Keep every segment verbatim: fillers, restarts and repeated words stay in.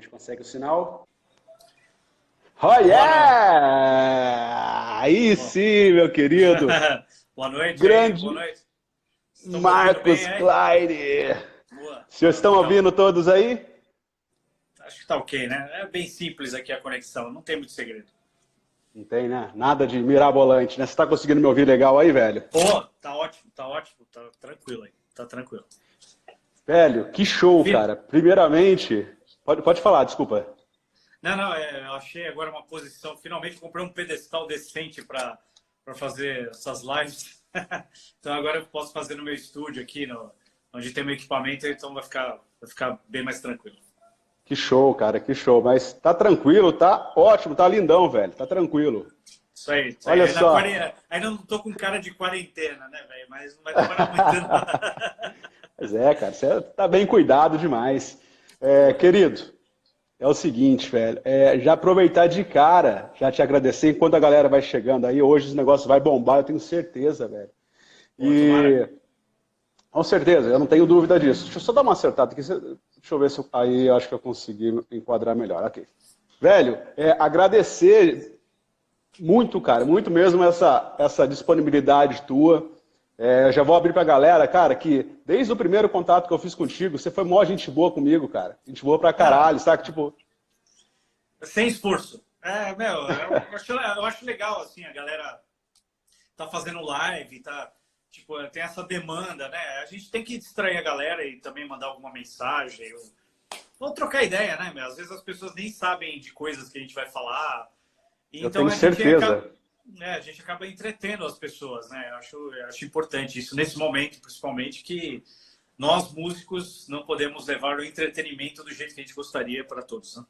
gente consegue o sinal. Roger! Aí sim, meu querido! Boa noite, grande boa noite. Marcos Klein! Vocês estão ouvindo todos aí? Acho que tá ok, né? É bem simples aqui a conexão, não tem muito segredo. Não tem, né? Nada de mirabolante, né? Você tá conseguindo me ouvir legal aí, velho? Pô, tá ótimo, tá ótimo, tá tranquilo aí, tá tranquilo. Velho, que show, Vivo. Cara. Primeiramente, pode, pode falar, desculpa. Não, não, eu achei agora uma posição, finalmente comprei um pedestal decente para fazer essas lives. Então agora eu posso fazer no meu estúdio aqui, no, onde tem meu equipamento, então vai ficar, vai ficar bem mais tranquilo. Que show, cara, que show. Mas tá tranquilo, tá ótimo, tá lindão, velho. Tá tranquilo. Isso aí. Isso Olha aí. Só. Quarentena, ainda não tô com cara de quarentena, né, velho? Mas não vai demorar muito nada. Pois é, cara. Você tá bem cuidado demais. É, querido, é o seguinte, velho. É, já aproveitar de cara, já te agradecer. Enquanto a galera vai chegando aí, hoje o negócio vai bombar, eu tenho certeza, velho. E... com certeza, eu não tenho dúvida disso. Deixa eu só dar uma acertada aqui. Deixa eu ver se eu... aí eu acho que eu consegui enquadrar melhor. Ok. Velho, é, agradecer muito, cara, muito mesmo essa, essa disponibilidade tua. É, eu já vou abrir pra galera, cara, que desde o primeiro contato que eu fiz contigo, você foi mó gente boa comigo, cara. Gente boa pra caralho, saca? Tipo... sem esforço. É, meu, eu acho, eu acho legal, assim, a galera tá fazendo live, tá... tipo, tem essa demanda, né? A gente tem que distrair a galera e também mandar alguma mensagem. Ou, ou trocar ideia, né, meu? Às vezes as pessoas nem sabem de coisas que a gente vai falar. E eu então tenho a certeza. Gente acaba, né, a gente acaba entretendo as pessoas, né? Eu acho, eu acho importante isso nesse momento, principalmente, que nós, músicos, não podemos levar o entretenimento do jeito que a gente gostaria para todos, né?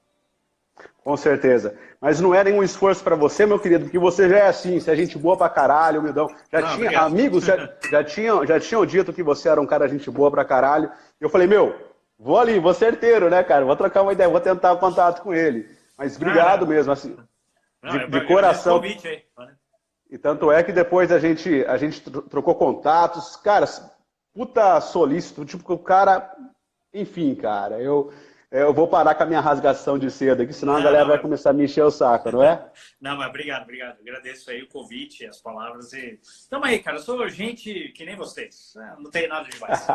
Com certeza. Mas não era nenhum esforço para você, meu querido, porque você já é assim, você é gente boa pra caralho, humildão. Já não, tinha obrigado. Amigos, já, já, tinham, já tinham dito que você era um cara gente boa pra caralho. Eu falei, meu, vou ali, vou certeiro, né, cara? Vou trocar uma ideia, vou tentar o contato com ele. Mas obrigado ah, mesmo, assim, não, de, é de coração. Aí. E tanto é que depois a gente, a gente trocou contatos. Cara, puta solícito, tipo, o cara... enfim, cara, eu... eu vou parar com a minha rasgação de seda aqui, senão não, a galera não, vai começar a me encher o saco, não é? Não, mas obrigado, obrigado. Agradeço aí o convite, as palavras. E... tamo aí, cara. Eu sou gente que nem vocês. Né? Não tem nada demais.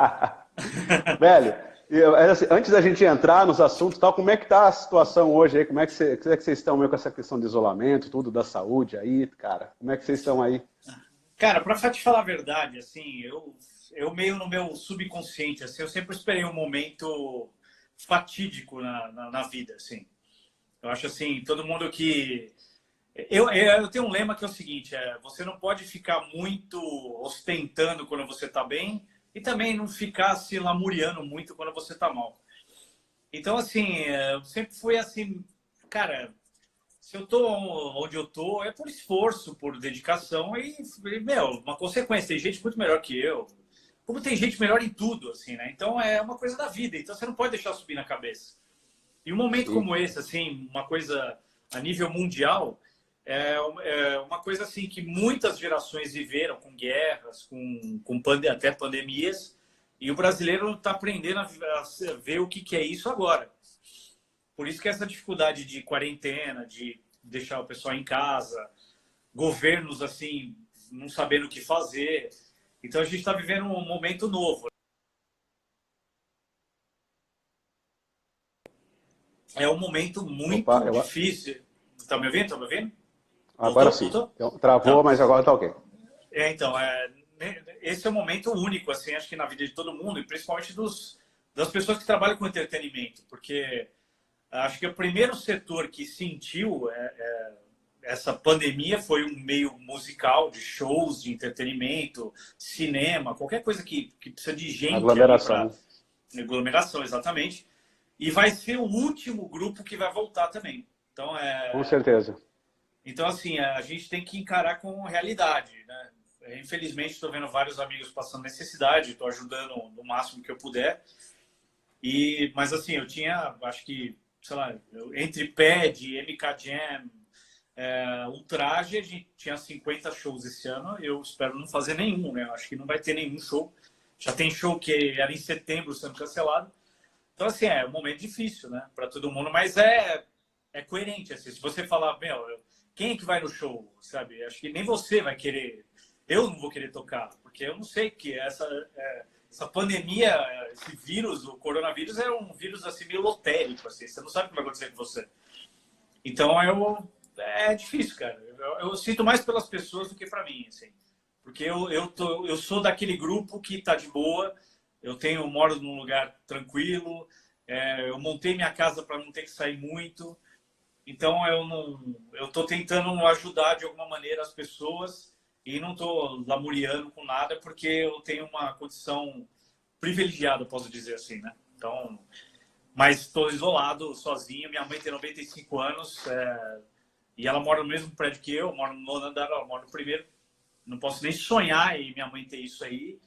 Velho, eu, assim, antes da gente entrar nos assuntos, tal, como é que tá a situação hoje aí? Como é que, cê, como é que vocês estão meio com essa questão de isolamento, tudo da saúde aí, cara? Como é que vocês estão aí? Cara, pra te falar a verdade, assim, eu, eu meio no meu subconsciente, assim, eu sempre esperei um momento... fatídico na, na, na vida, assim. Eu acho assim, todo mundo que... Eu, eu, eu tenho um lema que é o seguinte, é, você não pode ficar muito ostentando quando você tá bem e também não ficar se lamuriando muito quando você tá mal. Então, assim, eu sempre fui assim, cara, se eu tô onde eu tô, é por esforço, por dedicação e, meu, uma consequência. Tem gente muito melhor que eu. Como tem gente melhor em tudo, assim, né? Então, é uma coisa da vida. Então, você não pode deixar subir na cabeça. E um momento como esse, assim, uma coisa a nível mundial, é uma coisa, assim, que muitas gerações viveram com guerras, com, com pande- até pandemias. E o brasileiro está aprendendo a ver o que, que é isso agora. Por isso que essa dificuldade de quarentena, de deixar o pessoal em casa, governos, assim, não sabendo o que fazer... Então, a gente está vivendo um momento novo. É um momento muito Opa, eu... difícil. Está me ouvindo? Tá me ouvindo? Agora voltou, sim. Voltou? Travou, então, mas agora está ok. É, então, é, esse é um momento único, assim, acho que na vida de todo mundo, e principalmente dos, das pessoas que trabalham com entretenimento, porque acho que o primeiro setor que sentiu é, é, essa pandemia foi um meio musical, de shows, de entretenimento, cinema, qualquer coisa que, que precisa de gente. Aglomeração. Pra... aglomeração, exatamente. E vai ser o último grupo que vai voltar também. Então, é... com certeza. Então, assim, a gente tem que encarar com realidade, né? Infelizmente, estou vendo vários amigos passando necessidade, estou ajudando no máximo que eu puder. E... mas, assim, eu tinha, acho que, sei lá, entre P E D, M K Jam... É, Ultraje, a gente tinha cinquenta shows esse ano, eu espero não fazer nenhum, né? Acho que não vai ter nenhum show. Já tem show que era em setembro sendo cancelado. Então, assim, é um momento difícil, né? Para todo mundo, mas é, é coerente, assim. Se você falar, meu, quem é que vai no show, sabe? Acho que nem você vai querer. Eu não vou querer tocar, porque eu não sei que essa, é, essa pandemia, esse vírus, o coronavírus, é um vírus, assim, meio lotérico, assim. Você não sabe o que vai acontecer com você. Então, eu... É difícil, cara. Eu, eu sinto mais pelas pessoas do que pra mim, assim. Porque eu, eu, tô, eu sou daquele grupo que tá de boa, eu tenho, eu moro num lugar tranquilo, é, eu montei minha casa pra não ter que sair muito. Então, eu, não, eu tô tentando ajudar de alguma maneira as pessoas e não tô lamuriando com nada, porque eu tenho uma condição privilegiada, posso dizer assim, né? Então, mas estou isolado, sozinho. Minha mãe tem noventa e cinco anos, é, e ela mora no mesmo prédio que eu, eu moro no nono andar, ela mora no primeiro. Não posso nem sonhar e minha mãe ter isso aí.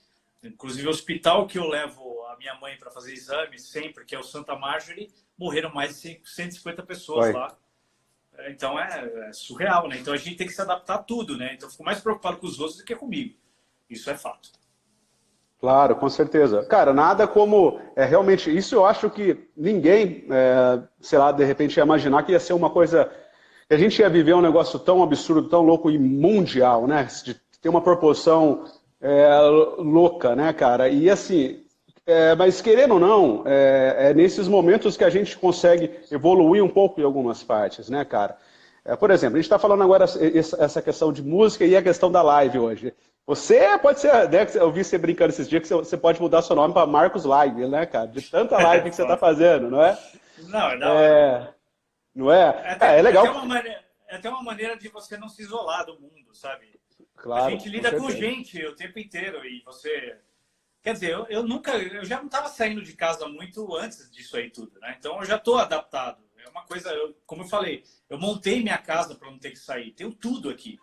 Inclusive, o hospital que eu levo a minha mãe para fazer exames sempre, que é o Santa Marjorie, morreram mais de cento e cinquenta pessoas Oi. lá. Então, é, é surreal, né? Então, a gente tem que se adaptar a tudo, né? Então, eu fico mais preocupado com os outros do que comigo. Isso é fato. Claro, com certeza. Cara, nada como... É, realmente, isso eu acho que ninguém, é, sei lá, de repente ia imaginar que ia ser uma coisa... A gente ia viver um negócio tão absurdo, tão louco e mundial, né? De ter uma proporção é, louca, né, cara? E assim, é, mas querendo ou não, é, é nesses momentos que a gente consegue evoluir um pouco em algumas partes, né, cara? É, por exemplo, a gente está falando agora essa questão de música e a questão da live hoje. Você pode ser, né, eu ouvi você brincando esses dias que você pode mudar seu nome para Marcos Live, né, cara? De tanta live que você está fazendo, não é? Não, não. É... Não é? É, até, ah, é legal. É até, uma maneira, é até uma maneira de você não se isolar do mundo, sabe? Claro, a gente lida com gente o tempo inteiro e você... Quer dizer, eu, eu nunca... Eu já não estava saindo de casa muito antes disso aí tudo, né? Então, eu já estou adaptado. É uma coisa... Eu, como eu falei, eu montei minha casa para não ter que sair. Tenho tudo aqui.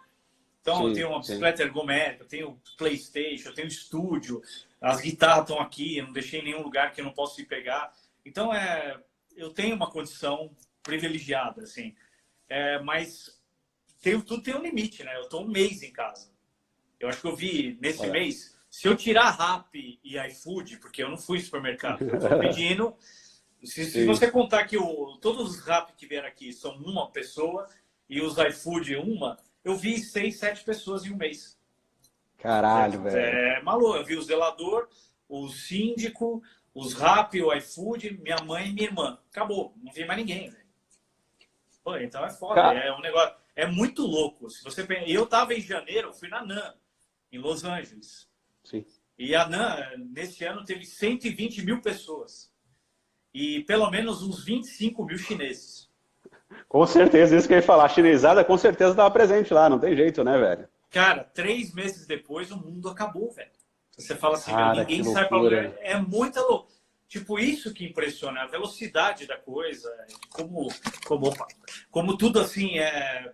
Então, sim, eu tenho uma bicicleta ergométrica, eu tenho PlayStation, eu tenho estúdio, as guitarras estão aqui, eu não deixei em nenhum lugar que eu não posso ir pegar. Então, é, eu tenho uma condição... privilegiada, assim. É, mas tem, tudo tem um limite, né? Eu tô um mês em casa. Eu acho que eu vi, nesse Olha. mês, se eu tirar Rappi e iFood, porque eu não fui ao supermercado, eu tô pedindo... se, se você contar que o, todos os Rappi que vieram aqui são uma pessoa e os iFood uma, eu vi seis, sete pessoas em um mês. Caralho, velho. É, é maluco. Eu vi o zelador, o síndico, os Rappi, o iFood, minha mãe e minha irmã. Acabou. Não vi mais ninguém, velho. Pô, então é foda, cara. É um negócio, é muito louco. Se você pensa, eu tava em janeiro, eu fui na N A M, em Los Angeles. Sim. E a N A M, nesse ano, teve cento e vinte mil pessoas. E pelo menos uns vinte e cinco mil chineses. Com certeza, isso que eu ia falar. A chinesada com certeza estava presente lá, não tem jeito, né, velho? Cara, três meses depois o mundo acabou, velho. Você fala assim, cara, ninguém sai pra lugar. É muita loucura. Tipo, isso que impressiona, a velocidade da coisa, como, como, como tudo, assim, é,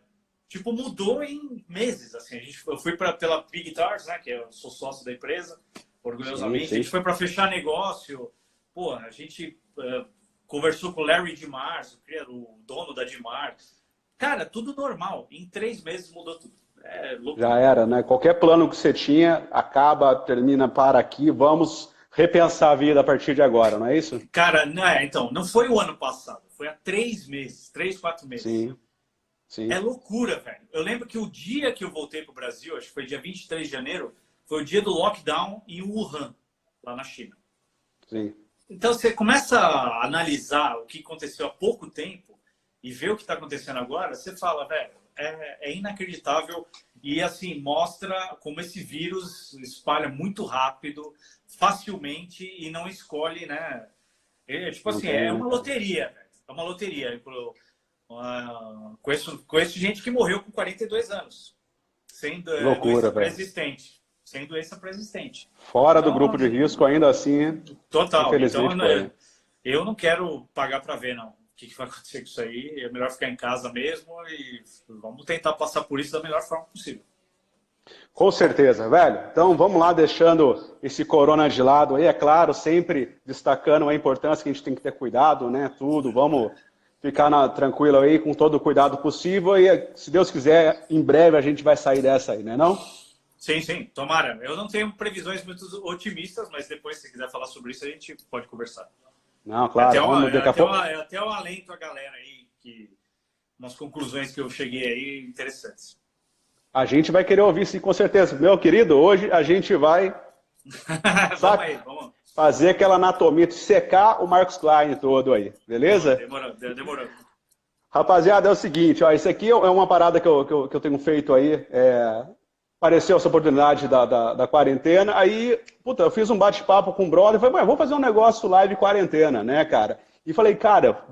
tipo, mudou em meses, assim. A gente, eu fui pra, pela Big Tars, né, que eu sou sócio da empresa, orgulhosamente. Sim, sim. A gente foi para fechar negócio, pô, a gente uh, conversou com o Larry Dimars, o dono da Dimars. Cara, tudo normal, em três meses mudou tudo. É louco. Já era, né? Qualquer plano que você tinha, acaba, termina, para aqui, vamos... repensar a vida a partir de agora, não é isso? Cara, não é, então, não foi o ano passado, foi há três meses, três, quatro meses. Sim, sim. É loucura, velho. Eu lembro que o dia que eu voltei pro Brasil, acho que foi dia vinte e três de janeiro, foi o dia do lockdown em Wuhan, lá na China. Sim. Então, você começa a analisar o que aconteceu há pouco tempo e ver o que está acontecendo agora, você fala, velho, é, é inacreditável e, assim, mostra como esse vírus espalha muito rápido, facilmente e não escolhe, né? É, tipo assim, é uma loteria, né? É uma loteria. Eu, uh, conheço, conheço gente que morreu com quarenta e dois anos, sem do, Loucura, doença pré-existente. Sem doença pré-existente. Fora então, do grupo de risco, ainda assim. Total. Infelizmente, então, eu, eu não quero pagar para ver, não. O que, que vai acontecer com isso aí? É melhor ficar em casa mesmo e vamos tentar passar por isso da melhor forma possível. Com certeza, velho. Então vamos lá, deixando esse corona de lado aí, é claro, sempre destacando a importância que a gente tem que ter cuidado, né, tudo, vamos ficar na, tranquilo aí, com todo o cuidado possível e, se Deus quiser, em breve a gente vai sair dessa aí, né, não? Sim, sim, tomara. Eu não tenho previsões muito otimistas, mas depois, se quiser falar sobre isso, a gente pode conversar. Não, claro. Até uma, eu, até uma, eu até eu alento a galera aí, que umas conclusões que eu cheguei aí interessantes. A gente vai querer ouvir, sim, com certeza. Meu querido, hoje a gente vai sabe, aí, vamos. fazer aquela anatomia, de secar o Marcos Klein todo aí, beleza? Demorou, demorou. Rapaziada, é o seguinte, ó, isso aqui é uma parada que eu, que eu, que eu tenho feito aí, é... apareceu essa oportunidade da, da, da quarentena, aí, puta, eu fiz um bate-papo com o brother, falei, vou fazer um negócio live quarentena, né, cara? E falei, cara,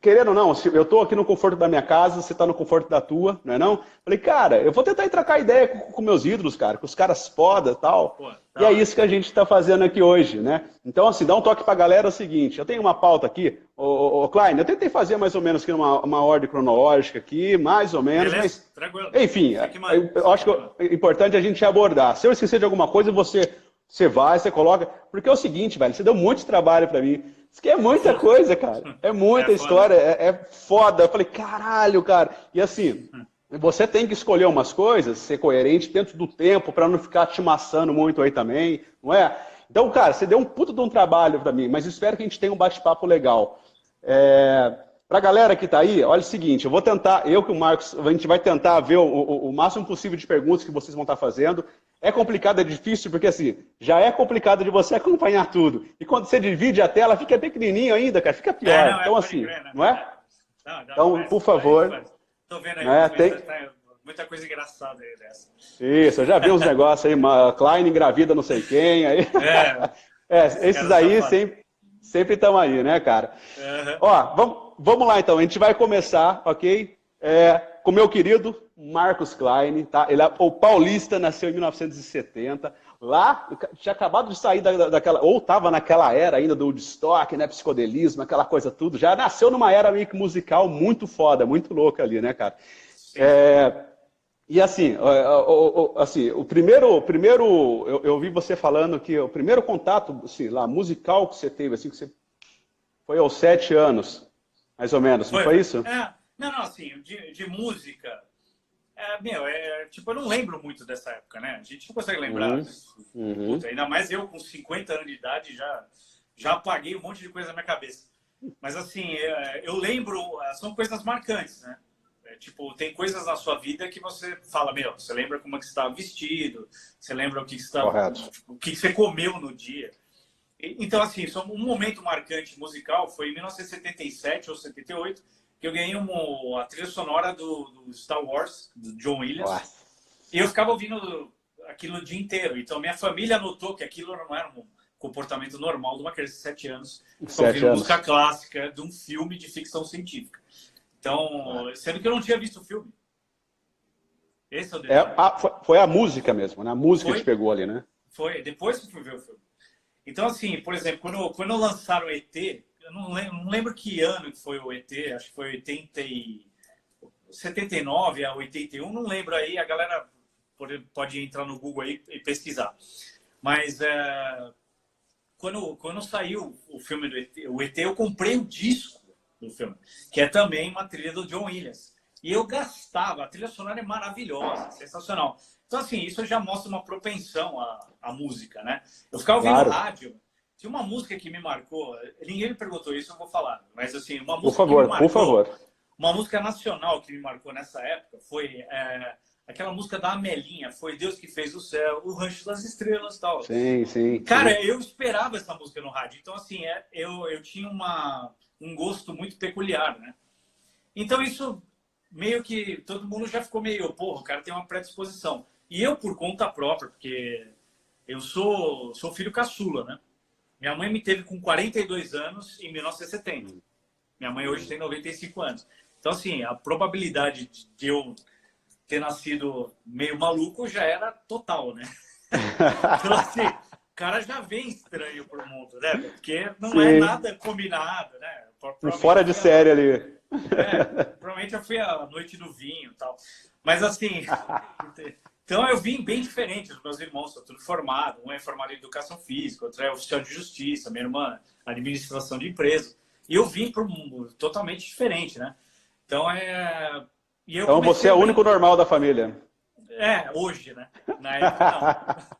querendo ou não, eu tô aqui no conforto da minha casa, você tá no conforto da tua, não é não? Falei, cara, eu vou tentar trocar ideia com, com meus ídolos, cara, com os caras foda e tal, Pô, tá e é bem. isso que a gente tá fazendo aqui hoje, né? Então, assim, dá um toque pra galera, é o seguinte, eu tenho uma pauta aqui, ô, ô, ô Klein, eu tentei fazer mais ou menos aqui uma, uma ordem cronológica aqui, mais ou menos, Beleza? mas... Tranquilo. Enfim, eu, eu acho que é importante a gente abordar. Se eu esquecer de alguma coisa, você, você vai, você coloca... Porque é o seguinte, velho, você deu muito trabalho pra mim. Isso aqui é muita coisa, cara. É muita é história, é, é foda. Eu falei, caralho, cara. E assim, você tem que escolher umas coisas, ser coerente dentro do tempo, pra não ficar te maçando muito aí também, não é? Então, cara, você deu um puto de um trabalho pra mim, mas espero que a gente tenha um bate-papo legal. É... Pra galera que tá aí, olha o seguinte, eu vou tentar, eu que o Marcos, a gente vai tentar ver o, o, o máximo possível de perguntas que vocês vão estar fazendo. É complicado, é difícil, porque assim, já é complicado de você acompanhar tudo. E quando você divide a tela, fica pequenininho ainda, cara, fica pior. É, não, então é assim, grana, não é? Não, não, então, parece, por favor. Parece, parece. Tô vendo aí, né, tem... tá muita coisa engraçada aí dessa. Isso, eu já vi uns negócios aí, uma Klein engravida não sei quem, aí. É, é, esses aí sempre... Sempre estamos aí, né, cara? Uhum. Ó, vamos, vamos lá então. A gente vai começar, ok? É, com meu querido Marcos Klein, tá? Ele é o paulista, nasceu em mil novecentos e setenta. Lá, tinha acabado de sair da, daquela... Ou estava naquela era ainda do Woodstock, né? Psicodelismo, aquela coisa tudo. Já nasceu numa era meio que musical muito foda, muito louca ali, né, cara? É... E assim, o, o, o, assim, o primeiro, o primeiro eu, eu vi você falando que o primeiro contato assim, lá, musical que você teve, assim, que você foi aos sete anos, mais ou menos, foi, não foi isso? É, não, não, assim, de, de música, é, meu, é, tipo, eu não lembro muito dessa época, né? A gente não consegue lembrar, uhum. Uhum. Puta, ainda mais eu com cinquenta anos de idade já, já apaguei um monte de coisa na minha cabeça. Mas assim, é, eu lembro, são coisas marcantes, né? Tipo, tem coisas na sua vida que você fala, meu, você lembra como é que você estava vestido, você lembra o que você, tava, o que você comeu no dia. Então, assim, um momento marcante musical foi em mil novecentos e setenta e sete ou setenta e oito, que eu ganhei uma, a trilha sonora do, do Star Wars, do John Williams. Ué. E eu ficava ouvindo aquilo o dia inteiro. Então, minha família notou que aquilo não era um comportamento normal de uma criança de sete anos, ouvindo música clássica de um filme de ficção científica. Então, sendo que eu não tinha visto o filme. Esse é o detalhe. É, a, foi, foi a música mesmo, né? A música foi, que te pegou ali, né? Foi, depois que eu fui ver o filme. Então, assim, por exemplo, quando, quando lançaram o E T, eu não lembro, não lembro que ano que foi o E T, acho que foi oitenta e setenta e nove a oitenta e um, não lembro aí, a galera pode, pode entrar no Google aí e pesquisar. Mas é, quando, quando saiu o filme do E T, o E T, eu comprei o disco do filme, que é também uma trilha do John Williams. E eu gastava, a trilha sonora é maravilhosa, sensacional. Então, assim, isso já mostra uma propensão à, à música, né? Eu ficava ouvindo claro. rádio, tinha uma música que me marcou, ninguém me perguntou isso, eu vou falar, mas assim, uma música por favor, que me marcou, por favor. uma música nacional que me marcou nessa época foi é, aquela música da Amelinha, Foi Deus que Fez o Céu, O Rancho das Estrelas e tal. Sim, sim. Cara, sim. eu esperava essa música no rádio, então, assim, é, eu, eu tinha uma... um gosto muito peculiar, né? Então isso meio que todo mundo já ficou meio, porra, o cara tem uma predisposição. E eu por conta própria, porque eu sou, sou filho caçula, né? Minha mãe me teve com quarenta e dois anos em mil novecentos e setenta. Minha mãe hoje tem noventa e cinco anos. Então assim, a probabilidade de eu ter nascido meio maluco já era total, né? Então assim, o cara já vem estranho pro mundo, né? Porque não Sim. é nada combinado, né? Fora de série ali. É, provavelmente eu fui à noite do vinho e tal. Mas assim, então eu vim bem diferente. Os meus irmãos estão tudo formados. Um é formado em educação física, outro é oficial de justiça, minha irmã, administração de empresas. E eu vim para um mundo totalmente diferente, né? Então é... E eu então você é o único normal da família. É, hoje, né? Na época,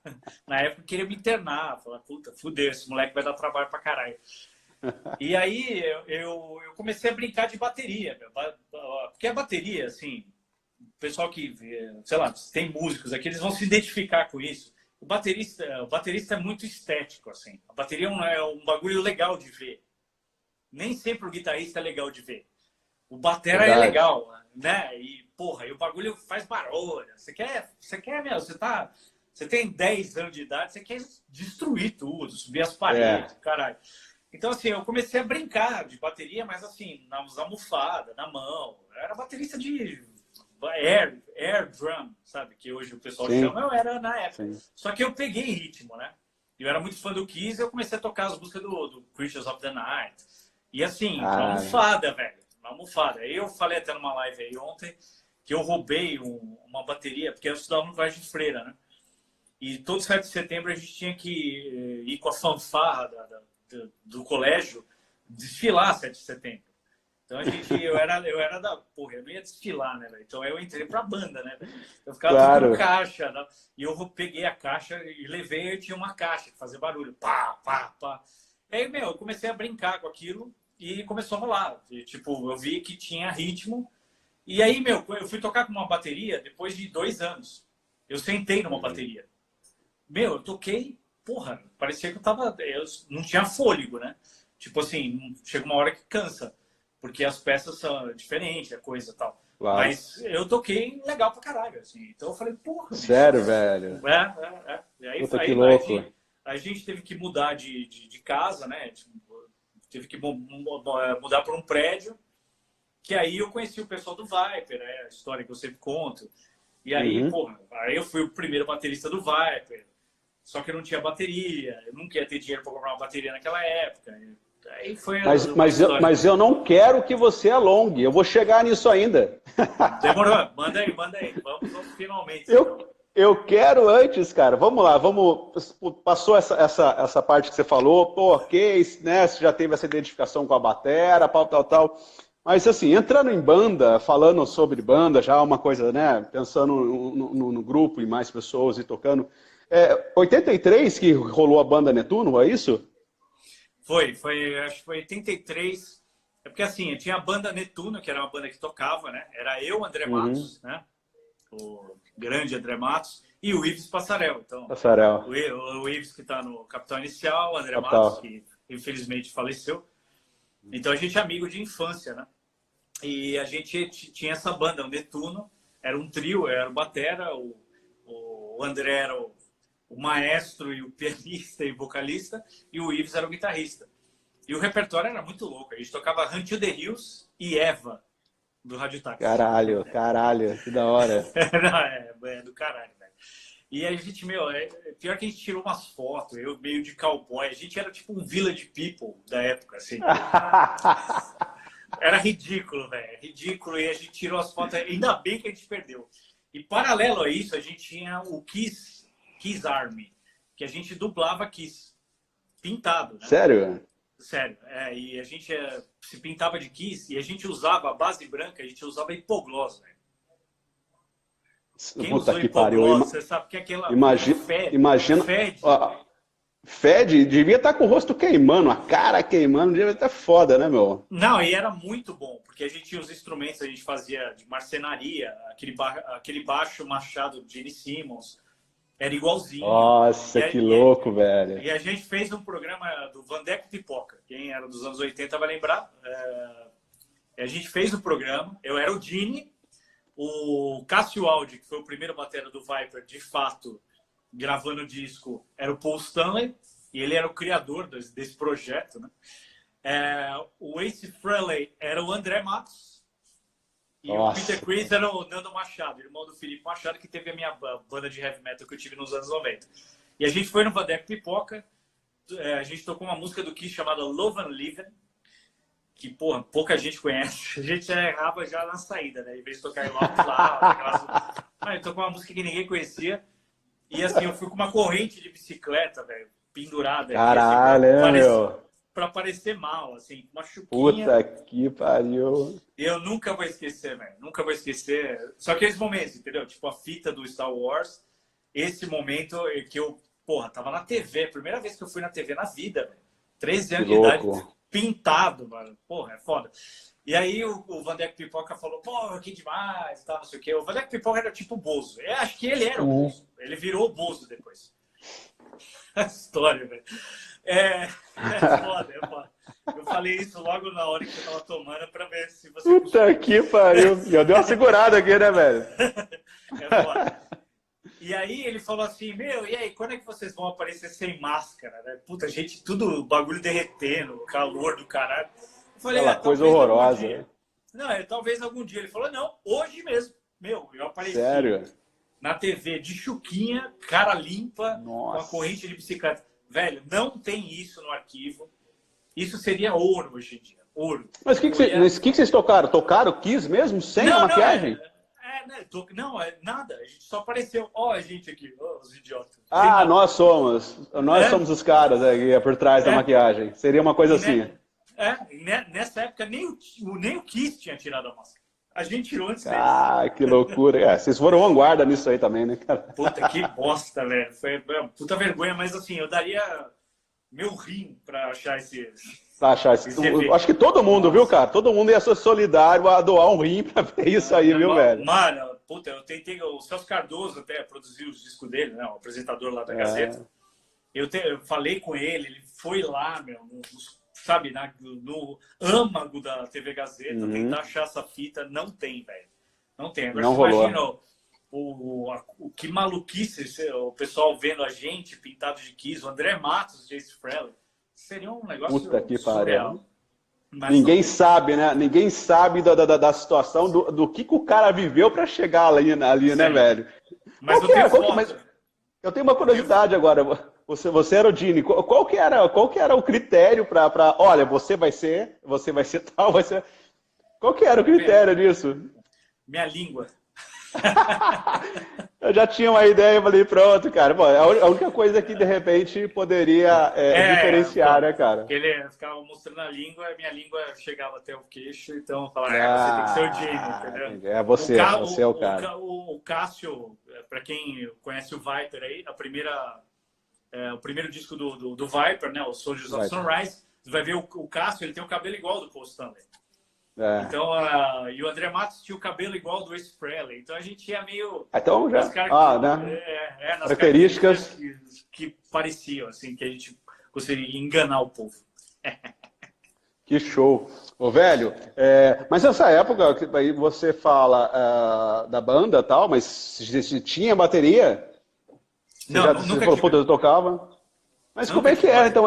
não. Na época, eu queria me internar. Falar, puta, fudeu, esse moleque vai dar trabalho pra caralho. E aí eu, eu, eu comecei a brincar de bateria. Porque a bateria, assim, o pessoal que, sei lá, tem músicos aqui, eles vão se identificar com isso. O baterista, o baterista é muito estético, assim. A bateria é um, é um bagulho legal de ver. Nem sempre o guitarrista é legal de ver. O batera Verdade. é legal, né? E, porra, e o bagulho faz barulho. Você quer, você quer mesmo, você tá... Você tem dez anos de idade, você quer destruir tudo, subir as paredes, é. caralho. Então, assim, eu comecei a brincar de bateria, mas, assim, nas almofadas, na mão. Eu era baterista de air, air drum, sabe? Que hoje o pessoal Sim. chama. Eu era na época. Sim. Só que eu peguei ritmo, né? Eu era muito fã do Kiss, eu comecei a tocar as músicas do, do Creatures of the Night. E, assim, na almofada, velho. Na almofada. Eu falei até numa live aí ontem que eu roubei um, uma bateria, porque eu estudava no Colégio de Freira, né? E todo sete de setembro a gente tinha que ir com a fanfarra da, da, do, do colégio desfilar sete de setembro. Então a gente, eu era, eu era da porra, eu não ia desfilar, né, velho? Então eu entrei pra banda, né? Véio? Eu ficava claro. tudo caixa, né? E eu peguei a caixa e levei, eu tinha uma caixa que fazia barulho, pá, pá, pá. E aí, meu, eu comecei a brincar com aquilo e começou a rolar. E, tipo, eu vi que tinha ritmo. E aí, meu, eu fui tocar com uma bateria depois de dois anos. Eu sentei numa bateria. Meu, eu toquei, porra, parecia que eu tava... Eu não tinha fôlego, né? Tipo assim, chega uma hora que cansa, porque as peças são diferentes, a coisa e tal. Uau. Mas eu toquei legal pra caralho, assim. Então eu falei, porra... Sério, bicho, velho? É, é, é. E aí, Puta, aí, que louco. Aí, aí a gente teve que mudar de, de, de casa, né? Teve que mudar pra um prédio, que aí eu conheci o pessoal do Viper, né? A história que eu sempre conto. E aí, uhum. porra, aí eu fui o primeiro baterista do Viper. Só que eu não tinha bateria, eu não queria ter dinheiro para comprar uma bateria naquela época. Aí foi mas, a, mas, eu, mas eu não quero que você alongue, eu vou chegar nisso ainda. Demorou, manda aí, manda aí, vamos, vamos finalmente. Eu, então. eu quero antes, cara, vamos lá, vamos, passou essa, essa, essa parte que você falou, pô, ok, né, você já teve essa identificação com a batera, tal, tal, tal. Mas assim, entrando em banda, falando sobre banda, já uma coisa, né, pensando no, no, no grupo e mais pessoas e tocando... É, oitenta e três que rolou a banda Netuno, é isso? Foi, foi, acho que foi oitenta e três. É porque assim, tinha a banda Netuno, que era uma banda que tocava, né? Era eu, André Matos, uhum. né? O grande André Matos e o Ives Passarel. Então, Passarel. O, o Ives que está no Capital Inicial, o André Capital. Matos, que infelizmente faleceu. Então a gente é amigo de infância, né? E a gente tinha essa banda, o Netuno, era um trio, era o batera, o, o André era o o maestro e o pianista e vocalista, e o Ives era o guitarrista. E o repertório era muito louco. A gente tocava Until the Hills e Eva, do Rádio Táxi. Caralho, caralho, que da hora. Não, é, é do caralho, velho. E a gente, meu, é, pior que a gente tirou umas fotos, eu meio de cowboy. A gente era tipo um village people da época, assim. Era ridículo, velho, ridículo. E a gente tirou as fotos, ainda bem que a gente perdeu. E paralelo a isso, a gente tinha o Kiss, Kiss Army, que a gente dublava Kiss, pintado, né? Sério? Sério, é, e a gente é, se pintava de Kiss e a gente usava a base branca, a gente usava hipoglós, né? Quem Puta usou que hipoglós, pariu. Você sabe que é aquela... Imagina, fede, imagina fede, ó, fede, devia estar com o rosto queimando, a cara queimando, devia estar foda, né, meu? Não, e era muito bom, porque a gente tinha os instrumentos, a gente fazia de marcenaria, aquele, ba aquele baixo machado de Gene Simmons. Era igualzinho. Nossa, e, que e, louco, e, velho. E a gente fez um programa do Vandeco Pipoca. Quem era dos anos oitenta vai lembrar. É, a gente fez o programa. Eu era o Dini. O Cássio Aldi, que foi o primeiro batera do Viper, de fato, gravando o disco, era o Paul Stanley. E ele era o criador desse, desse projeto, né? É, o Ace Frehley era o André Matos. E Nossa. o Peter Chris era o Nando Machado, irmão do Felipe Machado, que teve a minha banda de heavy metal que eu tive nos anos noventa. E a gente foi no Vandeco Pipoca, a gente tocou uma música do Kiss chamada Love and Living, que, porra, pouca gente conhece. A gente errava já na saída, né? Em vez de tocar em Love lá, aquelas... Mas eu tocou uma música que ninguém conhecia. E assim, eu fui com uma corrente de bicicleta, velho, pendurada. Caralho, assim, meu... Pra parecer mal, assim, uma chuquinha. Puta que pariu. Eu nunca vou esquecer, velho. Nunca vou esquecer. Só que esses momentos, entendeu? Tipo, a fita do Star Wars. Esse momento que eu, porra, tava na T V. Primeira vez que eu fui na T V na vida, velho. treze anos de idade. pintado, mano. Porra, é foda. E aí o, o Vandeco Pipoca falou, porra, que demais, tá, não sei o quê. O Vandeco Pipoca era tipo o Bozo. Eu acho que ele era o Bozo. Ele virou o Bozo depois. A história, velho. É, é foda, é foda. Eu falei isso logo na hora que eu tava tomando pra ver se você... Puta que pariu. Eu dei uma segurada aqui, né, velho? É foda. E aí ele falou assim, meu, e aí, quando é que vocês vão aparecer sem máscara, né? Puta, gente, tudo, bagulho derretendo, calor do caralho. Eu falei, aquela ah, coisa horrorosa. Né? Não, eu, talvez algum dia. Ele falou, não, hoje mesmo. Meu, eu apareci. Sério? Na T V de chuquinha, cara limpa, nossa, com a corrente de bicicleta. Velho, não tem isso no arquivo. Isso seria ouro hoje em dia. Ouro. Mas o que, que, cê, era... que, que vocês tocaram? Tocaram Kiss mesmo? Sem não, a maquiagem? Não, é... Não, nada, a gente só apareceu. Ó, a gente aqui, ó, os idiotas. Ah, tem... nós somos. Nós é? somos os caras aqui por trás é. da maquiagem. Seria uma coisa e assim. Ne... É, nessa época nem o, nem o Kiss tinha tirado a máscara. A gente tirou antes deles. Ah, que loucura. É, vocês foram vanguarda nisso aí também, né, cara? Puta, que bosta, velho. Foi uma puta vergonha, mas assim, eu daria meu rim pra achar esse... Tá, achar esse... Acho que todo mundo, nossa, viu, cara? Todo mundo ia ser solidário a doar um rim pra ver isso aí, ah, viu, mano, velho? Mano, puta, eu tentei... O Celso Cardoso até produziu os discos dele, né? O apresentador lá da é. Gazeta. Eu, te, eu falei com ele, ele foi lá, meu, nos... sabe, na, no âmago da T V Gazeta, uhum, tentar achar essa fita, não tem, velho. Não tem. Agora não você rolou. Imagina o, o, a, o que maluquice o pessoal vendo a gente pintado de Kiss, o André Matos, Jace Frelly. Seria um negócio puta que surreal. Mas ninguém sabe, né? Ninguém sabe da, da, da situação, do, do que, que o cara viveu para chegar ali, ali né, velho? Mas eu, era, que, mas eu tenho uma curiosidade eu... agora. Você, você era o Dini, qual que era, qual que era o critério para, olha, você vai ser, você vai ser tal, vai ser... Qual que era o critério disso? Minha língua. Eu já tinha uma ideia, falei, pronto, cara. Bom, a única coisa que, de repente, poderia é, é, diferenciar, pô, né, cara? Porque ele ficava mostrando a língua, a minha língua chegava até o queixo, então eu falava, ah, é, você tem que ser o Dini, entendeu? É você, o Ca... você é o cara. O, o Cássio, para quem conhece o Viper aí, a primeira... É, o primeiro disco do, do, do Viper, né? O Soldiers of Sunrise. Você vai ver o, o Cássio, ele tem o cabelo igual do Paul Stanley. É. Então, uh, e o André Matos tinha o cabelo igual do Ace Frehley. Então a gente ia meio... Então já... Ah, né? É, é, nas características que, que pareciam, assim, que a gente conseguiria enganar o povo. Que show. Ô, velho, é... mas nessa época, aí você fala uh, da banda e tal, mas se, se tinha bateria... Você não, já, nunca falou, eu tocava. Mas nunca como é que era, então,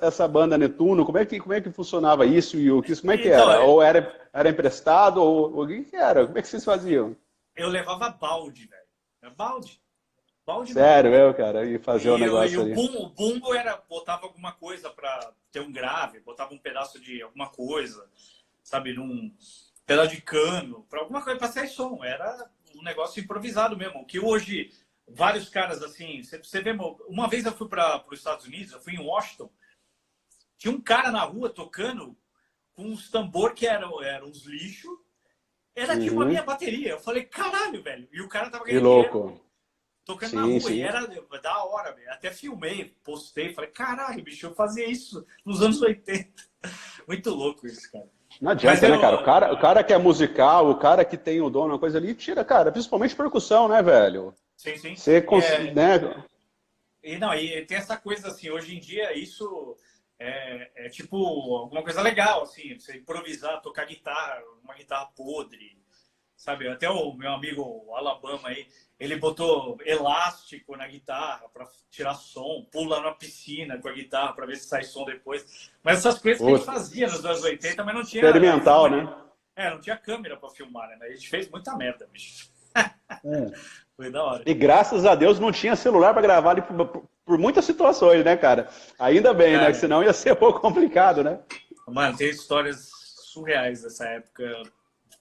essa banda Netuno? Como é que, como é que funcionava isso? E o que, como é que então, era? Eu... Ou era, era emprestado? Ou o que era? Como é que vocês faziam? Eu levava balde, velho. Balde. Balde. Sério, mesmo. eu, cara? E fazia o um negócio eu, ali. E o bumbo, o bumbo era... Botava alguma coisa pra ter um grave. Botava um pedaço de alguma coisa. Sabe? Num pedaço de cano. Pra alguma coisa, pra sair som. Era um negócio improvisado mesmo. Que hoje... Vários caras assim, você vê, uma vez eu fui para os Estados Unidos, eu fui em Washington, tinha um cara na rua tocando com uns tambor que eram, eram uns lixos, era uhum. tipo a minha bateria. Eu falei, caralho, velho. E o cara tava ganhando louco. Dinheiro, tocando sim, na rua, sim. E era da hora, velho. Até filmei, postei, falei, caralho, bicho, eu fazia isso nos anos oitenta. Muito louco isso, cara. Não adianta, eu, né, cara? O, cara? o cara que é musical, o cara que tem o dom, uma coisa ali, tira, cara, principalmente percussão, né, velho? Sim, sim. Você consegue, é, né? E, não, e tem essa coisa assim, hoje em dia isso é, é tipo alguma coisa legal, assim, você improvisar, tocar guitarra, uma guitarra podre, sabe? Até o meu amigo Alabama aí, ele botou elástico na guitarra para tirar som, pula na piscina com a guitarra para ver se sai som depois. Mas essas coisas que a gente fazia nos anos oitenta, mas não tinha... Experimental, né? né? É, não tinha câmera para filmar, né? A gente fez muita merda, bicho. É. Foi da hora. E graças a Deus não tinha celular para gravar ali por, por, por muitas situações, né, cara? Ainda bem, cara, né? Senão ia ser um pouco complicado, né? Mano, tem histórias surreais dessa época.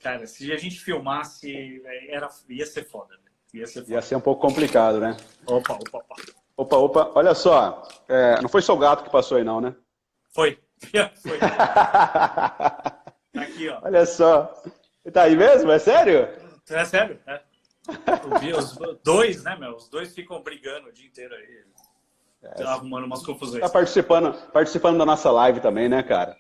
Cara, se a gente filmasse, era, ia ser foda, né? Ia ser foda. Ia ser um pouco complicado, né? Opa, opa, opa. Opa, opa. Olha só, é, não foi só o gato que passou aí, não, né? Foi. Foi. Aqui, ó. Olha só. Tá aí mesmo? É sério? É sério, né? Os dois, né, meu? Os dois ficam brigando o dia inteiro aí. É, tá arrumando umas confusões. Tá participando, participando da nossa live também, né, cara?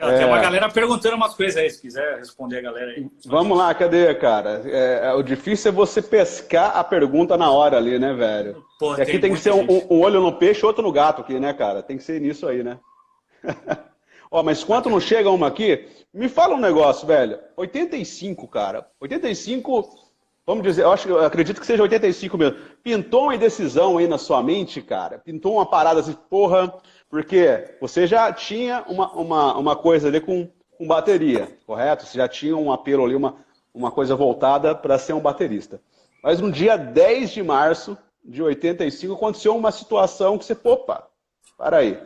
É... Tem uma galera perguntando umas coisas aí, se quiser responder a galera aí. Vamos lá, cadê, cara? É, o difícil é você pescar a pergunta na hora ali, né, velho? Pô, e aqui tem, tem que ser um, um olho no peixe, outro no gato aqui, né, cara? Tem que ser nisso aí, né? Ó, mas quanto não chega uma aqui, me fala um negócio, velho. oitenta e cinco, cara. oitenta e cinco... Vamos dizer, eu, acho, eu acredito que seja oitenta e cinco mesmo. Pintou uma indecisão aí na sua mente, cara? Pintou uma parada assim, porra, porque você já tinha uma, uma, uma coisa ali com, com bateria, correto? Você já tinha um apelo ali, uma, uma coisa voltada para ser um baterista. Mas no dia dez de março de oitenta e cinco aconteceu uma situação que você, opa, para aí.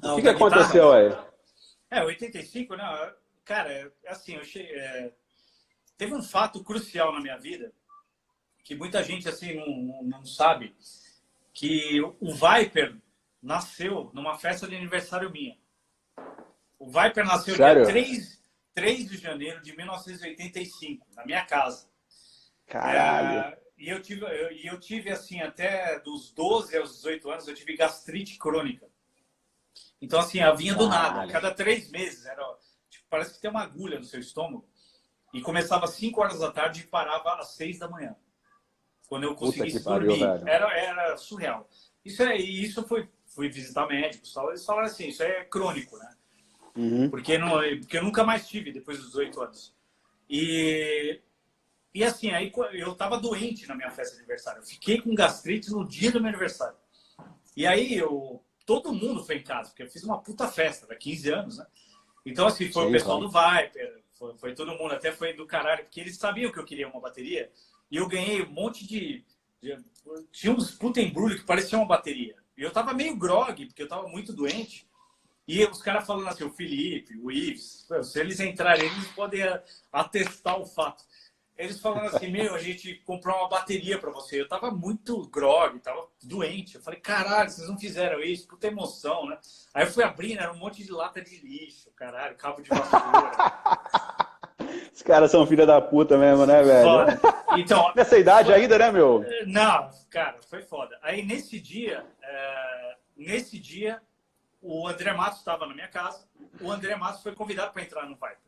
Não, o que, que aconteceu aí? É, oitenta e cinco, né? Cara, assim, eu cheguei... É... Teve um fato crucial na minha vida, que muita gente assim não, não sabe, que o Viper nasceu numa festa de aniversário minha. O Viper nasceu dia três de janeiro de mil novecentos e oitenta e cinco, na minha casa. Caralho! É, e eu tive, eu, eu tive, assim, até dos doze aos dezoito anos, eu tive gastrite crônica. Então, assim, ela vinha do Caralho. nada. Cada três meses, era, tipo, parece que tem uma agulha no seu estômago. E começava às cinco horas da tarde e parava às seis da manhã. Quando eu conseguisse dormir. Pariu, era, era surreal. Isso é, e isso foi, fui visitar médicos. Eles falaram assim, isso é crônico, né? Uhum. Porque, não, porque eu nunca mais tive depois dos dezoito anos. E, e assim, aí eu tava doente na minha festa de aniversário. Eu fiquei com gastrite no dia do meu aniversário. E aí eu, todo mundo foi em casa, porque eu fiz uma puta festa, era quinze anos, né? Então, assim, foi Sim, o pessoal então. do Viper... Foi, foi todo mundo, até foi do caralho, porque eles sabiam que eu queria uma bateria. E eu ganhei um monte de... de tinha uns puta embrulho que parecia uma bateria. E eu tava meio grogue, porque eu tava muito doente. E os caras falando assim, o Felipe, o Ives, se eles entrarem, eles podem atestar o fato. Eles falando assim, meu, a gente comprou uma bateria pra você. Eu tava muito grogue, tava doente. Eu falei, caralho, vocês não fizeram isso, puta emoção, né? Aí eu fui abrindo, era um monte de lata de lixo, caralho, cabo de vassoura. Os caras são filha da puta mesmo, né, velho? Foda. Então, nessa idade foi... ainda, né, meu? Não, cara, foi foda. Aí, nesse dia, é... nesse dia, o André Matos estava na minha casa. O André Matos foi convidado para entrar no Viper.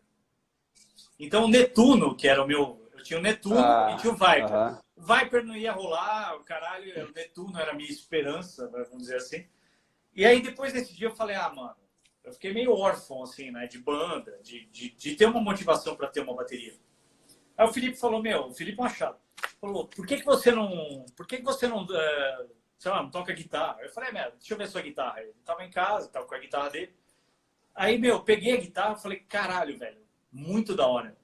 Então, o Netuno, que era o meu... Eu tinha o Netuno ah, e tinha o Viper. Uh-huh. O Viper não ia rolar, o caralho. O Netuno era a minha esperança, vamos dizer assim. E aí, depois desse dia, eu falei, ah, mano, eu fiquei meio órfão, assim, né? De banda, de, de, de ter uma motivação para ter uma bateria. Aí o Felipe falou, meu, o Felipe Machado, falou, por que que você não, por que que você não, é, sei lá, não toca guitarra? Eu falei, meu, deixa eu ver a sua guitarra. Ele tava em casa, tava com a guitarra dele. Aí, meu, peguei a guitarra e falei, caralho, velho, muito da hora.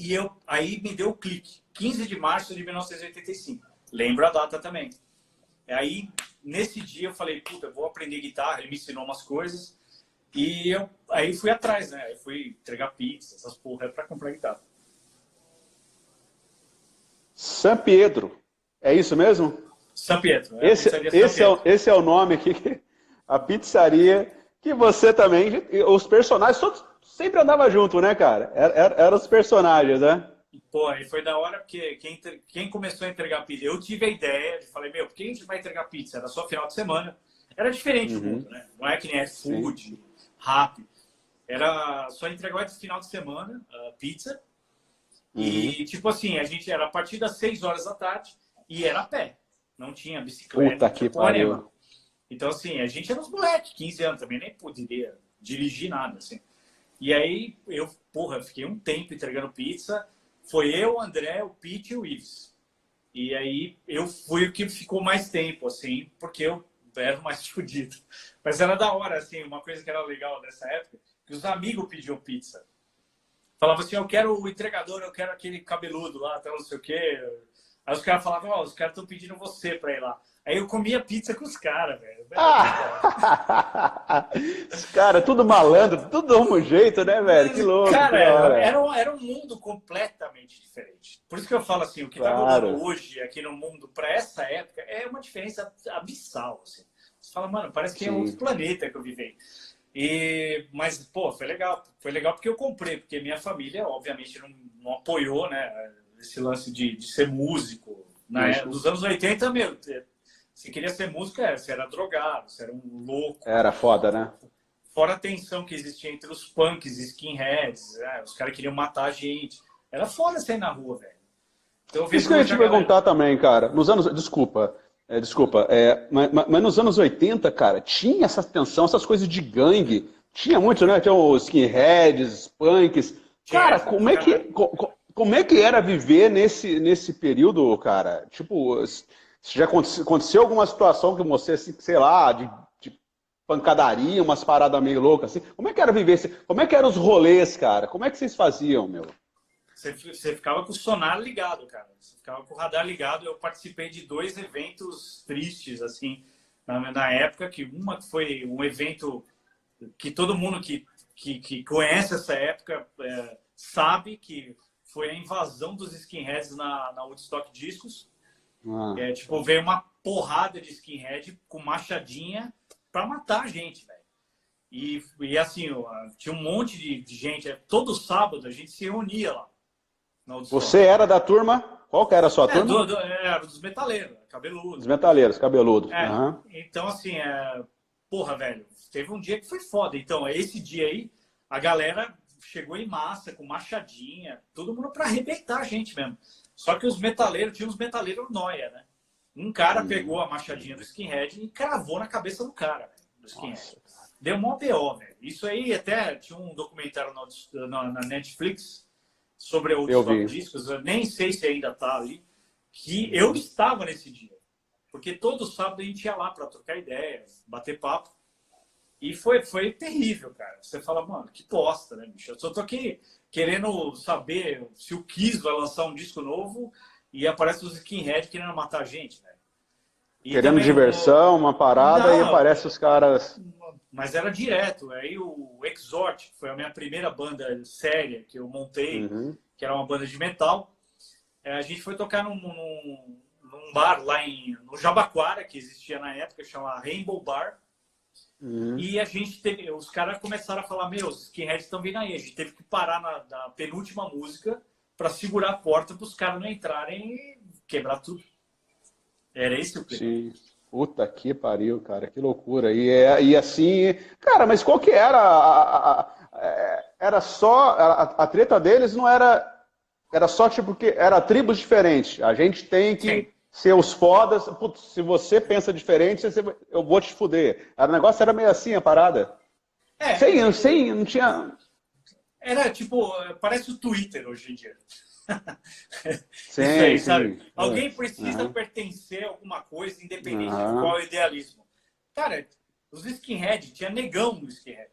E eu, aí me deu o clique, quinze de março de mil novecentos e oitenta e cinco. Lembro a data também. Aí, nesse dia, eu falei, puta, eu vou aprender guitarra. Ele me ensinou umas coisas. E eu aí fui atrás, né? Eu fui entregar pizza, essas porra, pra comprar guitarra. São Pedro. É isso mesmo? São Pedro. É esse, esse, São Pedro. É, esse é o nome aqui. Que, a pizzaria que você também... Os personagens todos sempre andavam junto, né, cara? Eram era, era os personagens, né? Pô, e foi da hora porque quem, quem começou a entregar pizza... Eu tive a ideia de falei, meu, por que a gente vai entregar pizza? Era só final de semana. Era diferente uhum. o mundo, né? Não é que nem é food... Sim. Rápido. Era só entregar esse final de semana, a pizza. Uhum. E, tipo assim, a gente era a partir das seis horas da tarde e era a pé. Não tinha bicicleta. Puta que pariu. Então, assim, a gente era uns moleques, quinze anos também, nem poderia dirigir nada, assim. E aí, eu, porra, fiquei um tempo entregando pizza. Foi eu, o André, o Pete e o Ives. E aí, eu fui o que ficou mais tempo, assim, porque eu era mais fodido. Mas era da hora, assim, uma coisa que era legal nessa época, que os amigos pediam pizza. Falavam assim, eu quero o entregador, eu quero aquele cabeludo lá, até não sei o quê. Aí os caras falavam, ó, oh, os caras estão pedindo você pra ir lá. Aí eu comia pizza com os caras, velho. Ah! Os caras, tudo malandro, tudo do mesmo jeito, né, velho? Que louco. Cara, cara. Era, um, era um mundo completamente diferente. Por isso que eu falo assim, o que claro. tá rolando hoje aqui no mundo, pra essa época, é uma diferença abissal, assim. Você fala, mano, parece que Sim. é outro planeta que eu vivei. E, mas, pô, foi legal. Foi legal porque eu comprei, porque minha família, obviamente, não, não apoiou, né, esse lance de, de ser músico. Na era, nos anos oitenta, meu... Se queria ser músico, era, você era drogado, você era um louco. Era foda, né? Fora a tensão que existia entre os punks e skinheads, né? Os caras queriam matar a gente. Era foda sair na rua, velho. Então, eu Isso que eu ia te galera... perguntar também, cara. Nos anos... Desculpa. É, desculpa. É, mas, mas nos anos oitenta, cara, tinha essa tensão, essas coisas de gangue. Tinha muito, né? Tinha os skinheads, os punks. Tinha, cara, como é, que, como é que era viver nesse, nesse período, cara? Tipo, já aconteceu alguma situação que você, assim, sei lá, de, de pancadaria, umas paradas meio loucas, assim? Como é que era viver? Como é que eram os rolês, cara? Como é que vocês faziam, meu? Você, você ficava com o sonar ligado, cara. Você ficava com o radar ligado. Eu participei de dois eventos tristes, assim, na, na época, que uma foi um evento que todo mundo que, que, que conhece essa época é, sabe que foi a invasão dos skinheads na, na Woodstock Discos. Ah. É, tipo, veio uma porrada de skinhead com machadinha pra matar a gente, velho. E, e assim, ó, tinha um monte de, de gente. Todo sábado a gente se reunia lá. Você era da turma? Qual que era a sua é, turma? Do, do, era dos metaleiros, cabeludos. Os metaleiros, cabeludos. É, uhum. Então, assim, é... porra, velho, teve um dia que foi foda. Então, esse dia aí, a galera chegou em massa, com machadinha, todo mundo pra arrebentar a gente mesmo. Só que os metaleiros, tinha uns metaleiros nóia, né? Um cara uhum. pegou a machadinha do skinhead e cravou na cabeça do cara, do skinhead. Nossa. Deu mó B O, velho. Isso aí até tinha um documentário na, na, na Netflix... sobre o Woodstock Discos, eu nem sei se ainda tá ali, que eu estava nesse dia. Porque todo sábado a gente ia lá para trocar ideias, bater papo. E foi, foi terrível, cara. Você fala, mano, que bosta, né, bicho? Eu só tô aqui querendo saber se o Kiss vai lançar um disco novo e aparece os skinhead querendo matar a gente, né? E querendo diversão, uma parada, não, e aparece os caras... Mas era direto. Aí o Exort, que foi a minha primeira banda séria que eu montei, uhum. que era uma banda de metal, a gente foi tocar num, num, num bar lá em, no Jabaquara, que existia na época, chamava Rainbow Bar. Uhum. E a gente teve, os caras começaram a falar, meu, os skinheads estão vindo aí. A gente teve que parar na, na penúltima música para segurar a porta para os caras não entrarem e quebrar tudo. Era esse o plano. Puta que pariu, cara, que loucura. E, e assim, cara, mas qual que era a, a, a, era só, a, a treta deles não era, era só tipo que, era tribos diferentes, a gente tem que Sim. ser os fodas, putz, se você pensa diferente, você, eu vou te fuder. O negócio era meio assim, a parada. É. Sem, sem, não tinha... Era tipo, parece o Twitter hoje em dia. Sim, aí, sim. Sabe? Alguém precisa uhum. pertencer a alguma coisa, independente uhum. de qual idealismo. Cara, os skinhead, tinha negão no skinhead.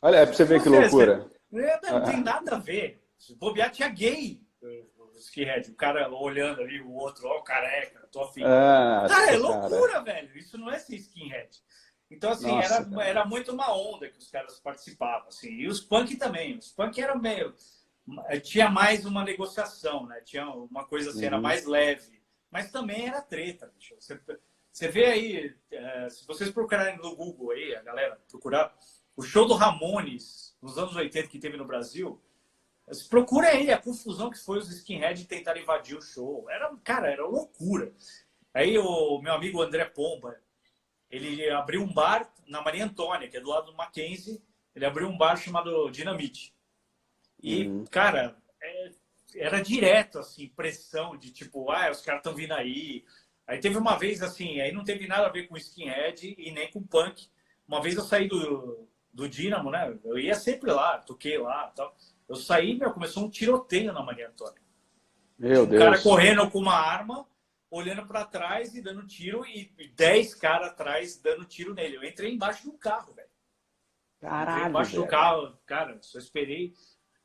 Olha, é pra você ver que loucura. Você, não tem nada a ver. Se bobear, tinha gay no skinhead. O cara olhando ali, o outro, ó, careca, tô afim. Ah, cara, é loucura, cara. Velho. Isso não é ser skinhead. Então, assim, Nossa, era, era muito uma onda que os caras participavam. Assim. E os punk também. Os punk eram meio... Tinha mais uma negociação, né? Tinha uma coisa assim, uhum. era mais leve. Mas também era treta, bicho. Você, você vê aí, é, se vocês procurarem no Google aí, a galera procurar, o show do Ramones, nos anos oitenta, que teve no Brasil, procura aí a confusão que foi os skinheads tentarem invadir o show. Era, cara, era loucura. Aí o meu amigo André Pomba, ele abriu um bar na Maria Antônia, que é do lado do Mackenzie, ele abriu um bar chamado Dinamite. E, uhum. cara, é, era direto, assim, pressão de tipo, ah, os caras estão vindo aí. Aí teve uma vez, assim, aí não teve nada a ver com skinhead e nem com punk. Uma vez eu saí do, do Dínamo, né? Eu ia sempre lá, toquei lá e tal. Eu saí, meu, começou um tiroteio na Maria Antônia. Meu um Deus. O cara correndo com uma arma, olhando pra trás e dando tiro, e dez caras atrás dando tiro nele. Eu entrei embaixo do carro, velho. Caralho. Entrei embaixo velho. do carro, cara, só esperei.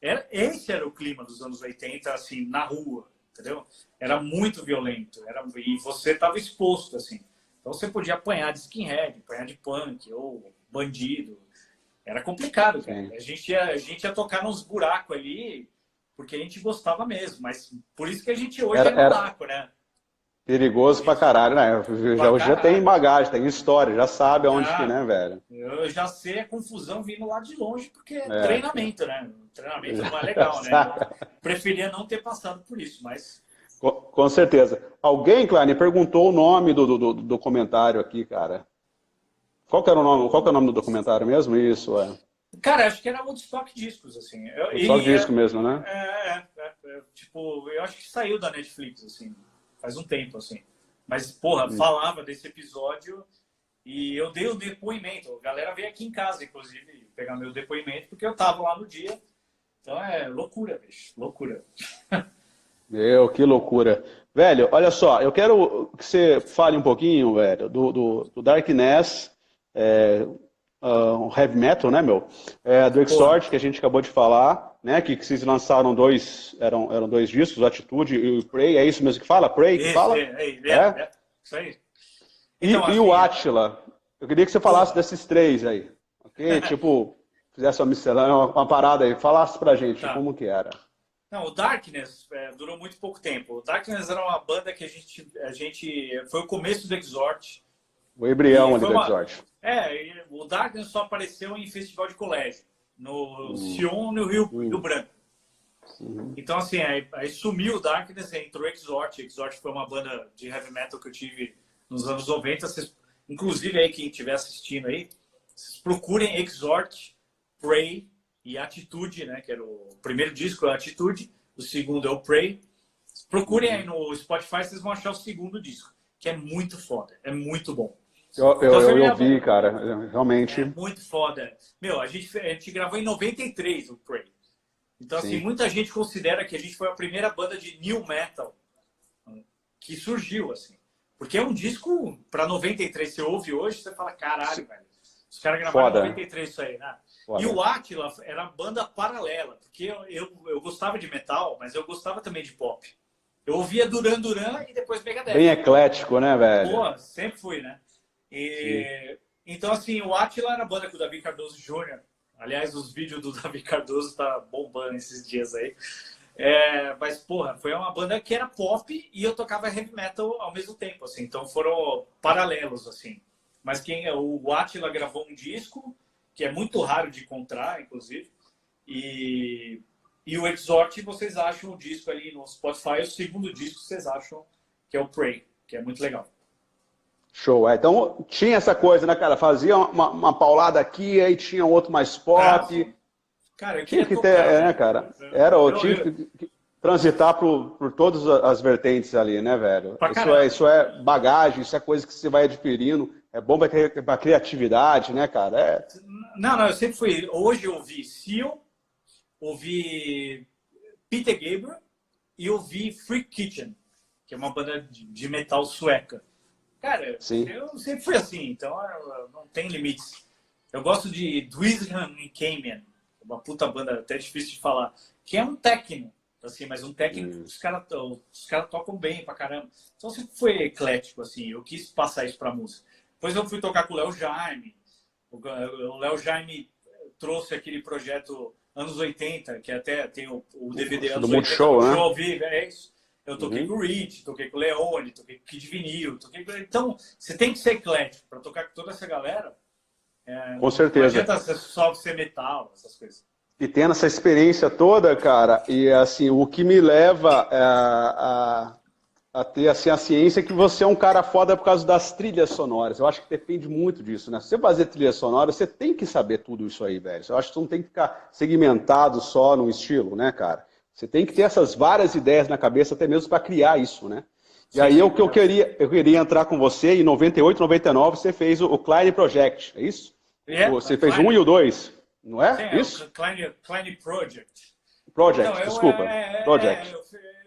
Era, esse era o clima dos anos oitenta, assim, na rua, entendeu? Era muito violento, era, e você estava exposto, assim. Então você podia apanhar de skinhead, apanhar de punk, ou bandido. Era complicado, cara. A gente, ia, a gente ia tocar nos buracos ali, porque a gente gostava mesmo, mas por isso que a gente hoje era, é buraco, era... né? Perigoso pra caralho, né? Hoje já, já tem bagagem, tem história, já sabe aonde ah, que, né, velho? Eu já sei a confusão vindo lá de longe, porque é treinamento, né? Treinamento não é legal, né? Eu preferia não ter passado por isso, mas... Com, com certeza. Alguém, Klein, perguntou o nome do, do, do comentário aqui, cara. Qual que era o nome? Qual que é o nome do documentário mesmo? Isso, é. Cara, acho que era o de Stock Discos, assim. Só disco é, mesmo, né? É, é, é, é, tipo, eu acho que saiu da Netflix, assim, faz um tempo, assim. Mas, porra, hum. falava desse episódio e eu dei o depoimento. A galera veio aqui em casa, inclusive, pegar meu depoimento, porque eu tava lá no dia. Então é loucura, bicho, loucura. Meu, que loucura. Velho, olha só, eu quero que você fale um pouquinho, velho, do, do, do Darkness, é, uh, Heavy Metal, né, meu? É, do Exort, que a gente acabou de falar, né? Que, que vocês lançaram dois, eram, eram dois discos, Atitude e o Prey, é isso mesmo que fala? Prey, que fala? É, é, é, é? é isso aí. Então, e, assim, e o Atila, eu queria que você falasse desses três aí, ok? Tipo, fizesse uma miscelânea, uma, uma parada aí, falasse pra gente tá. como que era. Não, o Darkness é, durou muito pouco tempo. O Darkness era uma banda que a gente... A gente foi o começo do Exort. O embrião ali do Exort. É, o Darkness só apareceu em festival de colégio. No uhum. Sion, no Rio, uhum. Rio Branco. Uhum. Então, assim, aí, aí sumiu o Darkness, aí entrou o Exort. O Exort foi uma banda de heavy metal que eu tive nos anos noventa. Vocês, inclusive, aí quem estiver assistindo aí, vocês procurem Exort, Prey e Atitude, né, que era o primeiro disco, é o Atitude, o segundo é o Prey. Procurem aí no Spotify, vocês vão achar o segundo disco, que é muito foda, é muito bom. Eu, então, eu, eu ouvi, cara, realmente. É muito foda. Meu, a gente, a gente gravou em noventa e três o Prey. Então, Sim. assim, muita gente considera que a gente foi a primeira banda de new metal que surgiu, assim. Porque é um disco, pra noventa e três, você ouve hoje, você fala, caralho, velho. Os caras gravaram foda. noventa e três isso aí, né? Olha. E o Atila era banda paralela, porque eu, eu, eu gostava de metal, mas eu gostava também de pop. Eu ouvia Duran Duran e depois Megadeth. Bem eclético, né, velho? Pô, sempre fui, né? E, então, assim, o Atila era a banda com o Davi Cardoso Júnior. Aliás, os vídeos do Davi Cardoso tá bombando esses dias aí. É, mas, porra, foi uma banda que era pop e eu tocava heavy metal ao mesmo tempo, assim. Então foram paralelos, assim. Mas quem, o Atila gravou um disco... que é muito raro de encontrar, inclusive. E, e o Exort, vocês acham o disco ali no Spotify, o segundo disco vocês acham, que é o Prey, que é muito legal. Show, é. Então tinha essa coisa, né, cara? Fazia uma, uma paulada aqui, aí tinha outro mais pop. Cara, eu tinha que tocar, ter, é, né, cara? Era, eu tinha eu... que transitar por, por todas as vertentes ali, né, velho? Isso é, isso é bagagem, isso é coisa que você vai adquirindo. É bom para criatividade, né, cara? É... Não, não, eu sempre fui... Hoje eu ouvi Seal, ouvi Peter Gabriel e ouvi Freak Kitchen, que é uma banda de metal sueca. Cara, Sim. eu sempre fui assim, então não tem limites. Eu gosto de Drizhan e Cayman, uma puta banda até difícil de falar, que é um techno, assim, mas um techno que hum. os caras os cara tocam bem pra caramba. Então eu sempre fui eclético, assim, eu quis passar isso pra música. Depois eu fui tocar com o Léo Jaime. O Léo Jaime trouxe aquele projeto Anos oitenta, que até tem o, o D V D Anos oitenta. Show, né? Show ao vivo, é isso. Eu toquei uhum. com o Rich, toquei com o Leone, toquei com o Kid Vinil. Toquei... Então, você tem que ser eclético para tocar com toda essa galera. É... Com certeza. Não adianta só ser metal, essas coisas. E tendo essa experiência toda, cara, e assim, o que me leva a... a... a ter assim, a ciência que você é um cara foda por causa das trilhas sonoras. Eu acho que depende muito disso, né? Se você fazer trilha sonora, você tem que saber tudo isso aí, velho. Eu acho que você não tem que ficar segmentado só num estilo, né, cara? Você tem que ter essas várias ideias na cabeça, até mesmo para criar isso, né? E sim, aí o que eu queria, eu queria entrar com você, em noventa e oito, noventa e nove, você fez o Klein Project, é isso? É, você fez Klein... um e o dois, não é? Sim, isso? É o Klein, Klein Project. Project, não, eu, desculpa. É, é, Project. É, eu...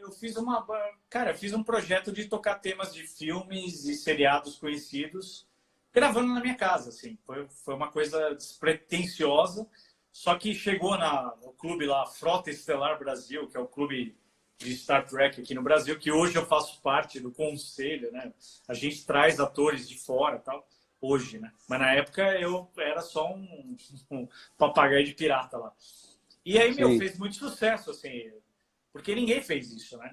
Eu fiz uma, cara, eu fiz um projeto de tocar temas de filmes e seriados conhecidos, gravando na minha casa, assim. Foi, foi uma coisa despretensiosa, só que chegou na, no clube lá, Frota Estelar Brasil, que é o clube de Star Trek aqui no Brasil, que hoje eu faço parte do conselho, né? A gente traz atores de fora, tal, hoje, né? Mas na época eu era só um, um papagaio de pirata lá. E aí, Sim. meu, fez muito sucesso, assim... Porque ninguém fez isso, né?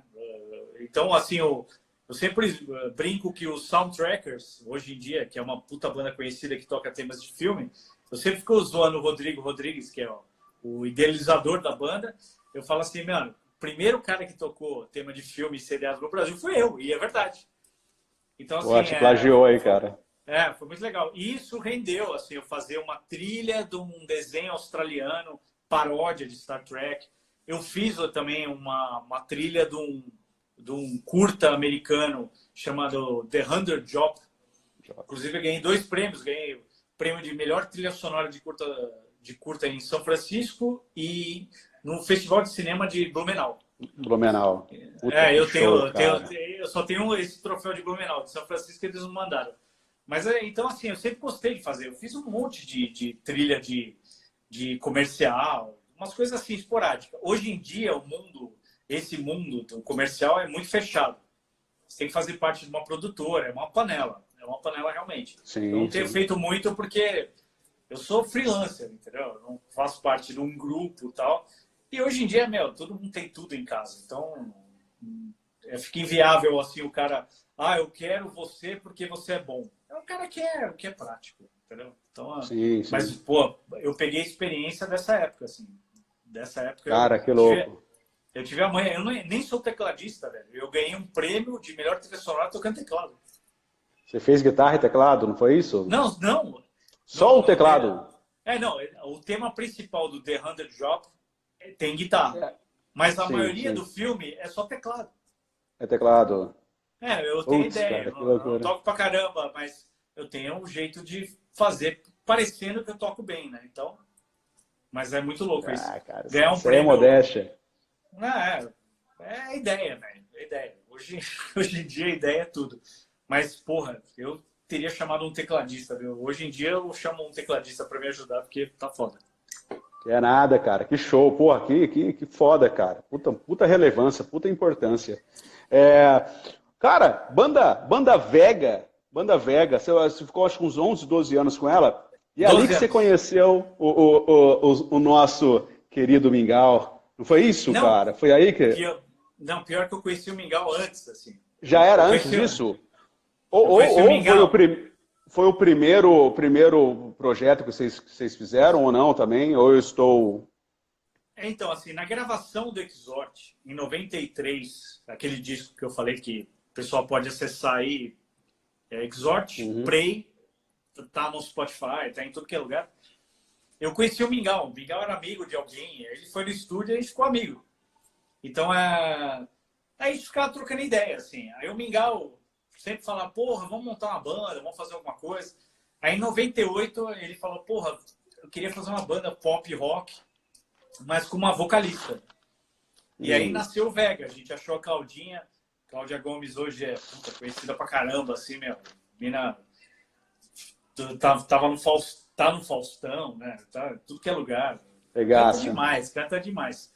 Então, assim, eu, eu sempre brinco que os Soundtrackers, hoje em dia, que é uma puta banda conhecida que toca temas de filme, eu sempre fico zoando o Rodrigo Rodrigues, que é o, o idealizador da banda. Eu falo assim, mano, o primeiro cara que tocou tema de filme e seriado no Brasil foi eu, e é verdade. Então, assim, Pô, te plagiou é, aí, cara. É, foi muito legal. E isso rendeu, assim, eu fazer uma trilha de um desenho australiano, paródia de Star Trek. Eu fiz também uma, uma trilha de um, de um curta americano chamado The Hundred Job. Inclusive, eu ganhei dois prêmios. Ganhei o prêmio de melhor trilha sonora de curta, de curta em São Francisco e no Festival de Cinema de Blumenau. Blumenau. Puta, é, eu, show, tenho, tenho, eu só tenho esse troféu de Blumenau, de São Francisco, eles me mandaram. Mas, então, assim, eu sempre gostei de fazer. Eu fiz um monte de, de trilha de, de comercial, umas coisas assim, esporádicas. Hoje em dia, o mundo, esse mundo do comercial é muito fechado. Você tem que fazer parte de uma produtora, é uma panela. É uma panela, realmente. Sim, eu não tenho sim. feito muito porque eu sou freelancer, entendeu? Eu não faço parte de um grupo e tal. E hoje em dia, meu, todo mundo tem tudo em casa. Então, fica inviável, assim, o cara... Ah, eu quero você porque você é bom. É um cara que é, que é prático, entendeu? Então, sim, mas, sim. pô, eu peguei a experiência dessa época, assim. Dessa época... Cara, eu, que louco. Tive, eu tive a mãe... Eu não, nem sou tecladista, velho. Eu ganhei um prêmio de melhor trilha sonora tocando teclado. Você fez guitarra e teclado, não foi isso? Não, não. Só não, o teclado? Não, é, não. O tema principal do The Hundred Job tem guitarra. Mas a sim, maioria sim. do filme é só teclado. É teclado. É, eu tenho Ups, ideia, cara, eu, eu toco pra caramba, mas eu tenho um jeito de fazer parecendo que eu toco bem, né? Então, mas é muito louco ah, isso. Cara, ganhar um prêmio... é modéstia. Ah, é, é ideia, velho, é ideia. Hoje, hoje em dia, ideia é tudo. Mas, porra, eu teria chamado um tecladista, viu? Hoje em dia eu chamo um tecladista pra me ajudar, porque tá foda. É nada, cara. Que show. Porra, que, que, que foda, cara. Puta, puta relevância, puta importância. É... Cara, banda, banda Vega, banda Vega, você, você ficou acho que uns onze, doze anos com ela, e é ali que anos. Você conheceu o, o, o, o nosso querido Mingau, não foi isso, não, cara? Foi aí que... Pior, não, pior que eu conheci o Mingau antes, assim. Já era eu antes conheci, disso? Ou, ou, o ou foi, o prim, foi o primeiro, primeiro projeto que vocês, que vocês fizeram ou não também, ou eu estou... Então, assim, na gravação do Exort, em noventa e três, aquele disco que eu falei que... O pessoal pode acessar aí, é, Exort, uhum. Prey, tá no Spotify, tá em tudo que é lugar. Eu conheci o Mingau, o Mingau era amigo de alguém, ele foi no estúdio e a gente ficou amigo. Então, é... aí a gente ficava trocando ideia, assim. Aí o Mingau sempre falava, porra, vamos montar uma banda, vamos fazer alguma coisa. Aí em noventa e oito ele falou, porra, eu queria fazer uma banda pop rock, mas com uma vocalista. E uhum. aí nasceu o Vega, a gente achou a Claudinha... Cláudia Gomes hoje é puta, conhecida pra caramba, assim, meu. Mina tava, tava no, Faust, tá no Faustão, né? Tá, tudo que é lugar. Legal. Canta demais, canta demais.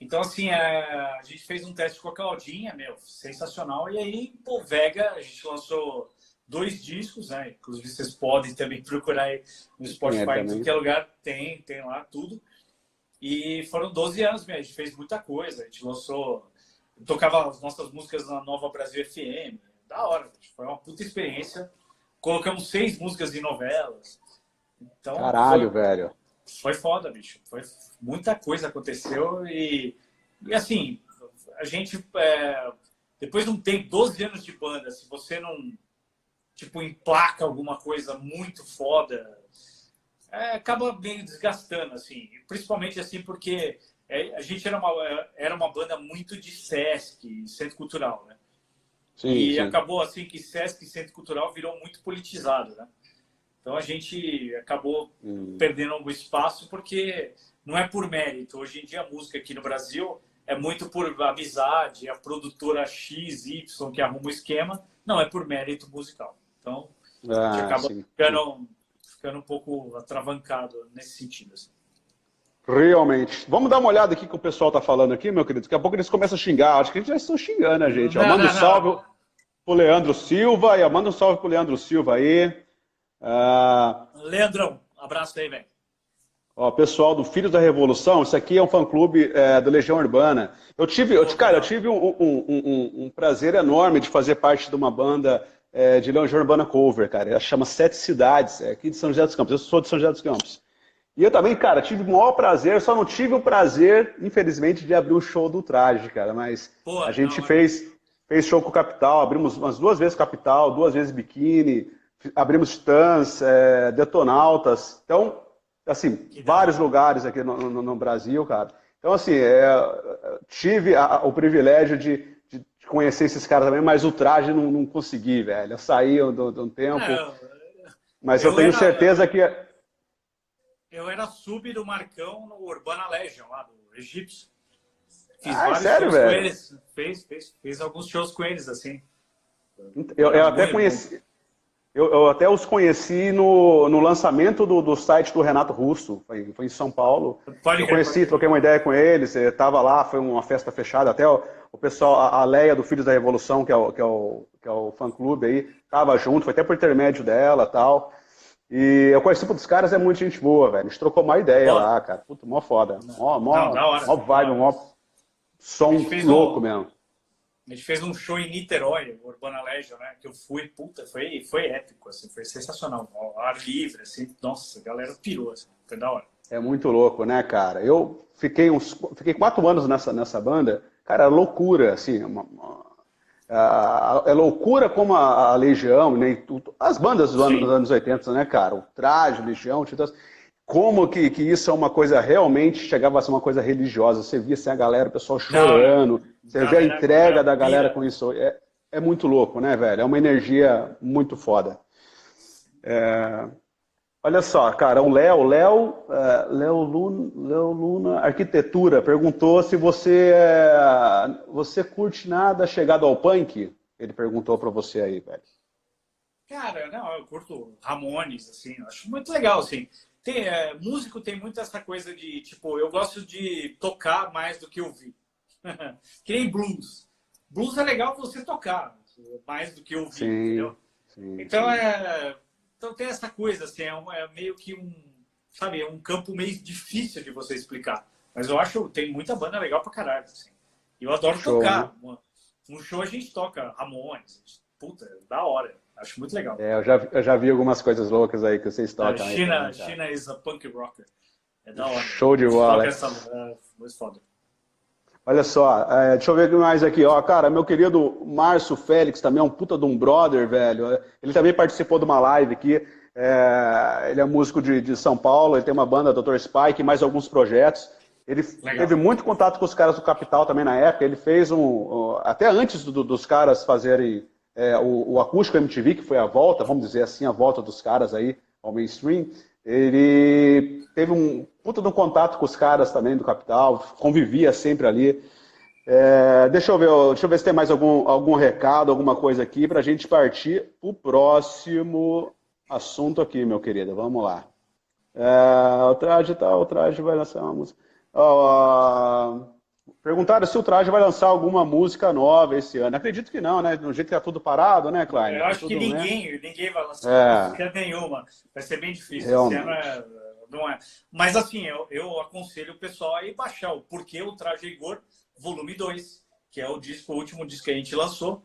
Então, assim, a, a gente fez um teste com a Claudinha, meu, sensacional. E aí, pô, Vega, a gente lançou dois discos, né? Inclusive, vocês podem também procurar aí no Spotify, é, tudo que é lugar, tem, tem lá tudo. E foram doze anos, meu, a gente fez muita coisa. A gente lançou... Eu tocava as nossas músicas na Nova Brasil F M. Da hora, gente. Foi uma puta experiência. Colocamos seis músicas de novelas. Então, caralho, foi... velho. Foi foda, bicho. Foi... Muita coisa aconteceu e, e assim, a gente, é... depois de um tempo, doze anos de banda, se você não, tipo, emplaca alguma coisa muito foda, é... acaba meio desgastando, assim. Principalmente, assim, porque... A gente era uma, era uma banda muito de Sesc, Centro Cultural, né? Sim, e sim. acabou assim que Sesc e Centro Cultural virou muito politizado, né? Então a gente acabou hum. perdendo algum espaço porque não é por mérito. Hoje em dia a música aqui no Brasil é muito por amizade, a produtora X, Y que arruma o esquema. Não, é por mérito musical. Então ah, a gente acaba sim. ficando, ficando um pouco atravancado nesse sentido, assim. Realmente. Vamos dar uma olhada aqui que o pessoal tá falando aqui, meu querido. Daqui a pouco eles começam a xingar. Acho que eles já estão xingando a gente. Não, ó, manda não, um salve não. pro Leandro Silva. E manda um salve pro Leandro Silva aí. Ah... Leandrão, abraço aí, velho. Ó, pessoal do Filhos da Revolução, isso aqui é um fã-clube é, da Legião Urbana. Eu tive, eu, cara, eu tive um, um, um, um prazer enorme de fazer parte de uma banda é, de Legião Urbana cover, cara. Ela chama Sete Cidades, é aqui de São José dos Campos. Eu sou de São José dos Campos. E eu também, cara, tive o maior prazer, só não tive o prazer, infelizmente, de abrir o show do Ultraje, cara, mas Pô, a gente não, fez, fez show com o Capital, abrimos umas duas vezes Capital, duas vezes Biquíni, abrimos Titãs, é, Detonautas, então, assim, vários lugares aqui no, no, no Brasil, cara. Então, assim, é, tive a, o privilégio de, de, de conhecer esses caras também, mas Ultraje não, não consegui, velho. Eu saí de um tempo, não, mas eu, eu tenho era, certeza que... Eu era sub do Marcão no Urbana Legion, lá do Egípcio. Fiz ah, vários sério, shows velho? com eles, fez, fez, fez alguns shows com eles, assim. Eu, eu até conheci... Eu, eu até os conheci no, no lançamento do, do site do Renato Russo, foi, foi em São Paulo. Pode eu conheci, pode. Troquei uma ideia com eles, estava lá, foi uma festa fechada, até o, o pessoal, a, a Leia do Filhos da Revolução, que é o, que é o, que é o fã-clube aí, estava junto, foi até por intermédio dela e tal. E eu conheci um dos caras, é muito gente boa, velho. A gente trocou uma ideia Boa. lá, cara. Puta, mó foda. Mó, mó, Não, hora, mó vibe, mó som louco um... mesmo. A gente fez um show em Niterói, o Urbana Legion, né? Que eu fui, puta, foi, foi épico, assim, foi sensacional. Ao ar livre, assim, nossa, a galera pirou, assim, foi da hora. É muito louco, né, cara? Eu fiquei uns, fiquei quatro anos nessa, nessa banda, cara, loucura, assim, uma, uma, a, a, é loucura como a, a Legião, né, tudo, as bandas do ano, dos anos oitenta, né, cara? Ultraje, Legião, Titãs, como que, que isso é uma coisa realmente, chegava a ser uma coisa religiosa, você via assim, a galera, o pessoal chorando... Não. Você vê a entrega da galera com isso. É, é muito louco, né, velho? É uma energia muito foda. É... Olha só, cara, o Léo, Léo, é, Léo, Luna, Léo Luna Arquitetura perguntou se você, é, você curte nada chegado ao punk. Ele perguntou pra você aí, velho. Cara, não, eu curto Ramones, assim, eu acho muito legal, assim. Tem, é, músico tem muito essa coisa de, tipo, eu gosto de tocar mais do que ouvir. Que nem blues. Blues é legal você tocar, mais do que ouvir, sim, entendeu? Sim, então, sim. É, então tem essa coisa, assim, é, um, é meio que um, sabe, é um campo meio difícil de você explicar. Mas eu acho, tem muita banda legal pra caralho, assim. Eu adoro show, tocar. Né? Um show a gente toca Ramones, puta, da hora. Acho muito legal. É, eu já, eu já vi algumas coisas loucas aí que vocês tocam. É, China, aí, China is a punk rocker. É da hora. Show de bola. Essa, é, muito foda. Olha só, é, deixa eu ver mais aqui, ó, cara, meu querido Márcio Félix também é um puta de um brother, velho, ele também participou de uma live aqui, é, ele é músico de, de São Paulo, ele tem uma banda, doutor Spike, mais alguns projetos, ele Legal. teve muito contato com os caras do Capital também na época, ele fez um, até antes do, dos caras fazerem é, o, o Acústico M T V, que foi a volta, vamos dizer assim, a volta dos caras aí ao mainstream, ele teve um puta de um contato com os caras também do Capital, convivia sempre ali. É, deixa eu ver, deixa eu ver se tem mais algum, algum recado, alguma coisa aqui, pra gente partir pro próximo assunto aqui, meu querido. Vamos lá. É, o traje tá, o traje vai lançar uma música. Ah, perguntaram se o traje vai lançar alguma música nova esse ano. Acredito que não, né? Do jeito que tá tudo parado, né, Klein? Eu acho tá tudo, que ninguém, né? ninguém vai lançar é. música nenhuma. Vai ser bem difícil. Realmente. Esse ano é... Não é. Mas assim, eu, eu aconselho o pessoal a ir baixar o Porquê Ultraje Igor, volume dois, que é o disco, o último disco que a gente lançou,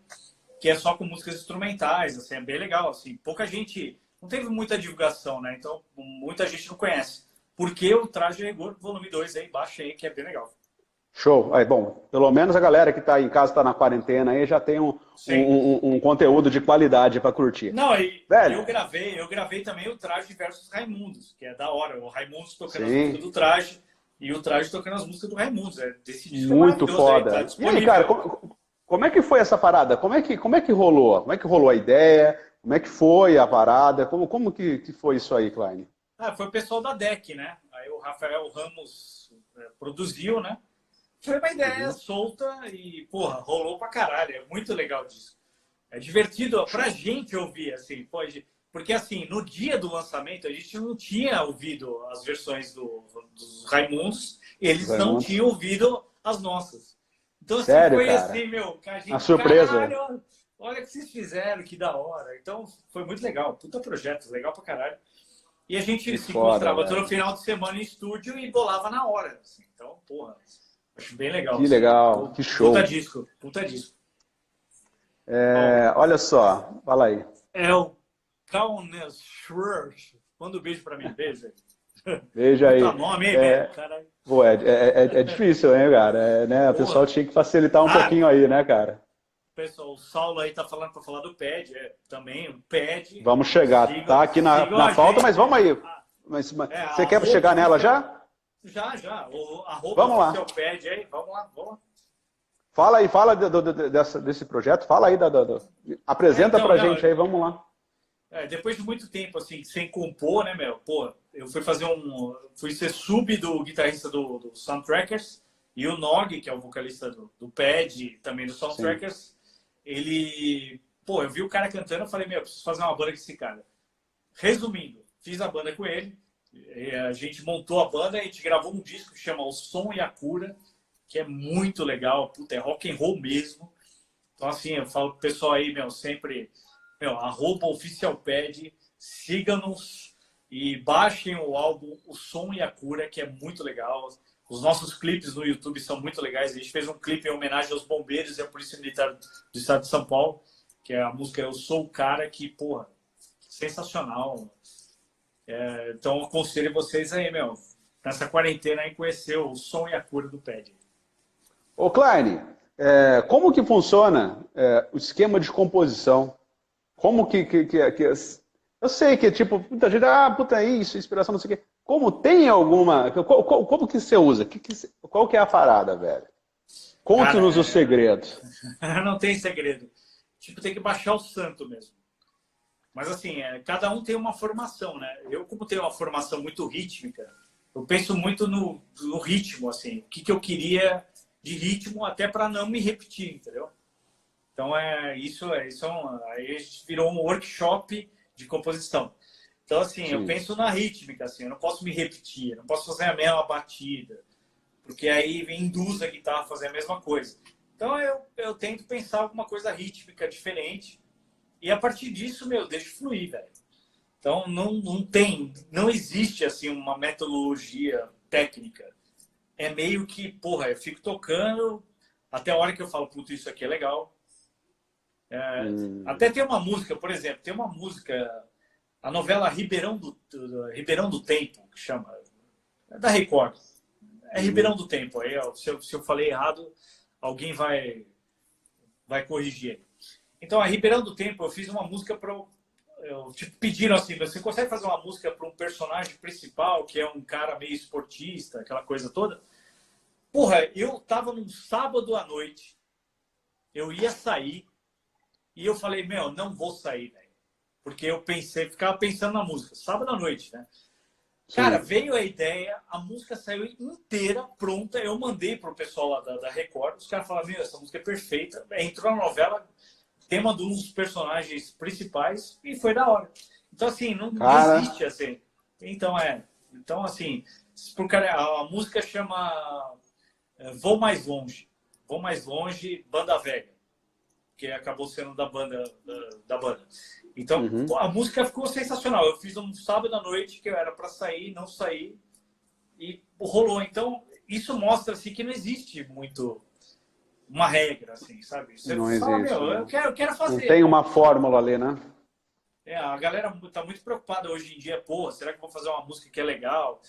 que é só com músicas instrumentais, assim, é bem legal, assim, pouca gente, não teve muita divulgação, né, então muita gente não conhece. Porquê Ultraje Igor, volume dois, aí, baixa aí, que é bem legal. Show, aí, bom, pelo menos a galera que está em casa, está na quarentena aí, já tem um, um, um, um conteúdo de qualidade para curtir. Não, e Velho. eu gravei, eu gravei também o Traje versus Raimundos, que é da hora, o Raimundos tocando Sim. as músicas do Traje e o Traje tocando as músicas do Raimundos, é desse disco muito foda. Aí, tá e aí, cara, como, como é que foi essa parada? Como é que, como é que rolou? Como é que rolou a ideia? Como é que foi a parada? Como, como que, que foi isso aí, Klein? Ah, foi o pessoal da D E C, né? Aí o Rafael Ramos é, produziu, né? Foi uma ideia uhum. solta e, porra, rolou pra caralho. É muito legal disso. É divertido pra gente ouvir, assim, pode... Porque, assim, no dia do lançamento, a gente não tinha ouvido as versões do, dos Raimundos, eles Raimundo. não tinham ouvido as nossas. Então, assim, Sério, foi cara? assim, meu, que a gente... A surpresa. Caralho, olha o que vocês fizeram, que da hora. Então, foi muito legal. Puta projeto, legal pra caralho. E a gente que se foda, encontrava todo final de semana em estúdio e bolava na hora, assim. Então, porra... Acho bem legal. Que legal, assim. que show. Puta disco, puta disco. É, olha só, fala aí. É o Kaunas Schwartz. Manda um beijo pra mim, beijo. Beijo aí. Puta nome, hein, é, velho? Pô, é, é, é, é difícil, hein, cara? É, né? O pessoal tinha que facilitar um ah, pouquinho aí, né, cara? pessoal, o Saulo aí tá falando para falar do P E D, é, também, o P E D. Vamos chegar, sigam, tá aqui na, na pauta, mas vamos aí. A, mas, mas, é, você quer chegar nela já? Já, já. O, a roupa vamos lá. Seu P E D aí, vamos lá, vamos lá. Fala aí, fala do, do, do, dessa, desse projeto, fala aí, da, da, da... apresenta é, então, pra não, gente eu... aí, vamos lá. É, depois de muito tempo, assim, sem compor, né, meu? Pô, eu fui fazer um... Fui ser sub do guitarrista do, do Soundtrackers e o Nog, que é o vocalista do, do P A D, também do Soundtrackers, sim. Ele... Pô, eu vi o cara cantando, eu falei, meu, preciso fazer uma banda com esse cara. Resumindo, fiz a banda com ele, a gente montou a banda, a gente gravou um disco que chama O Som e a Cura, que é muito legal, puta, é rock and roll mesmo. Então, assim, eu falo pro pessoal aí, meu, sempre... Meu, arroba Oficial P E D, sigam-nos e baixem o álbum O Som e a Cura, que é muito legal. Os nossos clipes no YouTube são muito legais. A gente fez um clipe em homenagem aos bombeiros e à Polícia Militar do Estado de São Paulo, que é a música Eu Sou o Cara, que, porra, sensacional. É, então, aconselho vocês aí, meu, nessa quarentena aí, conhecer O Som e a Cura do P E D. Ô, Klein, é, como que funciona é, o esquema de composição? Como que, que, que, que... Eu sei que, tipo, muita gente... Ah, puta, isso, inspiração, não sei o quê. Como tem alguma... Como, como que você usa? Que, que, qual que é a parada, velho? Conte-nos o segredo. Não tem segredo. Tipo, tem que baixar o santo mesmo. Mas, assim, é, cada um tem uma formação, né? Eu, como tenho uma formação muito rítmica, eu penso muito no, no ritmo, assim. O que, que eu queria de ritmo até para não me repetir, entendeu? Então, é, isso, é, isso é um, aí a gente virou um workshop de composição. Então, assim, sim, eu penso na rítmica, assim, eu não posso me repetir, eu não posso fazer a mesma batida, porque aí induz a guitarra a fazer a mesma coisa. Então, eu, eu tento pensar alguma coisa rítmica diferente e, a partir disso, meu, deixo fluir, velho. Então, não, não tem, não existe, assim, uma metodologia técnica. É meio que, porra, eu fico tocando até a hora que eu falo, puto, isso aqui é legal. É, hum. Até tem uma música, por exemplo, tem uma música, a novela Ribeirão do, do, Ribeirão do Tempo, que chama, é da Record, é Ribeirão hum. do Tempo, aí, se, eu, se eu falei errado, alguém vai, vai corrigir. Então, a Ribeirão do Tempo, eu fiz uma música para, tipo, pediram assim, você consegue fazer uma música para um personagem principal, que é um cara meio esportista, aquela coisa toda? Porra, eu tava num sábado à noite, eu ia sair, e eu falei, meu, não vou sair, velho. Porque eu pensei, ficava pensando na música. Sábado à noite, né? Sim. Cara, veio a ideia, a música saiu inteira, pronta. Eu mandei pro pessoal lá da, da Record. Os caras falaram, meu, essa música é perfeita. Entrou na novela, tema de um dos personagens principais e foi da hora. Então, assim, não, não existe, assim. Então, é. Então, assim, pro cara, a, a música chama é, Vou Mais Longe. Vou Mais Longe, Banda Vega, que acabou sendo da banda. Da, da banda. Então, uhum. a música ficou sensacional. Eu fiz um sábado à noite que eu era para sair, não saí, e rolou. Então, isso mostra assim, que não existe muito uma regra, assim, sabe? Você não fala, existe, meu, né? eu, quero, eu quero fazer. Não tem uma fórmula ali, né? É, a galera tá muito preocupada hoje em dia. Porra, será que eu vou fazer uma música que é legal?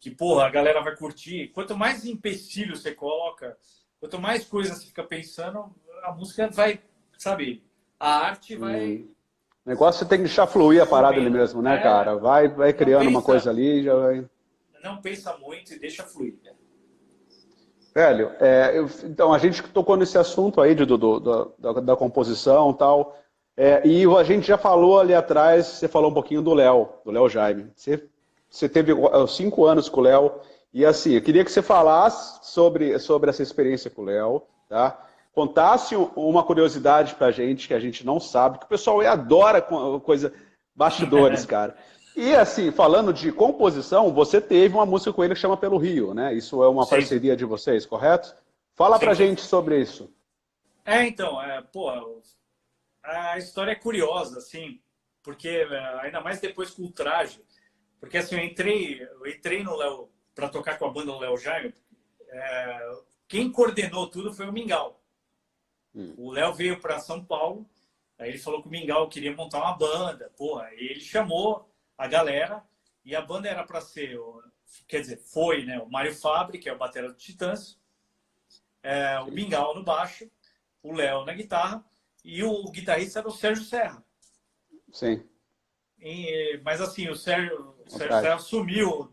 Que, porra, a galera vai curtir? Quanto mais empecilho você coloca, quanto mais coisa você fica pensando, a música vai... Sabe, a arte vai... Hum. O negócio você tem que deixar fluir a parada ali mesmo, né, é, cara? Vai, vai criando pensa, uma coisa ali já vai... Não pensa muito e deixa fluir, né? Velho, é, eu, então a gente tocou nesse assunto aí de, do, do, da, da composição e tal, é, e a gente já falou ali atrás, você falou um pouquinho do Léo, do Léo Jaime. Você, você teve cinco anos com o Léo, e assim, eu queria que você falasse sobre, sobre essa experiência com o Léo, tá? Contasse uma curiosidade pra gente, que a gente não sabe, que o pessoal adora coisa, bastidores, cara. E assim, falando de composição, você teve uma música com ele que chama Pelo Rio, né? Isso é uma Sim. parceria de vocês, correto? Fala Sim. pra gente sobre isso. É, então, é, pô, a história é curiosa, assim, porque ainda mais depois com o Ultraje, porque assim, eu entrei, eu entrei no Léo, pra tocar com a banda do Léo Jaime, é, quem coordenou tudo foi o Mingau. O Léo veio para São Paulo, aí ele falou que o Mingau queria montar uma banda, porra, e ele chamou a galera, e a banda era para ser, quer dizer, foi, né, o Mário Fabri, que é o batera do Titãs, é, o Mingau no baixo, o Léo na guitarra, E o guitarrista era o Sérgio Serra. Sim. E, mas assim, o Sérgio, o Sérgio Serra sumiu.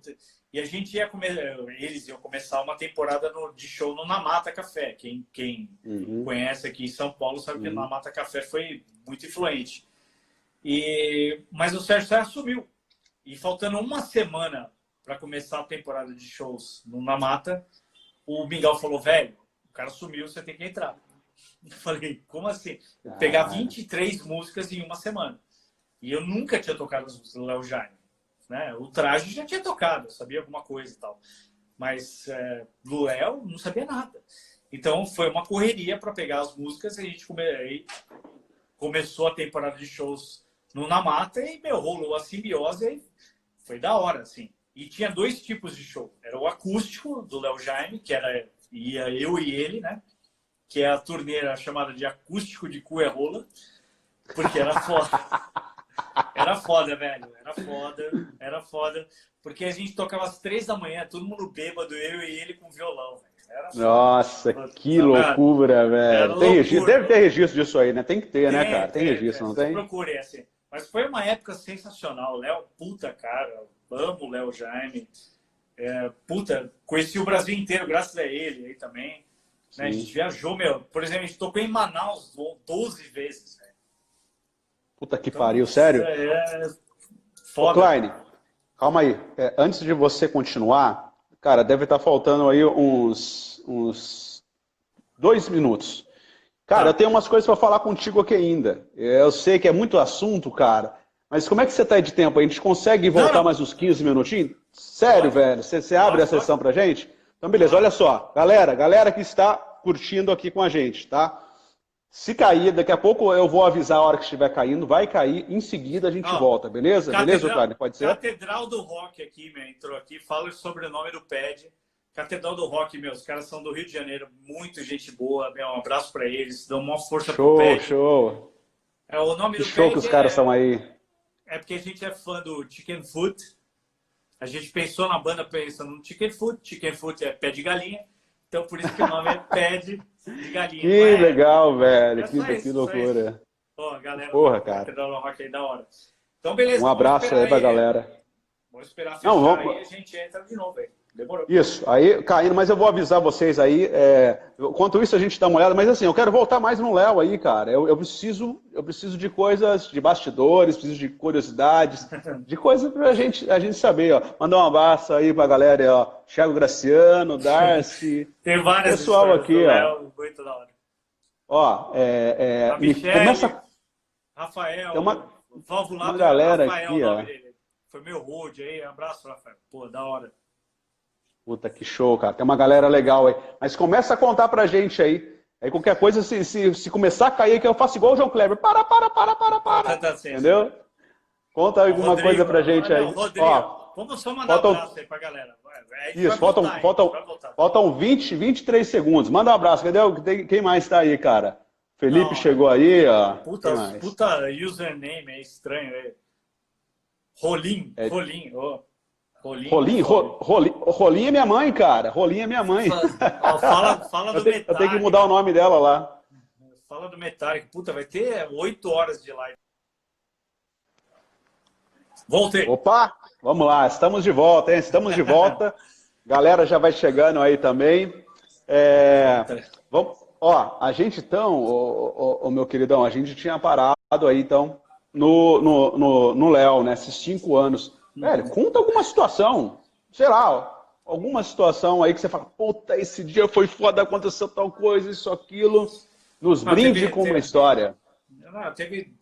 E a gente ia começar, eles iam começar uma temporada no, de show no Na Mata Café. Quem, quem uhum. conhece aqui em São Paulo sabe uhum. que o Na Mata Café foi muito influente. E, mas o Sérgio Serra sumiu. E faltando uma semana para começar a temporada de shows no Na Mata, o Mingau falou: velho, o cara sumiu, você tem que entrar. Eu falei: como assim? Ah. Pegar vinte e três músicas em uma semana. E eu nunca tinha tocado as músicas do Léo Jaime, né? O Ultraje já tinha tocado, eu sabia alguma coisa e tal. Mas é, do Léo, não sabia nada. Então foi uma correria para pegar as músicas e a gente come... e começou a temporada de shows no Na Mata e, meu, rolou a simbiose e foi da hora, assim. E tinha dois tipos de show. Era o acústico do Léo Jaime, que era ia eu e ele, né? Que é a turneira chamada de acústico de cu é rola, porque era foda. Era foda, velho. Era foda, era foda. Porque a gente tocava às três da manhã, todo mundo bêbado, eu e ele com violão, velho. Era Nossa, foda. que tá, loucura, velho. Tem registro, deve ter registro disso aí, né? Tem que ter, tem, né, cara? Tem, tem registro, é, não tem? Procure, assim. Mas foi uma época sensacional. Léo, puta, cara. Amo o Léo Jaime. É, puta, conheci o Brasil inteiro graças a ele aí também. Né? A gente viajou, meu. Por exemplo, a gente tocou em Manaus doze vezes, velho. Puta que então, pariu, sério? É... Foda. Ô, Klein, cara. Calma aí. É, antes de você continuar, cara, deve estar faltando aí uns, uns dois minutos. Cara, tá. Eu tenho umas coisas para falar contigo aqui ainda. Eu sei que é muito assunto, cara, mas como é que você tá aí de tempo? A gente consegue voltar não. mais uns quinze minutinhos? Sério, vai. velho? Você, você abre vai, a sessão vai. pra gente? Então, beleza. Olha só. Galera, galera que está curtindo aqui com a gente, tá? Se cair, daqui a pouco eu vou avisar a hora que estiver caindo, vai cair, em seguida a gente ah, volta, beleza? Catedral, beleza, Otávio? Pode ser? Catedral do Rock aqui, meu, entrou aqui, fala sobre o sobrenome do P E D. Catedral do Rock, meu, os caras são do Rio de Janeiro, muito gente boa, meu, um abraço pra eles, dão uma força show, pro P E D. Show, show! É, o nome que do show P E D que os caras é, são aí. É porque a gente é fã do Chicken Foot, a gente pensou na banda pensando no Chicken Foot, Chicken Foot é pé de galinha. Então, por isso que o nome é P E D de galinha. Que é, legal, velho. É que, isso, que loucura. Ó, galera. Porra, cara. Rock aí, da hora. Então, beleza. Um abraço aí pra aí, galera. Vamos esperar fechar Não, vamos... aí a gente entra de novo, velho. Demorou. Isso. Aí, caindo. Mas eu vou avisar vocês aí. É... Enquanto isso, a gente dá uma olhada. Mas assim, eu quero voltar mais no Léo aí, cara. Eu, eu, preciso, eu preciso de coisas, de bastidores, preciso de curiosidades, de coisas pra gente, a gente saber, ó. Mandar um abraço aí pra galera, ó. Thiago Graciano, Darcy. Tem várias pessoal aqui, ó. Muito da hora. Ó, é, é, a Michele, começa... Rafael, tem uma, Valvulado, uma galera Rafael, aqui, ó. Dele. Foi meu road aí, abraço, Rafael. Pô, da hora. Puta, que show, cara. Tem uma galera legal aí. Mas começa a contar pra gente aí. Aí qualquer coisa, se, se, se começar a cair, que eu faço igual o João Kleber. Para, para, para, para, para. Tá, tá, Entendeu? Sim, sim. Conta alguma Rodrigo, coisa pra gente não, aí. Rodrigo. Ó, vamos só mandar faltam... um abraço aí pra galera. É, isso, faltam, voltar, faltam, faltam vinte, vinte e três segundos. Manda um abraço. Cadê o, quem mais tá aí, cara? Felipe Não, chegou aí, ó. Puta, puta username é estranho. É. Rolim, é... Rolim, ó. Oh. Rolim, Rolim, Rolim. Rolim, Rolim é minha mãe, cara. Rolim é minha mãe. Ó, fala fala do Metallica. Eu tenho que mudar o nome dela lá. Fala do Metallica. Puta, vai ter oito horas de live. Voltei. Opa! Vamos lá, estamos de volta, hein? Estamos de volta. Galera já vai chegando aí também. É, vamos, ó, a gente então, o, o, o meu queridão, a gente tinha parado aí então no Léo, no, no, no né? Esses cinco anos. Velho, conta alguma situação, sei lá, ó, alguma situação aí que você fala, puta, esse dia foi foda, aconteceu tal coisa, isso, aquilo. Nos Não, brinde teve, com teve, uma história. Não, teve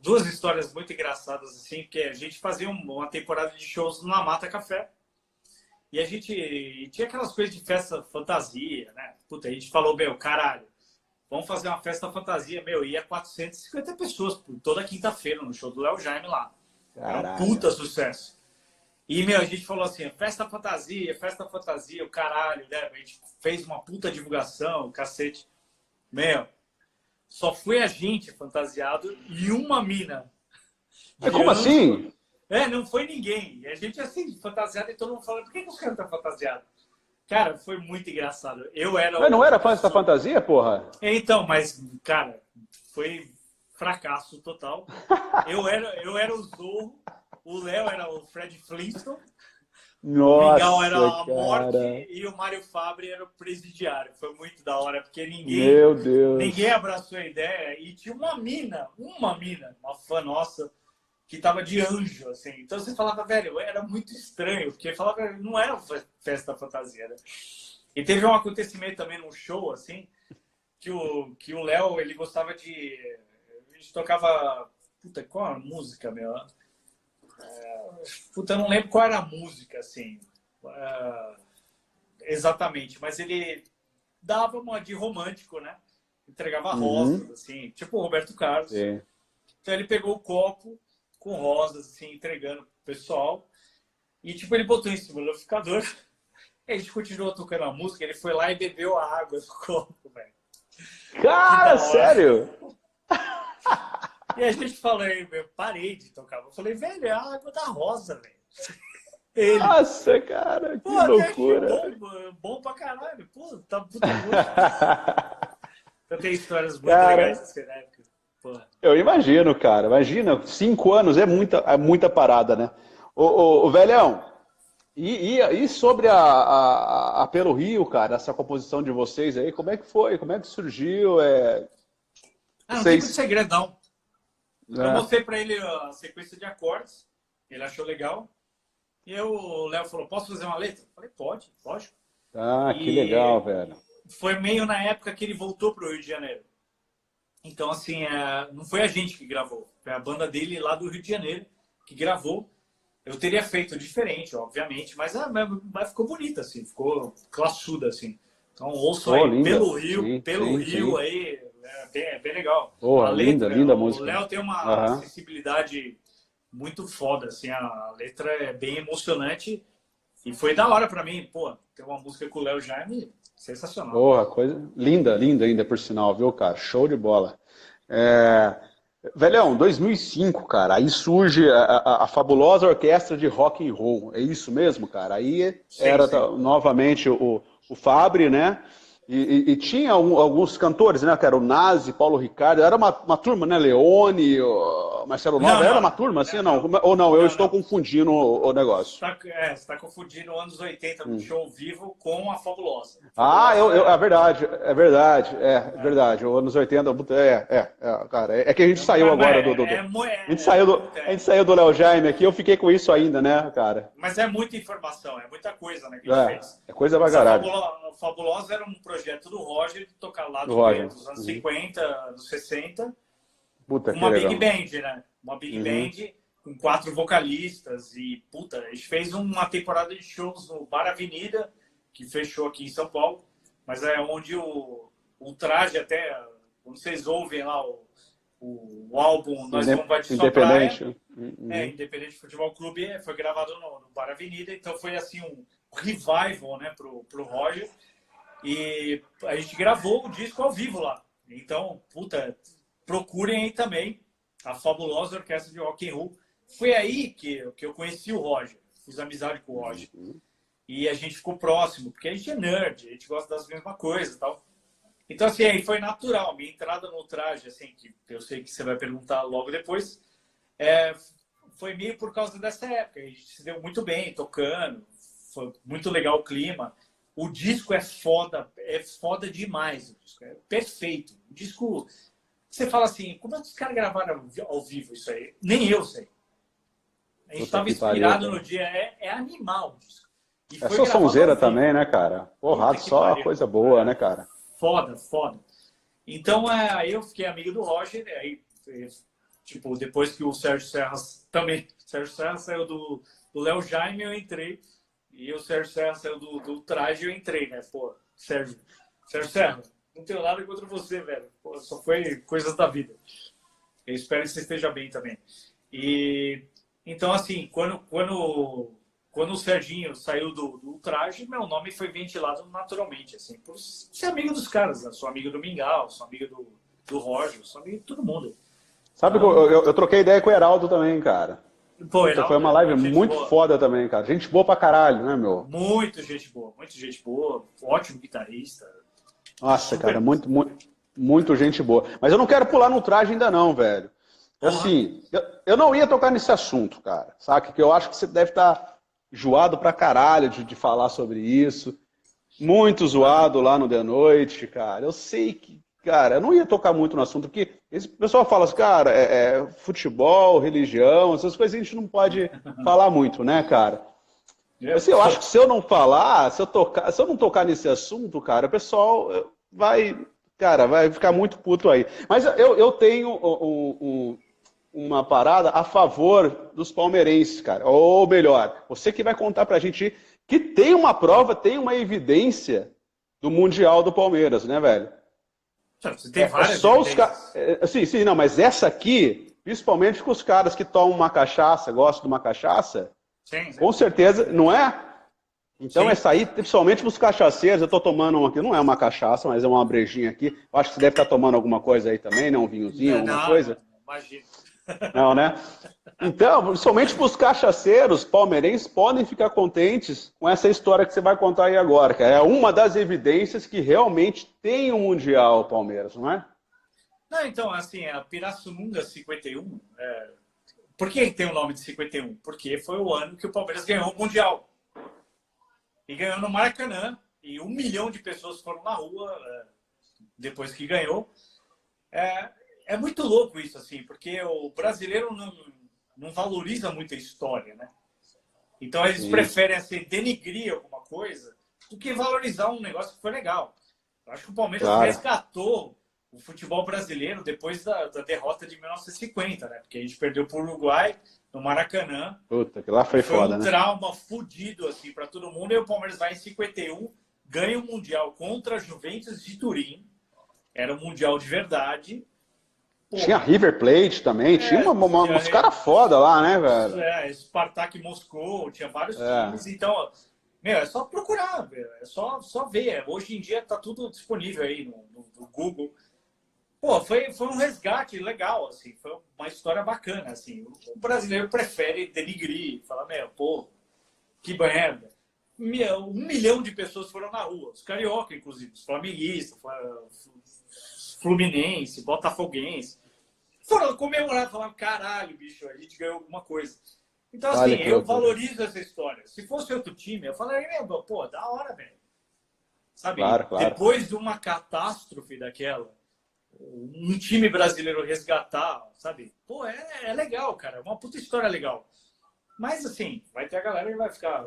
duas histórias muito engraçadas, assim, porque a gente fazia uma temporada de shows no Na Mata Café. E a gente tinha aquelas coisas de festa fantasia, né? Puta, a gente falou, meu, caralho, vamos fazer uma festa fantasia, meu, ia quatrocentas e cinquenta pessoas por toda quinta-feira no show do Léo Jaime lá. Caralho. Era um puta sucesso. E, meu, a gente falou assim, festa fantasia, festa fantasia, o caralho, né? A gente fez uma puta divulgação, cacete. Meu... Só foi a gente fantasiado e uma mina. É, como assim? É, não foi ninguém. A gente assim, fantasiado, e todo mundo falando, por que, que os caras estão fantasiados? Cara, foi muito engraçado. Eu era... Mas não era fã dessa fantasia, porra? Então, mas, cara, foi fracasso total. Eu era, eu era o Zorro, o Léo era o Fred Flintstone, nossa, o Mingau era a Morte, cara, e o Mário Fabre era o presidiário. Foi muito da hora, porque ninguém... Meu Deus. Ninguém abraçou a ideia. E tinha uma mina, uma mina, uma fã nossa, que tava de anjo, assim. Então você falava, velho, era muito estranho, porque falava, não era festa fantasia, né? E teve um acontecimento também num show, assim, que o que o Léo, ele gostava de... A gente tocava... Puta, qual era a música, meu? Puta, eu não lembro qual era a música, assim. Uh, exatamente, mas ele dava uma de romântico, né? Entregava rosas, uhum, assim, tipo o Roberto Carlos. Sim. Então ele pegou o copo com rosas, assim, entregando pro pessoal. E, tipo, ele botou em cima do liquidificador. A gente continuou tocando a música, ele foi lá e bebeu a água do copo, velho. Cara, sério? E a gente falou, eu parei de tocar. Eu falei, velho, é a água da rosa, velho. Ele, nossa, cara, que loucura. Que bom, bom pra caralho. Pô, tá puta louco. Então tem histórias muito cara... legais dessa época. Porra. Eu imagino, cara. Imagina, cinco anos é muita, é muita parada, né? Ô, ô, ô velhão, e, e, e sobre a, a, a Pelo Rio, cara, essa composição de vocês aí, como é que foi? Como é que surgiu? É... Ah, não vocês... tem muito segredo, não. É. Eu mostrei pra ele a sequência de acordes, ele achou legal. E eu, o Léo falou, posso fazer uma letra? Eu falei, pode, lógico. Ah, que e legal, velho. Foi meio na época que ele voltou pro Rio de Janeiro. Então, assim, não foi a gente que gravou. Foi a banda dele lá do Rio de Janeiro que gravou. Eu teria feito diferente, obviamente, mas, mas ficou bonita, assim. Ficou classuda, assim. Então, ouçam aí, linda. Pelo Rio, sim, Pelo sim, Rio, sim. Aí, é bem, é bem legal. Oh, a letra, linda, linda o, música. O Léo tem uma uhum. sensibilidade muito foda, assim. A letra é bem emocionante e foi da hora pra mim. Pô, tem uma música com o Léo Jaime... Sensacional. Porra, coisa linda, linda ainda, por sinal, viu, cara? Show de bola. É... Velhão, dois mil e cinco, cara, aí surge a, a, a fabulosa orquestra de rock and roll. É isso mesmo, cara? Aí sim, era sim. novamente o, o Fabre, né? E, e, e tinha um, alguns cantores, né? Que era o Nazi, Paulo Ricardo. Era uma, uma turma, né? Leone, o Marcelo Nova. Não, era não, uma turma, assim? Não, não. Ou não, eu não, estou não. confundindo o, o negócio. Você está é, tá confundindo anos oitenta do hum. show vivo com a Fabulosa. Ah, eu, eu, é verdade, é verdade. É, é. verdade. Os anos oitenta, é, é, é cara. É que a gente não, saiu agora é, do... do, do. É, é, a gente saiu do, é. a gente saiu do Léo Jaime aqui, eu fiquei com isso ainda, né, cara? Mas é muita informação, é muita coisa, né, que a gente é, fez. É coisa pra caralho. A Fabulosa era um projeto projeto do Roger, de tocar lá do Roger. dos anos uhum. cinquenta, dos sessenta. Puta, uma Big Band, né? Uma Big uhum. Band com quatro vocalistas e, puta, a gente fez uma temporada de shows no Bar Avenida, que fechou aqui em São Paulo, mas é onde o, o Ultraje até, quando vocês ouvem lá o, o, o álbum Nós Indep Vamos Bater Só Praia, uhum. é, Independente Futebol Clube, foi gravado no, no Bar Avenida, então foi assim um revival, né, pro, pro Roger. E a gente gravou o disco ao vivo lá. Então, puta, procurem aí também a fabulosa orquestra de rock and roll. Foi aí que, que eu conheci o Roger, fiz amizade com o Roger. Uhum. E a gente ficou próximo, porque a gente é nerd, a gente gosta das mesmas coisas e tal. Então, assim, aí foi natural. Minha entrada no traje, assim, que eu sei que você vai perguntar logo depois, é, foi meio por causa dessa época. A gente se deu muito bem tocando, foi muito legal o clima. O disco é foda, é foda demais. O disco é perfeito. O disco, você fala assim, como é que os caras gravaram ao vivo isso aí? Nem eu sei. A gente estava inspirado no dia, é, é animal o disco. E é só sonzeira também, né, cara? Porra, só coisa boa, né, cara? Foda, foda. Então, aí é, eu fiquei amigo do Roger, aí, tipo, depois que o Sérgio Serra também, Sérgio Serra saiu do Léo Jaime, eu entrei. E o Sérgio Serra saiu do, do traje e eu entrei, né? Pô, Sérgio, Sérgio Serra, não tenho nada contra você, velho. Pô, só foi coisas da vida. Eu espero que você esteja bem também. E, então, assim, quando, quando, quando o Serginho saiu do, do traje, meu nome foi ventilado naturalmente, assim, por ser amigo dos caras, né? Sou amigo do Mingau, sou amigo do, do Roger, sou amigo de todo mundo. Sabe, ah, eu, eu, eu troquei ideia com o Heraldo também, cara. Pô, então, foi uma live muito boa. Foda também, cara. Gente boa pra caralho, né, meu? Muito gente boa, muito gente boa. Ótimo guitarrista. Nossa, super... cara, muito, muito, muito gente boa. Mas eu não quero pular no traje ainda não, velho. Assim, eu, eu não ia tocar nesse assunto, cara. Saca? Que eu acho que você deve estar zoado pra caralho de, de falar sobre isso. Muito zoado lá no The Noite, cara. Eu sei que... Cara, eu não ia tocar muito no assunto, porque esse pessoal fala assim, cara, é, é, futebol, religião, essas coisas a gente não pode falar muito, né, cara? Assim, eu acho que se eu não falar, se eu, tocar, se eu não tocar nesse assunto, cara, o pessoal vai, cara, vai ficar muito puto aí. Mas eu, eu tenho um, um, uma parada a favor dos palmeirenses, cara. Ou melhor, você que vai contar pra gente que tem uma prova, tem uma evidência do Mundial do Palmeiras, né, velho? Você tem várias é, só os ca... é, sim, sim, não, mas essa aqui, principalmente com os caras que tomam uma cachaça, gostam de uma cachaça, sim, sim. Com certeza, não é? Então sim. Essa aí, principalmente os cachaceiros, eu tô tomando uma aqui, não é uma cachaça, mas é uma brejinha aqui. Eu acho que você deve estar tomando alguma coisa aí também, né? Um vinhozinho, não, alguma não, coisa. Imagina. Não, né? Então, principalmente para os cachaceiros palmeirenses podem ficar contentes com essa história que você vai contar aí agora, cara. É uma das evidências que realmente tem um Mundial Palmeiras, não é? Não, então, assim, a Pirassununga cinquenta e um, é... por que tem o nome de cinquenta e um? Porque foi o ano que o Palmeiras ganhou o Mundial. E ganhou no Maracanã, e um milhão de pessoas foram na rua é... depois que ganhou. É... É muito louco isso, assim, porque o brasileiro não, não valoriza muito a história, né? Então, eles Sim. preferem, assim, denigrir alguma coisa do que valorizar um negócio que foi legal. Eu acho que o Palmeiras claro. resgatou o futebol brasileiro depois da, da derrota de mil novecentos e cinquenta, né? Porque a gente perdeu para o Uruguai, no Maracanã. Puta, que lá foi foda, né? Foi um trauma fudido, assim, para todo mundo. E o Palmeiras vai em cinquenta e um, ganha o Mundial contra a Juventus de Turim. Era o Mundial de verdade. Pô, tinha River Plate também, é, tinha uma, uma, tinha uns caras foda lá, né, velho? É, Spartak Moscou, tinha vários é. times, então, meu, é só procurar, velho, é só, só ver. Hoje em dia tá tudo disponível aí no, no, no Google. Pô, foi, foi um resgate legal, assim, foi uma história bacana, assim. O brasileiro prefere denigrir, falar, meu, pô, que merda. Um milhão de pessoas foram na rua, os carioca, inclusive, os flamenguistas, Fluminense, Botafoguense. Foram comemorar, falaram, caralho, bicho, a gente ganhou alguma coisa. Então, assim, vale, eu valorizo cara. essa história. Se fosse outro time, eu falaria, pô, da hora, velho. Sabe? Claro, claro. Depois de uma catástrofe daquela, um time brasileiro resgatar, sabe? Pô, é, é legal, cara. É uma puta história legal. Mas, assim, vai ter a galera que vai ficar...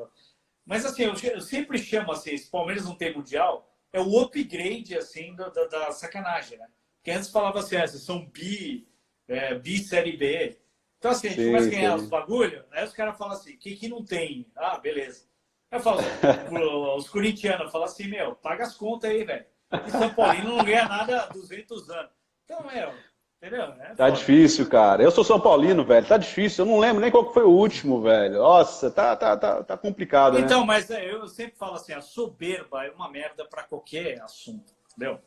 Mas, assim, eu, eu sempre chamo, assim, se o Palmeiras não tem Mundial... É o upgrade, assim, da, da, da sacanagem, né? Porque antes falava assim, ah, vocês são bi, é, bi série B. Então, assim, a gente começa a ganhar os bagulhos, aí os caras falam assim, o que, que não tem? Ah, beleza. Aí eu falo, os corintianos falam assim, meu, paga as contas aí, velho. E São Paulino não ganha nada há duzentos anos. Então, meu, entendeu? É, tá difícil, cara. Eu sou São Paulino, velho, tá difícil. Eu não lembro nem qual que foi o último, velho. Nossa, tá, tá, tá, tá complicado, né? Então, mas eu sempre falo assim, a soberba é uma merda pra qualquer assunto, entendeu?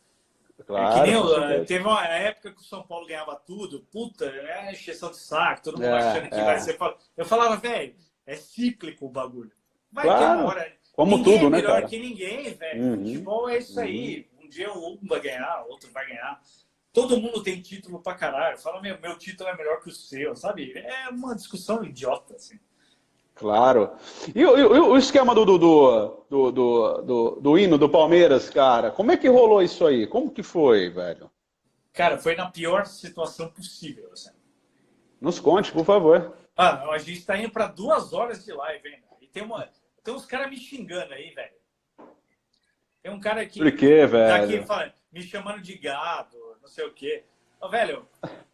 Claro. É que nem eu, teve uma época que o São Paulo ganhava tudo, puta, é encheção de saco, todo mundo é, achando que é. vai ser... Eu falava, velho, é cíclico o bagulho. Vai claro. ter uma hora... Como ninguém tudo, né, cara? Ninguém é melhor que ninguém, velho. Uhum. Futebol é isso uhum. aí. Um dia um vai ganhar, outro vai ganhar... Todo mundo tem título pra caralho. Fala, meu, meu título é melhor que o seu, sabe? É uma discussão idiota, assim. Claro. E, e, e o esquema do, do, do, do, do, do hino do Palmeiras, cara? Como é que rolou isso aí? Como que foi, velho? Cara, foi na pior situação possível, assim. Nos conte, por favor. Ah, a gente tá indo pra duas horas de live, hein? E tem, uma... tem uns caras me xingando aí, velho. Tem um cara aqui... Por quê, velho? Tá aqui falando, me chamando de gado. Não sei o quê. Ô, velho,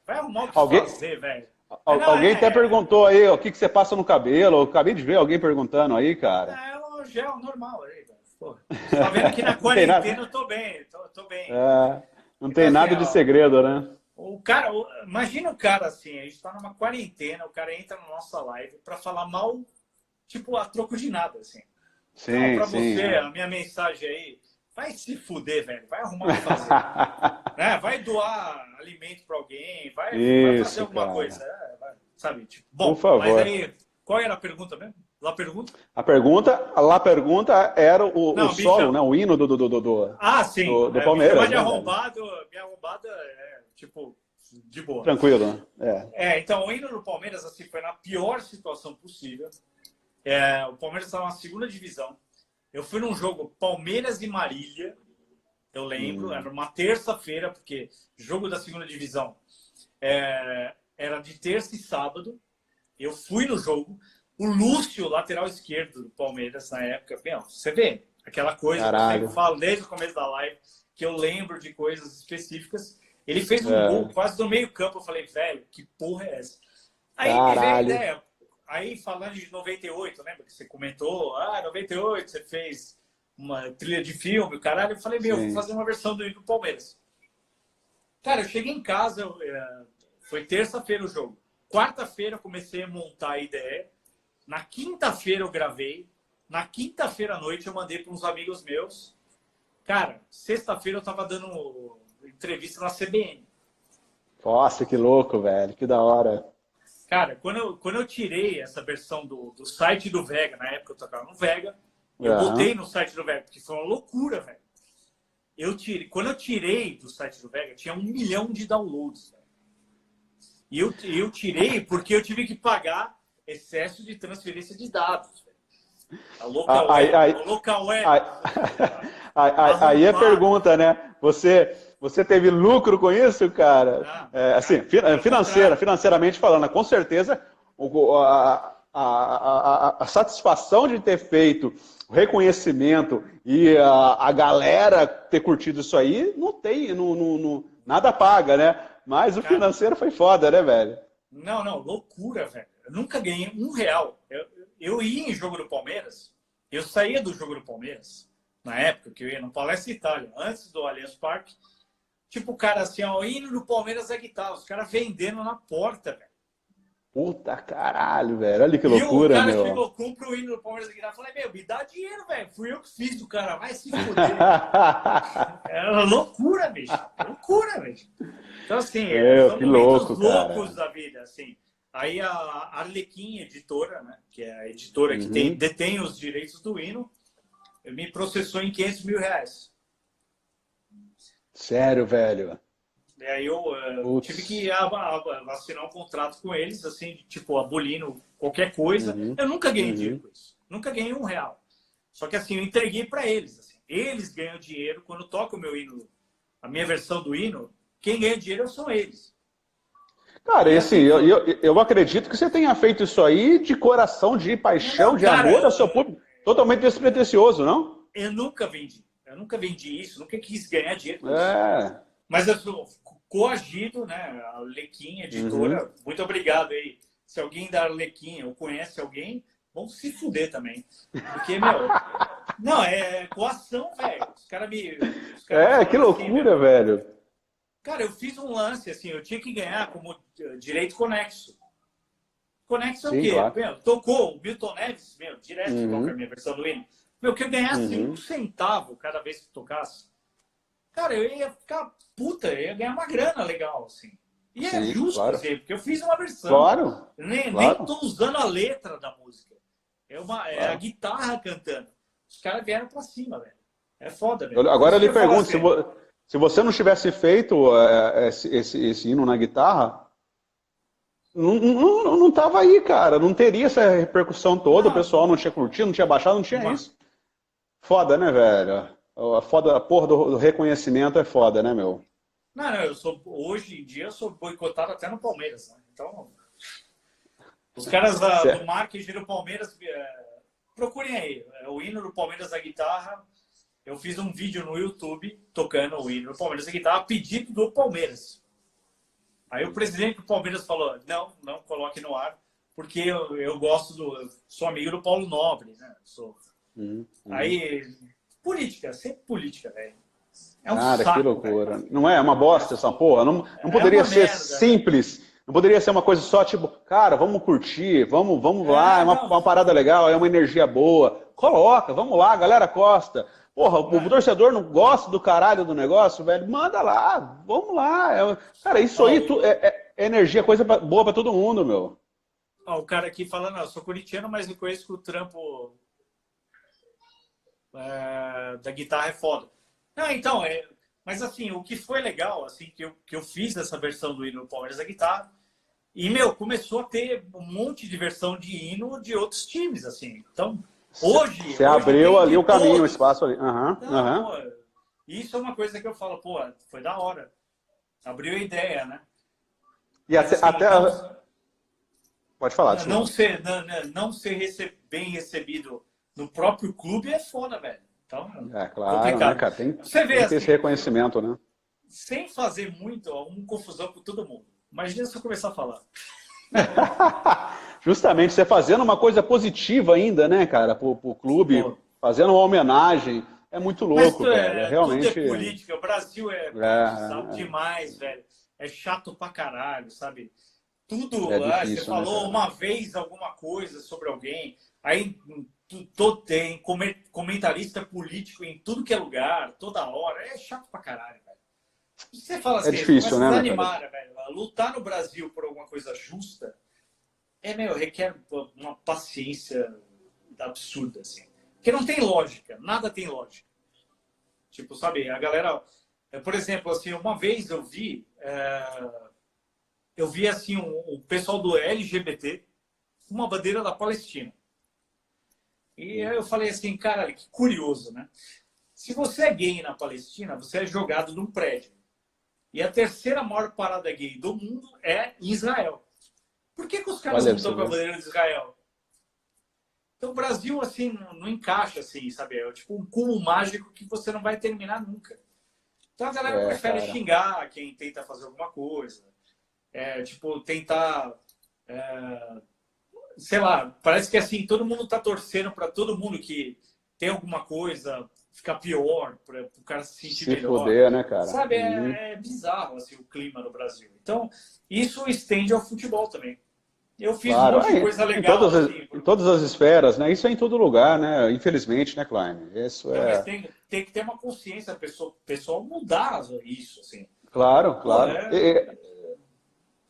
vai arrumar o que alguém... fazer, velho. Al não, alguém é... até perguntou aí, ó, o que, que você passa no cabelo. Eu acabei de ver alguém perguntando aí, cara. É, é um gel normal aí, velho. Pô, tá vendo que na quarentena eu tô bem, tô, tô bem. É, não tem então, nada assim, de ó, segredo, né? O cara, o, imagina o cara assim, a gente tá numa quarentena, o cara entra na nossa live pra falar mal, tipo, a troco de nada, assim. Sim, então, pra sim, você, é. a minha mensagem aí, vai se fuder, velho. Vai arrumar o que fazer. né? Vai doar alimento pra alguém. Vai, Isso, vai fazer alguma cara. coisa. É, vai. sabe? Tipo, bom, por favor. Mas aí, qual era a pergunta mesmo? Lá pergunta? A pergunta, lá pergunta era o, não, o solo, né? O hino do, do, do, do, ah, sim. do, do é, Palmeiras. Mas né? arrombado, minha arrombada é, tipo, de boa. Tranquilo, né? É. É, então, o hino do Palmeiras assim, foi na pior situação possível. É, o Palmeiras estava na segunda divisão. Eu fui num jogo Palmeiras e Marília, eu lembro, hum. era uma terça-feira, porque jogo da segunda divisão é, era de terça e sábado. Eu fui no jogo. O Lúcio, lateral esquerdo do Palmeiras na época, bem, ó, você vê aquela coisa Caralho. que eu falo desde o começo da live, que eu lembro de coisas específicas. Ele fez um é. gol quase no meio campo. Eu falei, velho, que porra é essa? Aí teve a ideia. Aí, falando de noventa e oito, lembra que você comentou? Ah, noventa e oito, você fez uma trilha de filme, caralho. Eu falei, meu, Sim. vou fazer uma versão do, do Palmeiras. Cara, eu cheguei em casa, eu, foi terça-feira o jogo. Quarta-feira eu comecei a montar a ideia. Na quinta-feira eu gravei. Na quinta-feira à noite eu mandei para uns amigos meus. Cara, sexta-feira eu tava dando entrevista na C B N. Nossa, que louco, velho. Que da hora. Cara, quando eu, quando eu tirei essa versão do, do site do Vega, na época eu tocava no Vega, eu uhum. botei no site do Vega, porque foi uma loucura, velho. Eu tirei, quando eu tirei do site do Vega, tinha um milhão de downloads. Velho. E eu, eu tirei porque eu tive que pagar excesso de transferência de dados. Velho. A local aí, web. Aí, a local web aí, a, aí a pergunta, né? Você... Você teve lucro com isso, cara? Ah, é, assim, cara, financeira, financeiramente falando, com certeza a, a, a, a satisfação de ter feito o reconhecimento e a, a galera ter curtido isso aí, não tem, não, não, não, nada paga, né? Mas o cara, financeiro foi foda, né, velho? Não, não, loucura, velho. Eu nunca ganhei um real. Eu, eu ia em jogo do Palmeiras, eu saía do jogo do Palmeiras, na época que eu ia no Paulista Itália, antes do Allianz Parque. Tipo, o cara assim, ó, o hino do Palmeiras é guitarra. Os caras vendendo na porta, velho. Puta caralho, velho. Olha que loucura, meu. E o cara chegou, compra o hino do Palmeiras é guitarra. Eu falei, meu, me dá dinheiro, velho. Fui eu que fiz do cara. Vai se foder. Era loucura, bicho. Loucura, bicho. Então, assim, meu, são que louco, loucos cara. da vida, assim. Aí a Arlequim, editora, né? Que é a editora uhum. que tem, detém os direitos do hino, me processou em quinhentos mil reais. Sério, velho? E aí eu uh, tive que assinar um contrato com eles, assim, tipo, abolindo qualquer coisa. Uhum. Eu nunca ganhei uhum. dinheiro com isso. Nunca ganhei um real. Só que, assim, eu entreguei para eles. Assim. Eles ganham dinheiro. Quando toca o meu hino, a minha versão do hino, quem ganha dinheiro são eles. Cara, e assim, eu, eu, eu acredito que você tenha feito isso aí de coração, de paixão, não, de cara, amor ao seu público. Totalmente despretensioso, não? Eu nunca vendi. Eu nunca vendi isso, nunca quis ganhar dinheiro com é. isso. Mas eu sou coagido, né? A Arlequim, editora, uhum. muito obrigado aí. Se alguém da Arlequim ou conhece alguém, vamos se fuder também. Porque, meu... não, é coação, velho. Os caras me... Os cara é, que loucura, assim, velho. Cara, eu fiz um lance, assim, eu tinha que ganhar como direito conexo. Conexo é o quê? Claro. Meu, tocou o Milton Neves, meu, direto uhum. toca a minha versão do hino. Meu, que eu ganhasse uhum. um centavo cada vez que tocasse, cara, eu ia ficar puta, eu ia ganhar uma grana legal, assim. E é justo, claro. assim, porque eu fiz uma versão. Claro. Nem, claro. nem tô usando a letra da música. É, uma, é claro. a guitarra cantando. Os caras vieram pra cima, velho. É foda, velho. Eu, agora eu lhe pergunto, assim, se, vo, se você não tivesse feito uh, esse, esse, esse hino na guitarra, não, não, não tava aí, cara. Não teria essa repercussão toda, não. O pessoal não tinha curtido, não tinha baixado, não tinha uma... isso. Foda, né, velho? A, foda, a porra do, do reconhecimento é foda, né, meu? Não, não, eu sou... Hoje em dia eu sou boicotado até no Palmeiras, né? Então... Os caras da, do marketing do Palmeiras... É, procurem aí. É o hino do Palmeiras da guitarra. Eu fiz um vídeo no YouTube tocando o hino do Palmeiras da guitarra a pedido do Palmeiras. Aí o presidente do Palmeiras falou, não, não coloque no ar, porque eu, eu gosto do... Eu sou amigo do Paulo Nobre, né? Sou... Hum, hum. Aí, política, sempre política, velho. É um Cara, saco, que loucura. Véio. Não é? É uma bosta essa porra. Não, não poderia é ser merda, simples. Véio. Não poderia ser uma coisa só, tipo, cara, vamos curtir, vamos, vamos é, lá, é uma, uma parada legal, é uma energia boa. Coloca, vamos lá, a galera gosta. Porra, o torcedor não gosta do caralho do negócio, velho? Manda lá, vamos lá. Cara, isso aí tu, é, é energia, coisa pra, boa pra todo mundo, meu. Ó, o cara aqui falando, eu sou corintiano, mas não conheço que o trampo é, da guitarra é foda. Não, então, é, mas assim, o que foi legal, assim, que eu, que eu fiz essa versão do hino do Palmeiras da guitarra, e, meu, começou a ter um monte de versão de hino de outros times, assim. Então, hoje... Você abriu ali o caminho, o espaço ali. Uhum, então, uhum. Pô, isso é uma coisa que eu falo, pô, foi da hora. Abriu a ideia, né? E mas, até... Assim, até então, a... Pode falar. Não, não ser, não, não ser rece... bem recebido no próprio clube é foda, velho. Então, é claro, complicado. Né, cara? Tem, Você tem vê, que assim, esse reconhecimento, né? Sem fazer muito, uma confusão com todo mundo. Imagina se eu começar a falar. Justamente, você fazendo uma coisa positiva ainda, né, cara, pro, pro clube, pô, fazendo uma homenagem, é muito louco, velho. É, é, realmente... Tudo é política, o Brasil é, é, é demais, velho. É chato pra caralho, sabe? Tudo, é difícil, ah, você né, falou cara? Uma vez alguma coisa sobre alguém, aí tu tem comentarista político em tudo que é lugar, toda hora, é chato pra caralho, velho. Você fala assim, é difícil, né, desanimar, né, velho? Lutar no Brasil por alguma coisa justa é, meu, requer uma paciência absurda, assim. Porque não tem lógica, nada tem lógica. Tipo, sabe, a galera... Por exemplo, assim, uma vez eu vi... É, eu vi, assim, o um, um pessoal do L G B T com uma bandeira da Palestina. E aí eu falei assim, cara, que curioso, né? Se você é gay na Palestina, você é jogado num prédio. E a terceira maior parada gay do mundo é em Israel. Por que, que os caras não estão com a bandeira de Israel? Então o Brasil, assim, não encaixa, assim, sabe? É tipo um cubo mágico que você não vai terminar nunca. Então a galera é, prefere cara. xingar quem tenta fazer alguma coisa. É, tipo, tentar... É, sei lá, parece que assim, todo mundo tá torcendo para todo mundo que tem alguma coisa... ficar pior, para o cara se sentir se melhor. Se poder, né, cara? Sabe, uhum. é, é bizarro, assim, o clima no Brasil. Então, isso estende ao futebol também. Eu fiz claro. muita coisa legal. Em todas, assim, as, por... em todas as esferas, né? Isso é em todo lugar, né? Infelizmente, né, Klein? Isso então, é... Mas tem, tem que ter uma consciência, pessoal, pessoal mudar isso, assim. Claro, claro. É... É,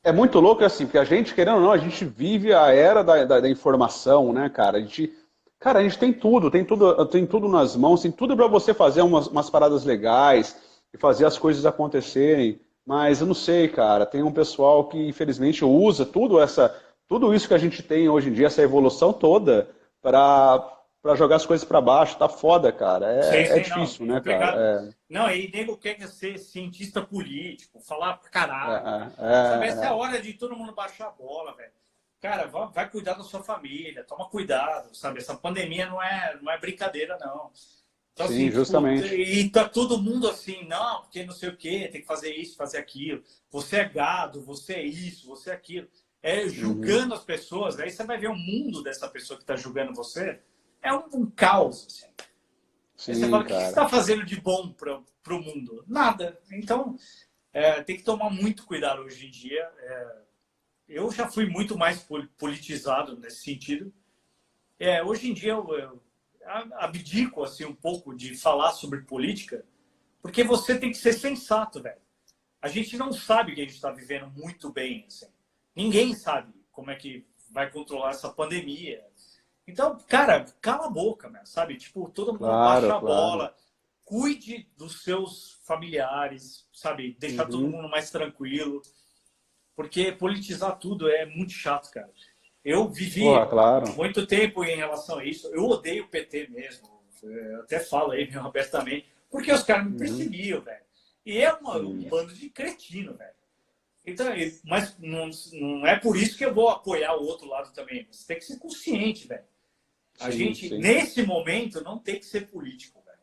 é muito louco, assim, porque a gente, querendo ou não, a gente vive a era da, da, da informação, né, cara? A gente... Cara, a gente tem tudo, tem tudo, tem tudo nas mãos, tem tudo para você fazer umas, umas paradas legais e fazer as coisas acontecerem. Mas eu não sei, cara, tem um pessoal que infelizmente usa tudo, essa, tudo isso que a gente tem hoje em dia, essa evolução toda, para jogar as coisas para baixo. Tá foda, cara. É, sei, sei, é difícil, não, né, cara? É. Não, aí nego quer ser cientista político, falar pra caralho. É, é, sabe, é, essa é a hora de todo mundo baixar a bola, velho. Cara, vai cuidar da sua família, toma cuidado, sabe? Essa pandemia não é, não é brincadeira, não. Então, sim, assim, justamente. E tá todo mundo assim, não, porque não sei o quê, tem que fazer isso, fazer aquilo. Você é gado, você é isso, você é aquilo. É julgando uhum. as pessoas, aí você vai ver o mundo dessa pessoa que tá julgando você. É um, um caos, assim. Sim, aí você fala, cara, o que você tá fazendo de bom pra, pro mundo? Nada. Então, é, tem que tomar muito cuidado hoje em dia, é... Eu já fui muito mais politizado nesse sentido. É, hoje em dia eu, eu abdico assim, um pouco de falar sobre política, porque você tem que ser sensato, velho. A gente não sabe que a gente está vivendo muito bem. Assim. Ninguém sabe como é que vai controlar essa pandemia. Então, cara, cala a boca, né? Sabe? Tipo, todo mundo claro, baixa a claro. bola, cuide dos seus familiares, sabe? Deixar uhum. todo mundo mais tranquilo. Porque politizar tudo é muito chato, cara. Eu vivi Pô, claro. muito tempo em relação a isso. Eu odeio o P T mesmo. Eu até falo aí meu, abertamente. Porque os caras me perseguiam, uhum. velho. E é uma, um bando de cretino, velho. Então, mas não, não é por isso que eu vou apoiar o outro lado também. Você tem que ser consciente, velho. A sim, gente, sim. nesse momento, não tem que ser político, velho.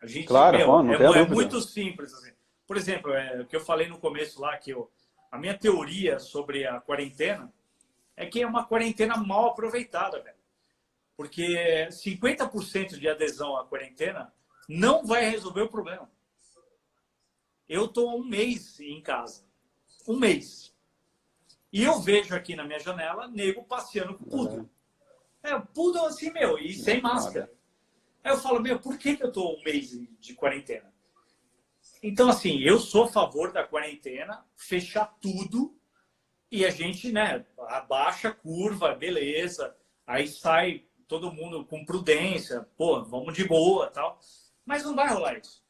A gente, claro, meu, bom, não é, tem a dúvida. É muito simples. Assim. Por exemplo, é, o que eu falei no começo lá, que eu... A minha teoria sobre a quarentena é que é uma quarentena mal aproveitada, velho. Porque cinquenta por cento de adesão à quarentena não vai resolver o problema. Eu estou há um mês em casa. Um mês. E eu vejo aqui na minha janela nego passeando com poodle. É, poodle assim, meu, e sem máscara. Aí eu falo, meu, por que eu estou um mês de quarentena? Então, assim, eu sou a favor da quarentena, fechar tudo e a gente, né, abaixa a curva, beleza. Aí sai todo mundo com prudência, pô, vamos de boa tal. Mas não vai rolar isso.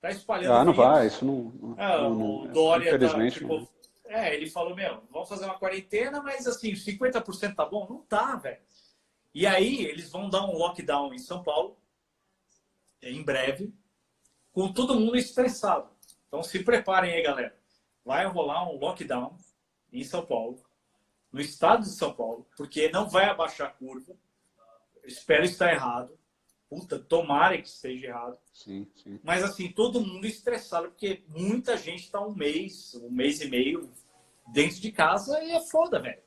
Tá espalhando. Ah, não vírus. Vai, isso não. Ah, não, não o Dória, infelizmente, tá, tipo, não. É, ele falou, meu, vamos fazer uma quarentena, mas assim, cinquenta por cento tá bom? Não tá, velho. E aí eles vão dar um lockdown em São Paulo, em breve, com todo mundo estressado. Então se preparem aí, galera. Vai rolar um lockdown em São Paulo, no estado de São Paulo, porque não vai abaixar a curva. Espero estar errado. Puta, tomara que esteja errado. Sim, sim. Mas assim, todo mundo estressado, porque muita gente tá um mês, um mês e meio dentro de casa e é foda, velho.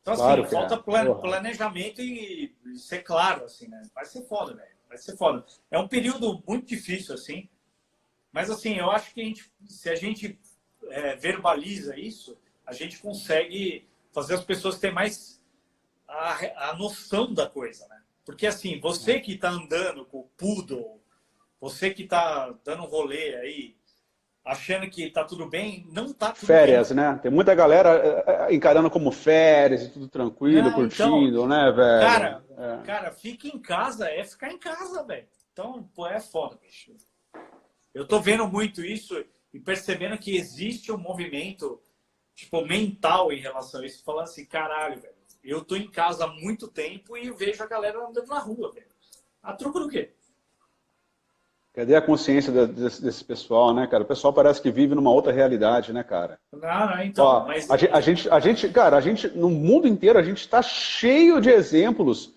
Então assim, claro, falta plane... planejamento e ser claro, assim, né? Vai ser foda, velho. Vai ser foda. É um período muito difícil, assim. Mas assim, eu acho que a gente, se a gente é, verbaliza isso, a gente consegue fazer as pessoas terem mais a, a noção da coisa, né? Porque assim, você que tá andando com o poodle, você que tá dando um rolê aí, achando que tá tudo bem, não tá tudo férias, bem. Né? Tem muita galera encarando como férias e tudo tranquilo, ah, curtindo, então, né, velho? Cara, é. cara, fica em casa, é ficar em casa, velho. Então, pô, é foda, bicho. Eu tô vendo muito isso e percebendo que existe um movimento, tipo, mental em relação a isso, falando assim, caralho, velho. Eu tô em casa há muito tempo e vejo a galera andando na rua, velho. A troco do quê? Cadê a consciência desse, desse pessoal, né, cara? O pessoal parece que vive numa outra realidade, né, cara? Não, não, então... Ó, mas... a, a, gente, a gente, cara, a gente, no mundo inteiro, a gente tá cheio de exemplos.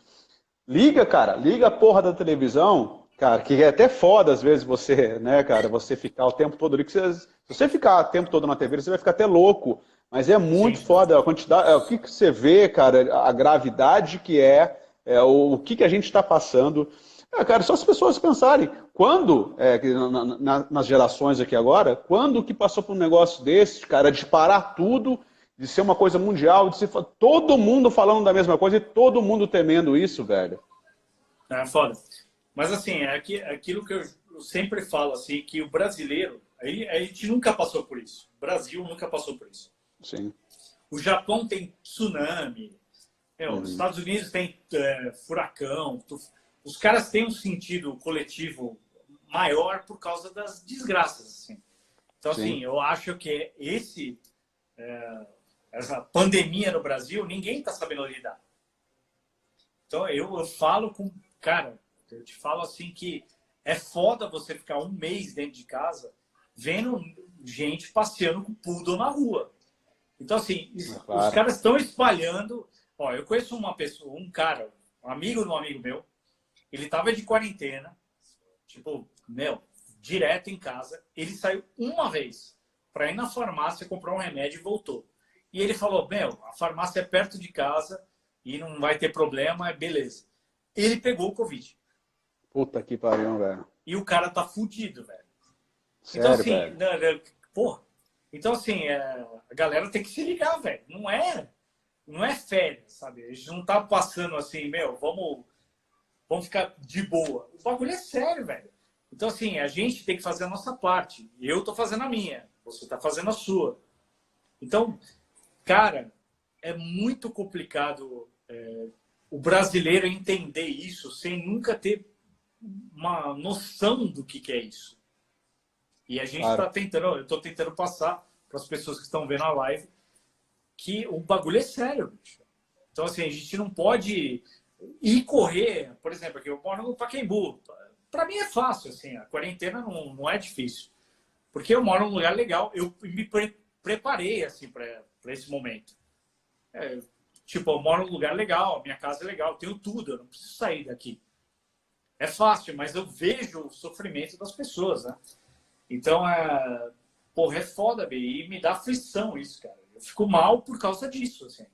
Liga, cara, liga a porra da televisão, cara, que é até foda, às vezes, você, né, cara, você ficar o tempo todo ali. Que você, se você ficar o tempo todo na T V, você vai ficar até louco. Mas é muito Sim. foda a quantidade, é, o que, que você vê, cara, a gravidade que é, é o, o que, que a gente está passando. É, cara, só as pessoas pensarem, quando, é, na, na, nas gerações aqui agora, quando que passou por um negócio desse, cara, de parar tudo, de ser uma coisa mundial, de ser todo mundo falando da mesma coisa e todo mundo temendo isso, velho. É foda. Mas assim, é aquilo que eu sempre falo, assim, que o brasileiro, aí, a gente nunca passou por isso. O Brasil nunca passou por isso. Sim. O Japão tem tsunami, meu, uhum. Os Estados Unidos tem é, furacão, tu... os caras têm um sentido coletivo maior por causa das desgraças, assim. Então, Sim. assim, eu acho que esse, é, essa pandemia no Brasil, ninguém tá sabendo lidar. Então, eu, eu falo com... Cara, eu te falo assim que é foda você ficar um mês dentro de casa vendo gente passeando com poodle na rua. Então, assim, claro. Os caras estão espalhando... Ó, eu conheço uma pessoa, um cara, um amigo de um amigo meu, ele tava de quarentena, tipo, meu, direto em casa. Ele saiu uma vez para ir na farmácia comprar um remédio e voltou. E ele falou, meu, a farmácia é perto de casa e não vai ter problema, beleza. Ele pegou o Covid. Puta que pariu, velho. E o cara tá fudido, velho. Sério, então, assim, porra. Então, assim, é... a galera tem que se ligar, velho. Não é, não é férias, sabe? A gente não tá passando assim, meu, vamos... Vamos ficar de boa. O bagulho é sério, velho. Então, assim, a gente tem que fazer a nossa parte. Eu tô fazendo a minha. Você tá fazendo a sua. Então, cara, é muito complicado é, o brasileiro entender isso sem nunca ter uma noção do que, que é isso. E a gente claro. tá tentando... Eu tô tentando passar para as pessoas que estão vendo a live que o bagulho é sério, bicho. Então, assim, a gente não pode... E correr, por exemplo, aqui eu moro no Pacaembu. Para mim é fácil, assim, a quarentena não, não é difícil. Porque eu moro num lugar legal, eu me pre preparei, assim, para esse momento. É, tipo, eu moro num lugar legal, minha casa é legal, eu tenho tudo, eu não preciso sair daqui. É fácil, mas eu vejo o sofrimento das pessoas, né? Então, é... porra, é foda, bê, e me dá aflição isso, cara. Eu fico mal por causa disso, assim.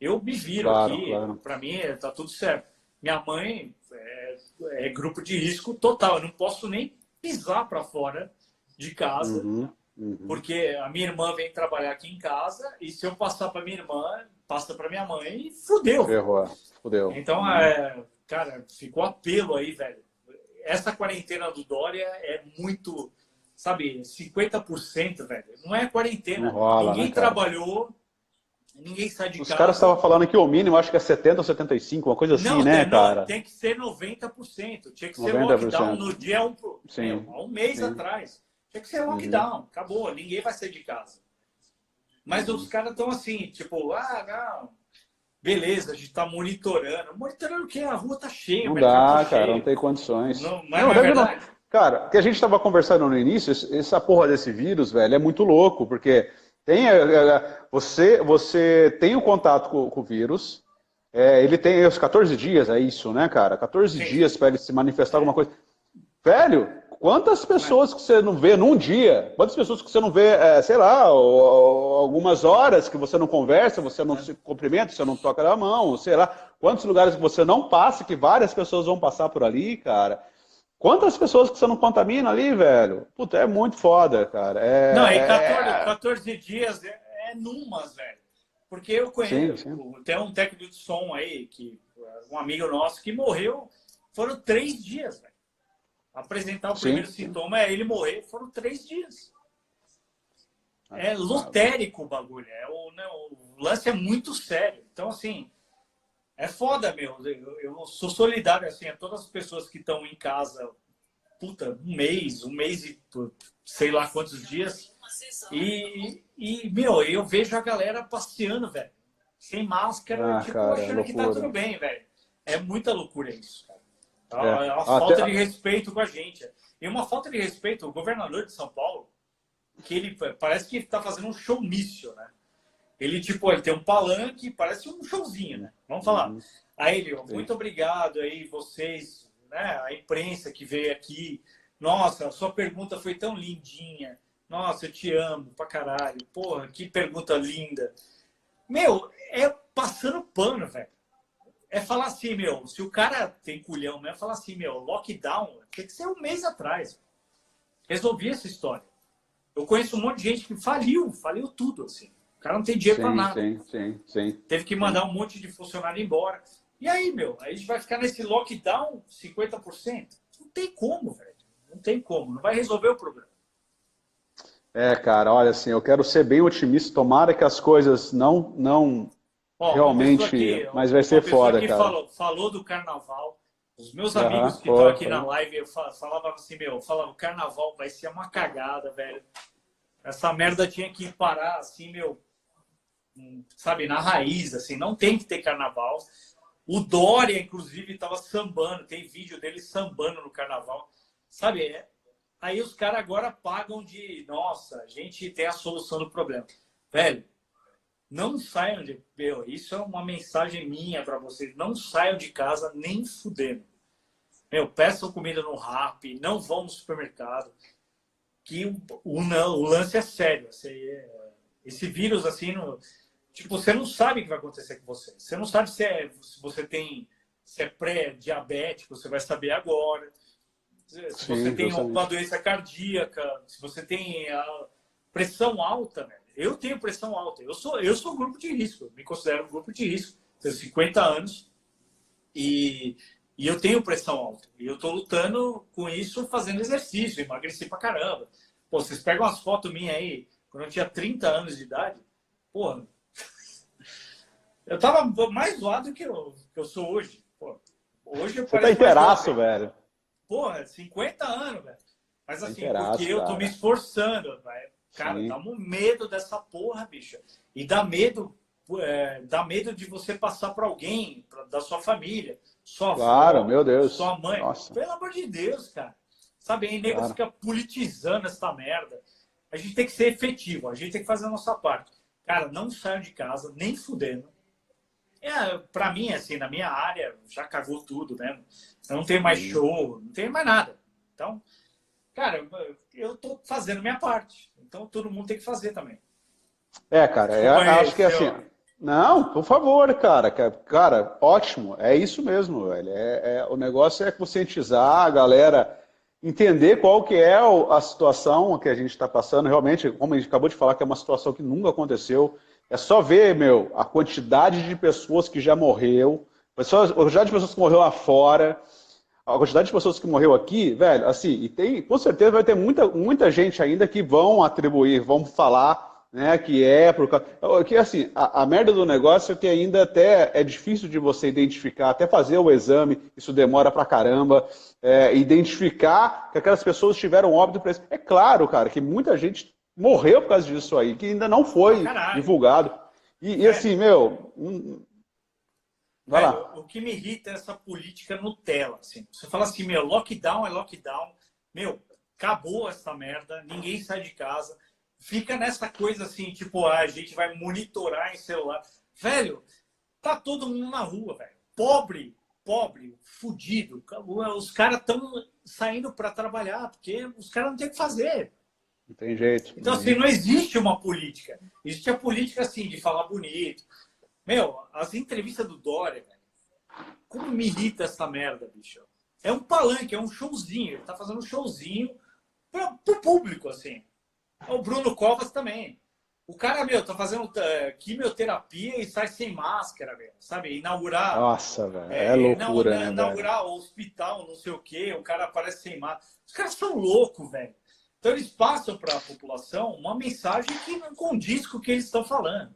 Eu me viro claro, aqui, claro. Pra mim tá tudo certo. Minha mãe é, é grupo de risco total, eu não posso nem pisar pra fora de casa, uhum, uhum. porque a minha irmã vem trabalhar aqui em casa e se eu passar pra minha irmã, passa pra minha mãe e fudeu. Ferrou, fudeu. Então, uhum. é, cara, ficou apelo aí, velho. Essa quarentena do Dória é muito, sabe, cinquenta por cento, velho. Não é quarentena, não rola, ninguém né, trabalhou... Ninguém sai de Os casa. Os caras estavam falando que o mínimo, acho que é setenta ou setenta e cinco, uma coisa assim, não, né, não, cara? Tem que ser noventa por cento. Tinha que ser noventa por cento. Lockdown no dia um, Sim. um mês Sim. atrás. Tinha que ser lockdown. Uhum. Acabou. Ninguém vai sair de casa. Mas uhum. os caras estão assim, tipo, ah, não. Beleza, a gente tá monitorando. Monitorando o quê? A rua tá cheia. Não dá, tá cara. Cheio. Não tem condições. Não, mas não, não é verdade. Não. Cara, o que a gente tava conversando no início, essa porra desse vírus, velho, é muito louco, porque... Tem, você, você tem o um contato com, com o vírus, é, ele tem os quatorze dias, é isso, né, cara? quatorze Sim. dias para ele se manifestar alguma coisa. Velho, quantas pessoas que você não vê num dia? Quantas pessoas que você não vê, é, sei lá, ou, ou, algumas horas que você não conversa, você não se cumprimenta, você não toca na mão, sei lá. Quantos lugares que você não passa, que várias pessoas vão passar por ali, cara? Quantas pessoas que você não contamina ali, velho? Puta, é muito foda, cara. É, não, e quatorze, quatorze dias é, é numas, velho. Porque eu conheço, sim, sim. tem um técnico de som aí, que, um amigo nosso que morreu, foram três dias, velho. Apresentar o sim, primeiro sim. sintoma é ele morrer, foram três dias. Ah, é lotérico o bagulho, é, o, né, o lance é muito sério. Então, assim... É foda, meu. Eu, eu sou solidário, assim, a todas as pessoas que estão em casa, puta, um mês, um mês e sei lá quantos dias. E, e meu, eu vejo a galera passeando, velho. Sem máscara, ah, tipo, cara, achando é que tá tudo bem, velho. É muita loucura isso, cara. É, é uma falta até... de respeito com a gente. E uma falta de respeito, o governador de São Paulo, que ele parece que tá fazendo um showmício, né? Ele, tipo, ele tem um palanque, parece um showzinho, né? Vamos falar. Uhum. Aí ele, muito Sim. obrigado aí, vocês, né? A imprensa que veio aqui. Nossa, a sua pergunta foi tão lindinha. Nossa, eu te amo pra caralho. Porra, que pergunta linda. Meu, é passando pano, velho. É falar assim, meu, se o cara tem culhão, né? É falar assim, meu, lockdown, tem que ser um mês atrás. Resolvi essa história. Eu conheço um monte de gente que faliu, faliu tudo, assim. O cara não tem dinheiro sim, pra nada. Sim, sim, sim. Teve que mandar um monte de funcionário embora. E aí, meu, aí a gente vai ficar nesse lockdown cinquenta por cento? Não tem como, velho. Não tem como. Não vai resolver o problema. É, cara, olha, assim, eu quero ser bem otimista. Tomara que as coisas não, não Ó, realmente... Aqui, mas vai ser foda, cara. Falou, falou do carnaval. Os meus ah, amigos que estão aqui foi. na live, eu falava assim, meu, eu falava, o carnaval vai ser uma cagada, velho. Essa merda tinha que parar, assim, meu... sabe, na raiz, assim, não tem que ter carnaval. O Dória, inclusive, tava sambando, tem vídeo dele sambando no carnaval, sabe? Aí os caras agora pagam de, nossa, a gente tem a solução do problema. Velho, não saiam de... Meu, isso é uma mensagem minha para vocês, não saiam de casa nem fudendo. Meu, peçam comida no Rappi, não vão no supermercado, que o, o, não, o lance é sério, assim, é, esse vírus, assim, não... Tipo, você não sabe o que vai acontecer com você. Você não sabe se, é, se você tem... Se é pré-diabético, você vai saber agora. Se Sim, você tem uma doença cardíaca, se você tem a pressão alta, né? Eu tenho pressão alta. Eu sou, eu sou grupo de risco. Eu me considero um grupo de risco. Tenho cinquenta anos e, e eu tenho pressão alta. E eu tô lutando com isso fazendo exercício. Emagreci pra caramba. Pô, vocês pegam umas fotos minhas aí. Quando eu tinha trinta anos de idade, porra, eu tava mais zoado do que eu, que eu sou hoje. Porra, hoje eu Você tá inteiraço, velho. Porra, cinquenta anos, velho. Mas assim, interaço, porque eu cara. tô me esforçando, velho. Cara, Sim. dá um medo dessa porra, bicho. E dá medo, é, dá medo de você passar pra alguém, pra, da sua família, sua Claro, avó, meu Deus. Sua mãe. Nossa. Pelo amor de Deus, cara. Sabe, aí nego claro. fica politizando essa merda. A gente tem que ser efetivo, a gente tem que fazer a nossa parte. Cara, não saiam de casa, nem fudendo. É, pra mim, assim, na minha área, já cagou tudo, né? Não tem mais show, não tem mais nada. Então, cara, eu tô fazendo minha parte. Então, todo mundo tem que fazer também. É, cara, eu acho que é assim... Não, por favor, cara. Cara, ótimo. É isso mesmo, velho. É, é, o negócio é conscientizar a galera... Entender qual que é a situação que a gente está passando, realmente, como a gente acabou de falar, que é uma situação que nunca aconteceu. É só ver, meu, a quantidade de pessoas que já morreu, pessoas, a quantidade de pessoas que morreu lá fora, a quantidade de pessoas que morreu aqui, velho, assim, e tem, com certeza vai ter muita, muita gente ainda que vão atribuir, vão falar né? Que é por causa... que assim, a, a merda do negócio é que ainda até é difícil de você identificar, até fazer o exame, isso demora pra caramba, é, identificar que aquelas pessoas tiveram óbito pra isso. É claro, cara, que muita gente morreu por causa disso aí, que ainda não foi Caralho. divulgado. E, e assim, é. meu... Um... Vai é, lá. O, o que me irrita é essa política Nutella, assim. Você fala assim, meu, lockdown é lockdown, meu, acabou essa merda, ninguém sai de casa, fica nessa coisa assim, tipo, ah, a gente vai monitorar em celular. Velho, tá todo mundo na rua, velho. Pobre, pobre, fudido. Os caras estão saindo para trabalhar, porque os caras não tem o que fazer. Não tem jeito. Então, assim, não existe uma política. Existe a política, assim, de falar bonito. Meu, as entrevistas do Dória, velho, como me irrita essa merda, bicho. É um palanque, é um showzinho. Ele tá fazendo um showzinho pra, pro público, assim. O Bruno Covas também. O cara, meu, tá fazendo uh, quimioterapia e sai sem máscara, velho, sabe? Inaugurar... Nossa, velho, é, é loucura, inaugurar, né, inaugurar o hospital, não sei o quê, o cara aparece sem máscara. Os caras são loucos, velho. Então eles passam pra população uma mensagem que não condiz com o que eles estão falando.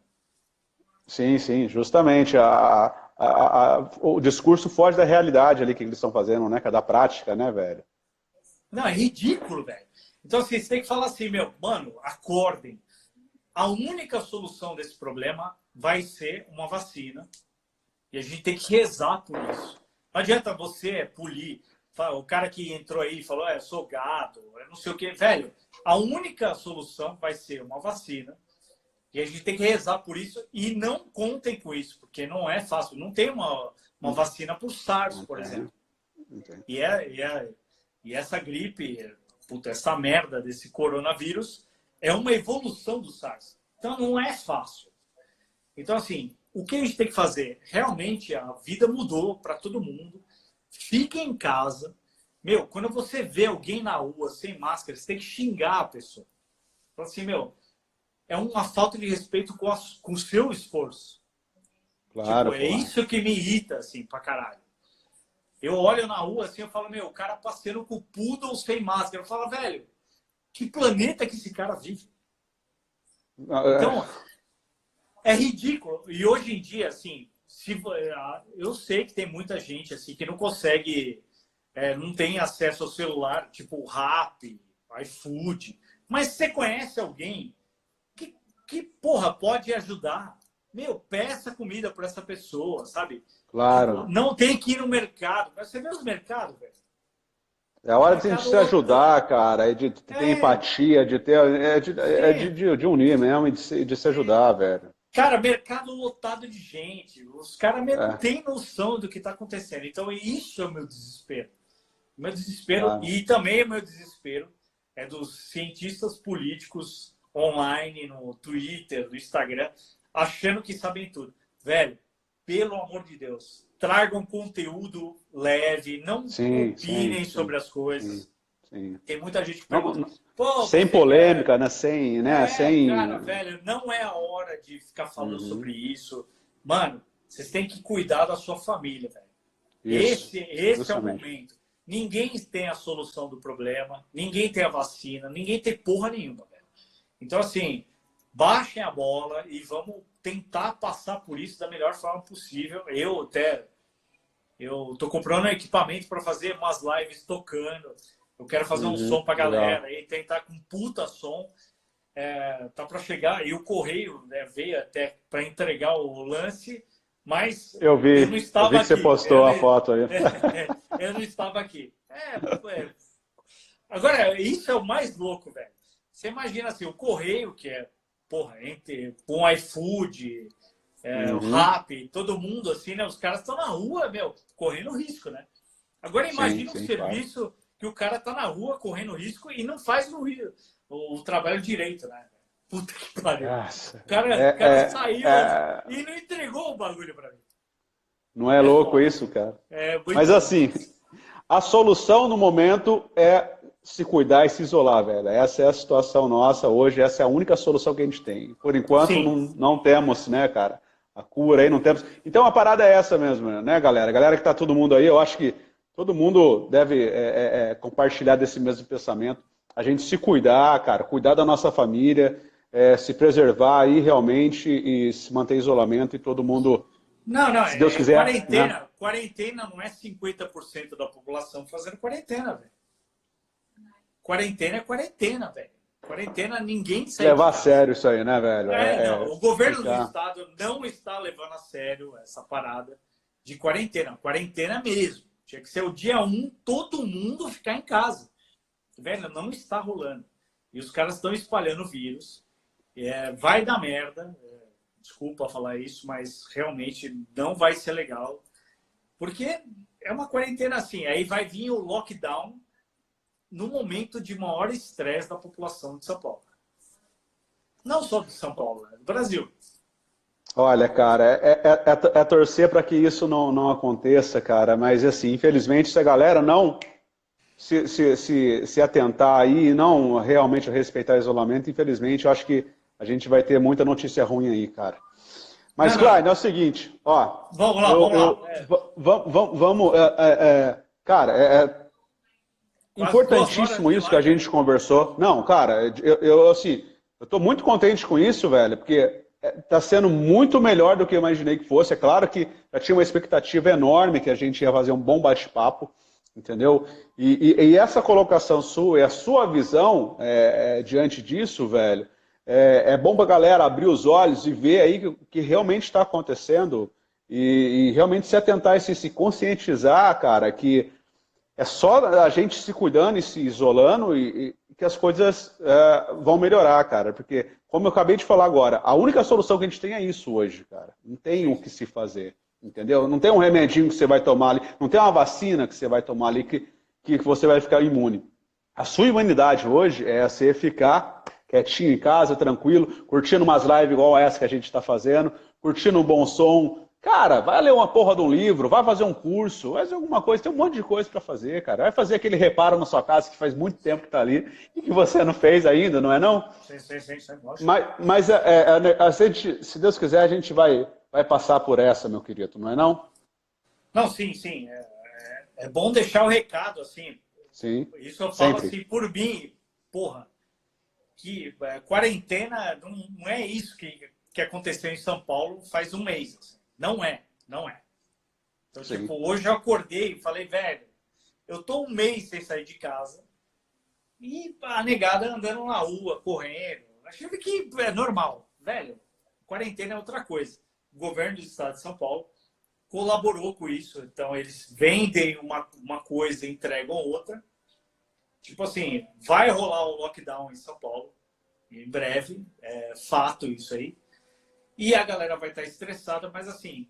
Sim, sim, justamente. A, a, a, a, o discurso foge da realidade ali que eles estão fazendo, né? Que é da prática, né, velho? Não, é ridículo, velho. Então, assim, você tem que falar assim, meu, mano, acordem. A única solução desse problema vai ser uma vacina. E a gente tem que rezar por isso. Não adianta você polir. O cara que entrou aí e falou, é, eu sou gado, eu não sei o quê. Velho, a única solução vai ser uma vacina. E a gente tem que rezar por isso e não contem com isso, porque não é fácil. Não tem uma, uma vacina por SARS, por okay. exemplo. Okay. E, é, e, é, e essa gripe, puta, essa merda desse coronavírus é uma evolução do SARS. Então, não é fácil. Então, assim, o que a gente tem que fazer? Realmente, a vida mudou para todo mundo. Fique em casa. Meu, quando você vê alguém na rua sem máscara, você tem que xingar a pessoa. Fala assim, meu... É uma falta de respeito com, a, com o seu esforço. Claro. Tipo, é claro. Isso que me irrita, assim, pra caralho. Eu olho na rua, assim, eu falo, meu, o cara passeando com o poodle sem máscara. Eu falo, velho, que planeta que esse cara vive? Ah, então, é. é ridículo. E hoje em dia, assim, se, eu sei que tem muita gente, assim, que não consegue, é, não tem acesso ao celular, tipo Rappi, iFood. Mas você conhece alguém... que, porra, pode ajudar. Meu, peça comida para essa pessoa, sabe? Claro. Não tem que ir no mercado. Você vê os mercados, velho? É a hora de a gente se ajudar, outro. cara. É de ter é. empatia, de ter... É de, é de, de, de unir mesmo e de, de se ajudar, é. velho. Cara, mercado lotado de gente. Os caras não é. têm noção do que tá acontecendo. Então, isso é o meu desespero. O meu desespero... Claro. E também o meu desespero é dos cientistas políticos... online, no Twitter, no Instagram, achando que sabem tudo. Velho, pelo amor de Deus, tragam conteúdo leve, não sim, opinem sim, sobre sim, as coisas. Sim, sim. Tem muita gente que pergunta... Não, não, sem polêmica, quer... né? Sem, né? É, sem... Cara, velho, não é a hora de ficar falando uhum. sobre isso. Mano, vocês têm que cuidar da sua família, velho. Isso, esse esse justamente. é o momento. Ninguém tem a solução do problema, ninguém tem a vacina, ninguém tem porra nenhuma, velho. Então, assim, baixem a bola e vamos tentar passar por isso da melhor forma possível. Eu até... Eu tô comprando equipamento para fazer umas lives tocando. Eu quero fazer uhum, um som pra galera legal. e tentar com puta som. É, tá para chegar. E o correio, né, veio até para entregar o lance, mas... Eu vi, eu não estava eu vi que você aqui. postou eu, a foto aí. Eu não estava aqui. É, é. Agora, isso é o mais louco, velho. Você imagina assim, o correio, que é, porra, entre, com iFood, é, uhum. o Rappi, todo mundo assim, né? Os caras estão na rua, meu, correndo risco, né? Agora imagina sim, sim, um serviço claro. que o cara tá na rua correndo risco e não faz o, o, o trabalho direito, né? Puta que pariu. Nossa. O cara, é, o cara é, saiu é... e não entregou o bagulho pra mim. Não é, é louco bom. isso, cara? É, Mas bom. assim, a solução no momento é... se cuidar e se isolar, velho. Essa é a situação nossa hoje, essa é a única solução que a gente tem. Por enquanto, não, não temos, né, cara, a cura aí, não temos. Então, a parada é essa mesmo, né, galera? Galera que tá todo mundo aí, eu acho que todo mundo deve é, é, compartilhar desse mesmo pensamento. A gente se cuidar, cara, cuidar da nossa família, é, se preservar aí realmente e se manter isolamento e todo mundo... Não, não, se Deus é, quiser, quarentena. Né? Quarentena não é cinquenta por cento da população fazendo quarentena, velho. Quarentena é quarentena, velho. Quarentena ninguém sai. Levar a sério isso aí, né, velho? É, é, não, é, o governo ficar... do estado não está levando a sério essa parada de quarentena. Quarentena mesmo. Tinha que ser o dia um, todo mundo ficar em casa. Velho, não está rolando. E os caras estão espalhando o vírus. É, vai dar merda. É, desculpa falar isso, mas realmente não vai ser legal. Porque é uma quarentena assim. Aí vai vir o lockdown no momento de maior estresse da população de São Paulo. Não só de São Paulo, né? Do Brasil. Olha, cara, é, é, é, é torcer para que isso não, não aconteça, cara. Mas, assim, infelizmente, se a galera não se, se, se, se atentar aí e não realmente respeitar o isolamento, infelizmente, eu acho que a gente vai ter muita notícia ruim aí, cara. Mas, não, Klein, não. é o seguinte, ó... Vamos lá, eu, vamos eu, lá. É. Vamos... vamos é, é, cara, é... é importantíssimo isso que a gente conversou. Não, cara, eu, eu assim, eu tô muito contente com isso, velho, porque tá sendo muito melhor do que eu imaginei que fosse. É claro que já tinha uma expectativa enorme que a gente ia fazer um bom bate-papo, entendeu? E, e, e essa colocação sua e a sua visão é, é, diante disso, velho, é, é bom pra galera abrir os olhos e ver aí o que realmente está acontecendo e, e realmente se atentar e se, se conscientizar, cara, que é só a gente se cuidando e se isolando e, e que as coisas é, vão melhorar, cara. Porque, como eu acabei de falar agora, a única solução que a gente tem é isso hoje, cara. Não tem o que se fazer, entendeu? Não tem um remedinho que você vai tomar ali, não tem uma vacina que você vai tomar ali que, que você vai ficar imune. A sua imunidade hoje é você ficar quietinho em casa, tranquilo, curtindo umas lives igual essa que a gente está fazendo, curtindo um bom som. Cara, vai ler uma porra de um livro, vai fazer um curso, vai fazer alguma coisa, tem um monte de coisa pra fazer, cara. Vai fazer aquele reparo na sua casa que faz muito tempo que tá ali e que você não fez ainda, não é não? Sim, sim, sim, sim. Mas, mas é, é, a gente, se Deus quiser, a gente vai, vai passar por essa, meu querido, não é não? Não, sim, sim. É, é, é bom deixar o recado, assim. Sim, isso eu falo sempre. Assim, por mim, porra, que é, quarentena não, não é isso que, que aconteceu em São Paulo faz um mês, assim. Não é, não é. Então, sim. Tipo, hoje eu acordei e falei, velho, eu tô um mês sem sair de casa e a negada andando na rua, correndo. Achando que é normal. Velho, quarentena é outra coisa. O governo do estado de São Paulo colaborou com isso. Então, eles vendem uma, uma coisa e entregam outra. Tipo assim, vai rolar o lockdown em São Paulo em breve. É fato isso aí. E a galera vai estar estressada, mas assim,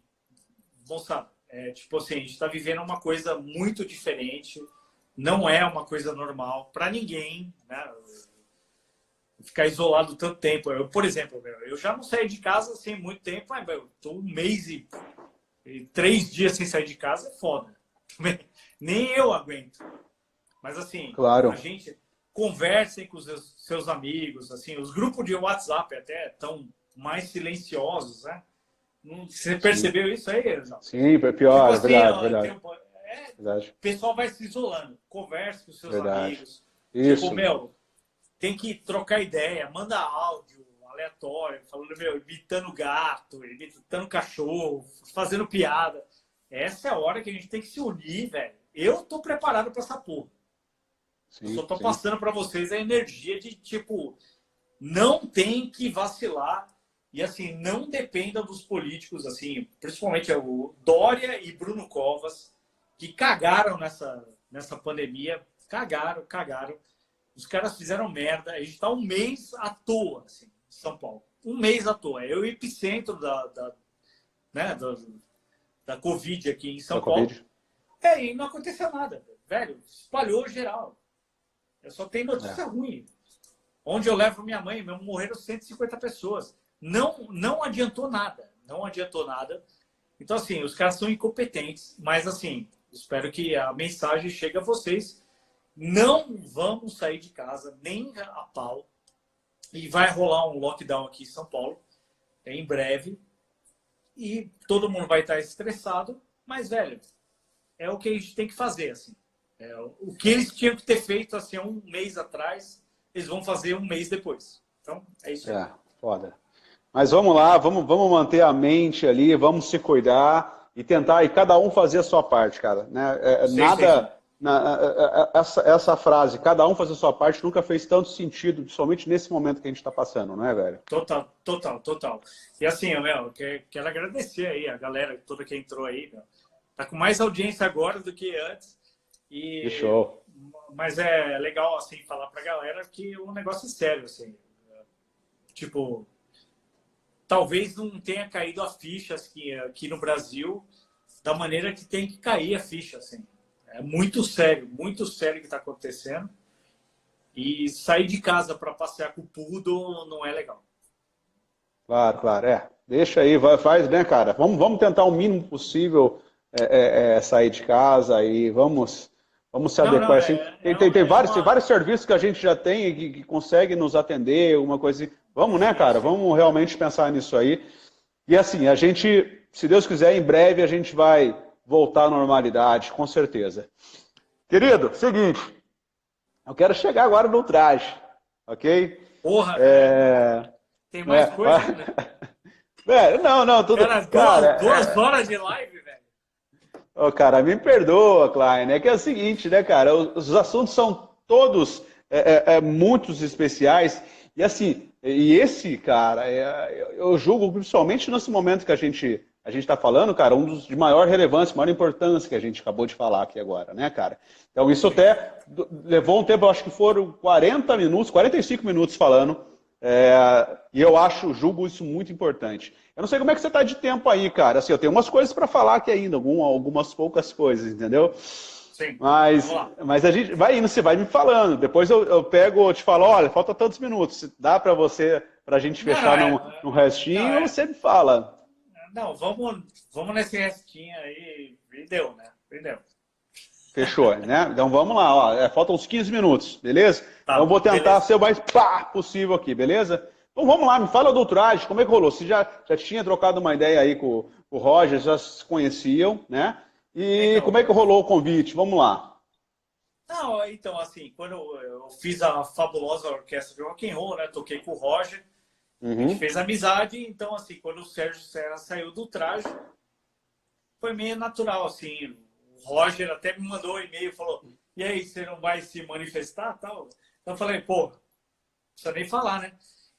moçada, é, tipo assim, a gente está vivendo uma coisa muito diferente, não é uma coisa normal para ninguém, né? Ficar isolado tanto tempo. Eu, por exemplo, eu já não saí de casa assim muito tempo, mas eu tô um mês e, e três dias sem sair de casa, é foda. Nem eu aguento. Mas assim, claro. A gente conversem com os seus amigos, assim, os grupos de WhatsApp até estão mais silenciosos, né? Você percebeu Sim. isso aí, Exato? Sim, pior, tipo assim, verdade, ó, verdade. Tempo... É, verdade. O pessoal vai se isolando, conversa com seus verdade. amigos. Isso. Tipo, meu, tem que trocar ideia, manda áudio aleatório, falando, meu, imitando gato, imitando cachorro, fazendo piada. Essa é a hora que a gente tem que se unir, velho. Eu tô preparado pra essa porra. Sim, eu só tô sim. passando pra vocês a energia de, tipo, não tem que vacilar. E, assim, não dependa dos políticos, assim, principalmente o Dória e Bruno Covas, que cagaram nessa, nessa pandemia. Cagaram, cagaram. Os caras fizeram merda. A gente está um mês à toa, assim, em São Paulo. Um mês à toa. É o epicentro da, da, né, da, da Covid aqui em São da Paulo. COVID. É, e não aconteceu nada, velho. Espalhou geral. Eu só tenho notícia é. ruim. Onde eu levo minha mãe, morreram cento e cinquenta pessoas. Não, não adiantou nada, não adiantou nada. Então, assim, os caras são incompetentes, mas, assim, espero que a mensagem chegue a vocês. Não vamos sair de casa, nem a pau. E vai rolar um lockdown aqui em São Paulo, em breve. E todo mundo vai estar estressado, mas, velho, é o que a gente tem que fazer, assim. É, o que eles tinham que ter feito, assim, um mês atrás, eles vão fazer um mês depois. Então, é isso aí. É, foda. Mas vamos lá, vamos, vamos manter a mente ali, vamos se cuidar e tentar, e cada um fazer a sua parte, cara. Né? É, sim, nada... Sim. Na, essa, essa frase, cada um fazer a sua parte, nunca fez tanto sentido, principalmente nesse momento que a gente está passando, não é, velho? Total, total, total. E assim, Léo, quero, quero agradecer aí a galera toda que entrou aí. Meu. Tá com mais audiência agora do que antes. E, que show. Mas é legal, assim, falar pra galera que o negócio é sério, assim. Tipo, talvez não tenha caído a ficha assim, aqui no Brasil da maneira que tem que cair a ficha, assim. É muito sério, muito sério o que está acontecendo. E sair de casa para passear com o poodle não é legal. Claro, claro, é. Deixa aí, vai, faz, né, cara? Vamos, vamos tentar o mínimo possível é, é, sair de casa e vamos, vamos se não, adequar. Não, assim. é, tem, não, tem, tem, é vários, uma... tem vários serviços que a gente já tem e que, que consegue nos atender, alguma coisa assim. Vamos, né, cara? Vamos realmente pensar nisso aí. E assim, a gente, se Deus quiser, em breve a gente vai... voltar à normalidade, com certeza. Querido, seguinte. Eu quero chegar agora no Ultraje, ok? Porra! É... Tem mais é, coisa, vai... né? É, não, não, tudo... Cara, cara duas, é... duas horas de live, velho. Oh, cara, me perdoa, Klein. É que é o seguinte, né, cara? Os assuntos são todos é, é, muitos especiais. E assim, e esse, cara, é, eu julgo principalmente nesse momento que a gente... A gente está falando, cara, um dos de maior relevância, maior importância que a gente acabou de falar aqui agora, né, cara? Então, isso até levou um tempo, acho que foram quarenta minutos, quarenta e cinco minutos falando, é, e eu acho, julgo isso muito importante. Eu não sei como é que você está de tempo aí, cara. Assim, eu tenho umas coisas para falar aqui ainda, algumas poucas coisas, entendeu? Sim. Mas, mas a gente vai indo, você vai me falando. Depois eu, eu pego, eu te falo, olha, falta tantos minutos, dá para você, para a gente fechar não, é, num, num restinho, não, é. Você me fala. Não, vamos, vamos nesse restinho aí. E deu, né? E deu. Fechou, né? Então vamos lá. Ó. Faltam uns quinze minutos, beleza? Tá, então eu vou tentar beleza. ser o mais pá possível aqui, beleza? Então vamos lá, me fala do Ultraje, como é que rolou? Você já, já tinha trocado uma ideia aí com, com o Roger, já se conheciam, né? E então, como é que rolou o convite? Vamos lá. Não, então assim, quando eu fiz a fabulosa orquestra de rock and roll, né? Toquei com o Roger. Uhum. A gente fez amizade, então, assim, quando o Sérgio Serra saiu do Ultraje, foi meio natural, assim. O Roger até me mandou um e-mail, falou, e aí, você não vai se manifestar, tal? Então eu falei, pô, não precisa nem falar, né?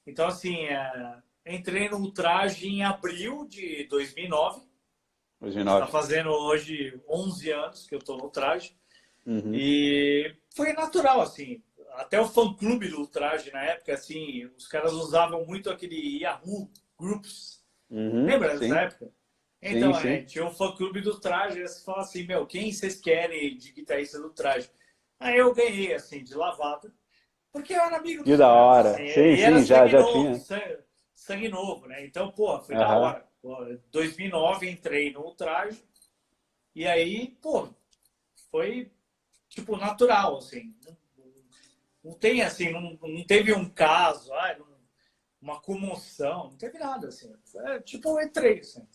Então, assim, é... entrei no Ultraje em abril de dois mil e nove. dois mil e nove. Está fazendo hoje onze anos que eu tô no Ultraje. Uhum. E foi natural, assim. Até o fã-clube do Ultraje, na época, assim, os caras usavam muito aquele Yahoo Groups. Uhum, lembra sim. dessa época? Então, sim, sim. É, tinha o fã-clube do Ultraje, eles falavam assim, meu, quem vocês querem de guitarrista do Ultraje? Aí eu ganhei, assim, de lavada, porque eu era amigo do Ultraje. E da hora. Assim, sim, sim, era já, já novo, tinha. Sangue, sangue novo, né? Então, porra, foi uhum. da hora. Em dois mil e nove, entrei no Ultraje, e aí, pô, foi, tipo, natural, assim, não tem assim, não, não teve um caso, ai, uma comoção, não teve nada assim. É, tipo, eu entrei assim.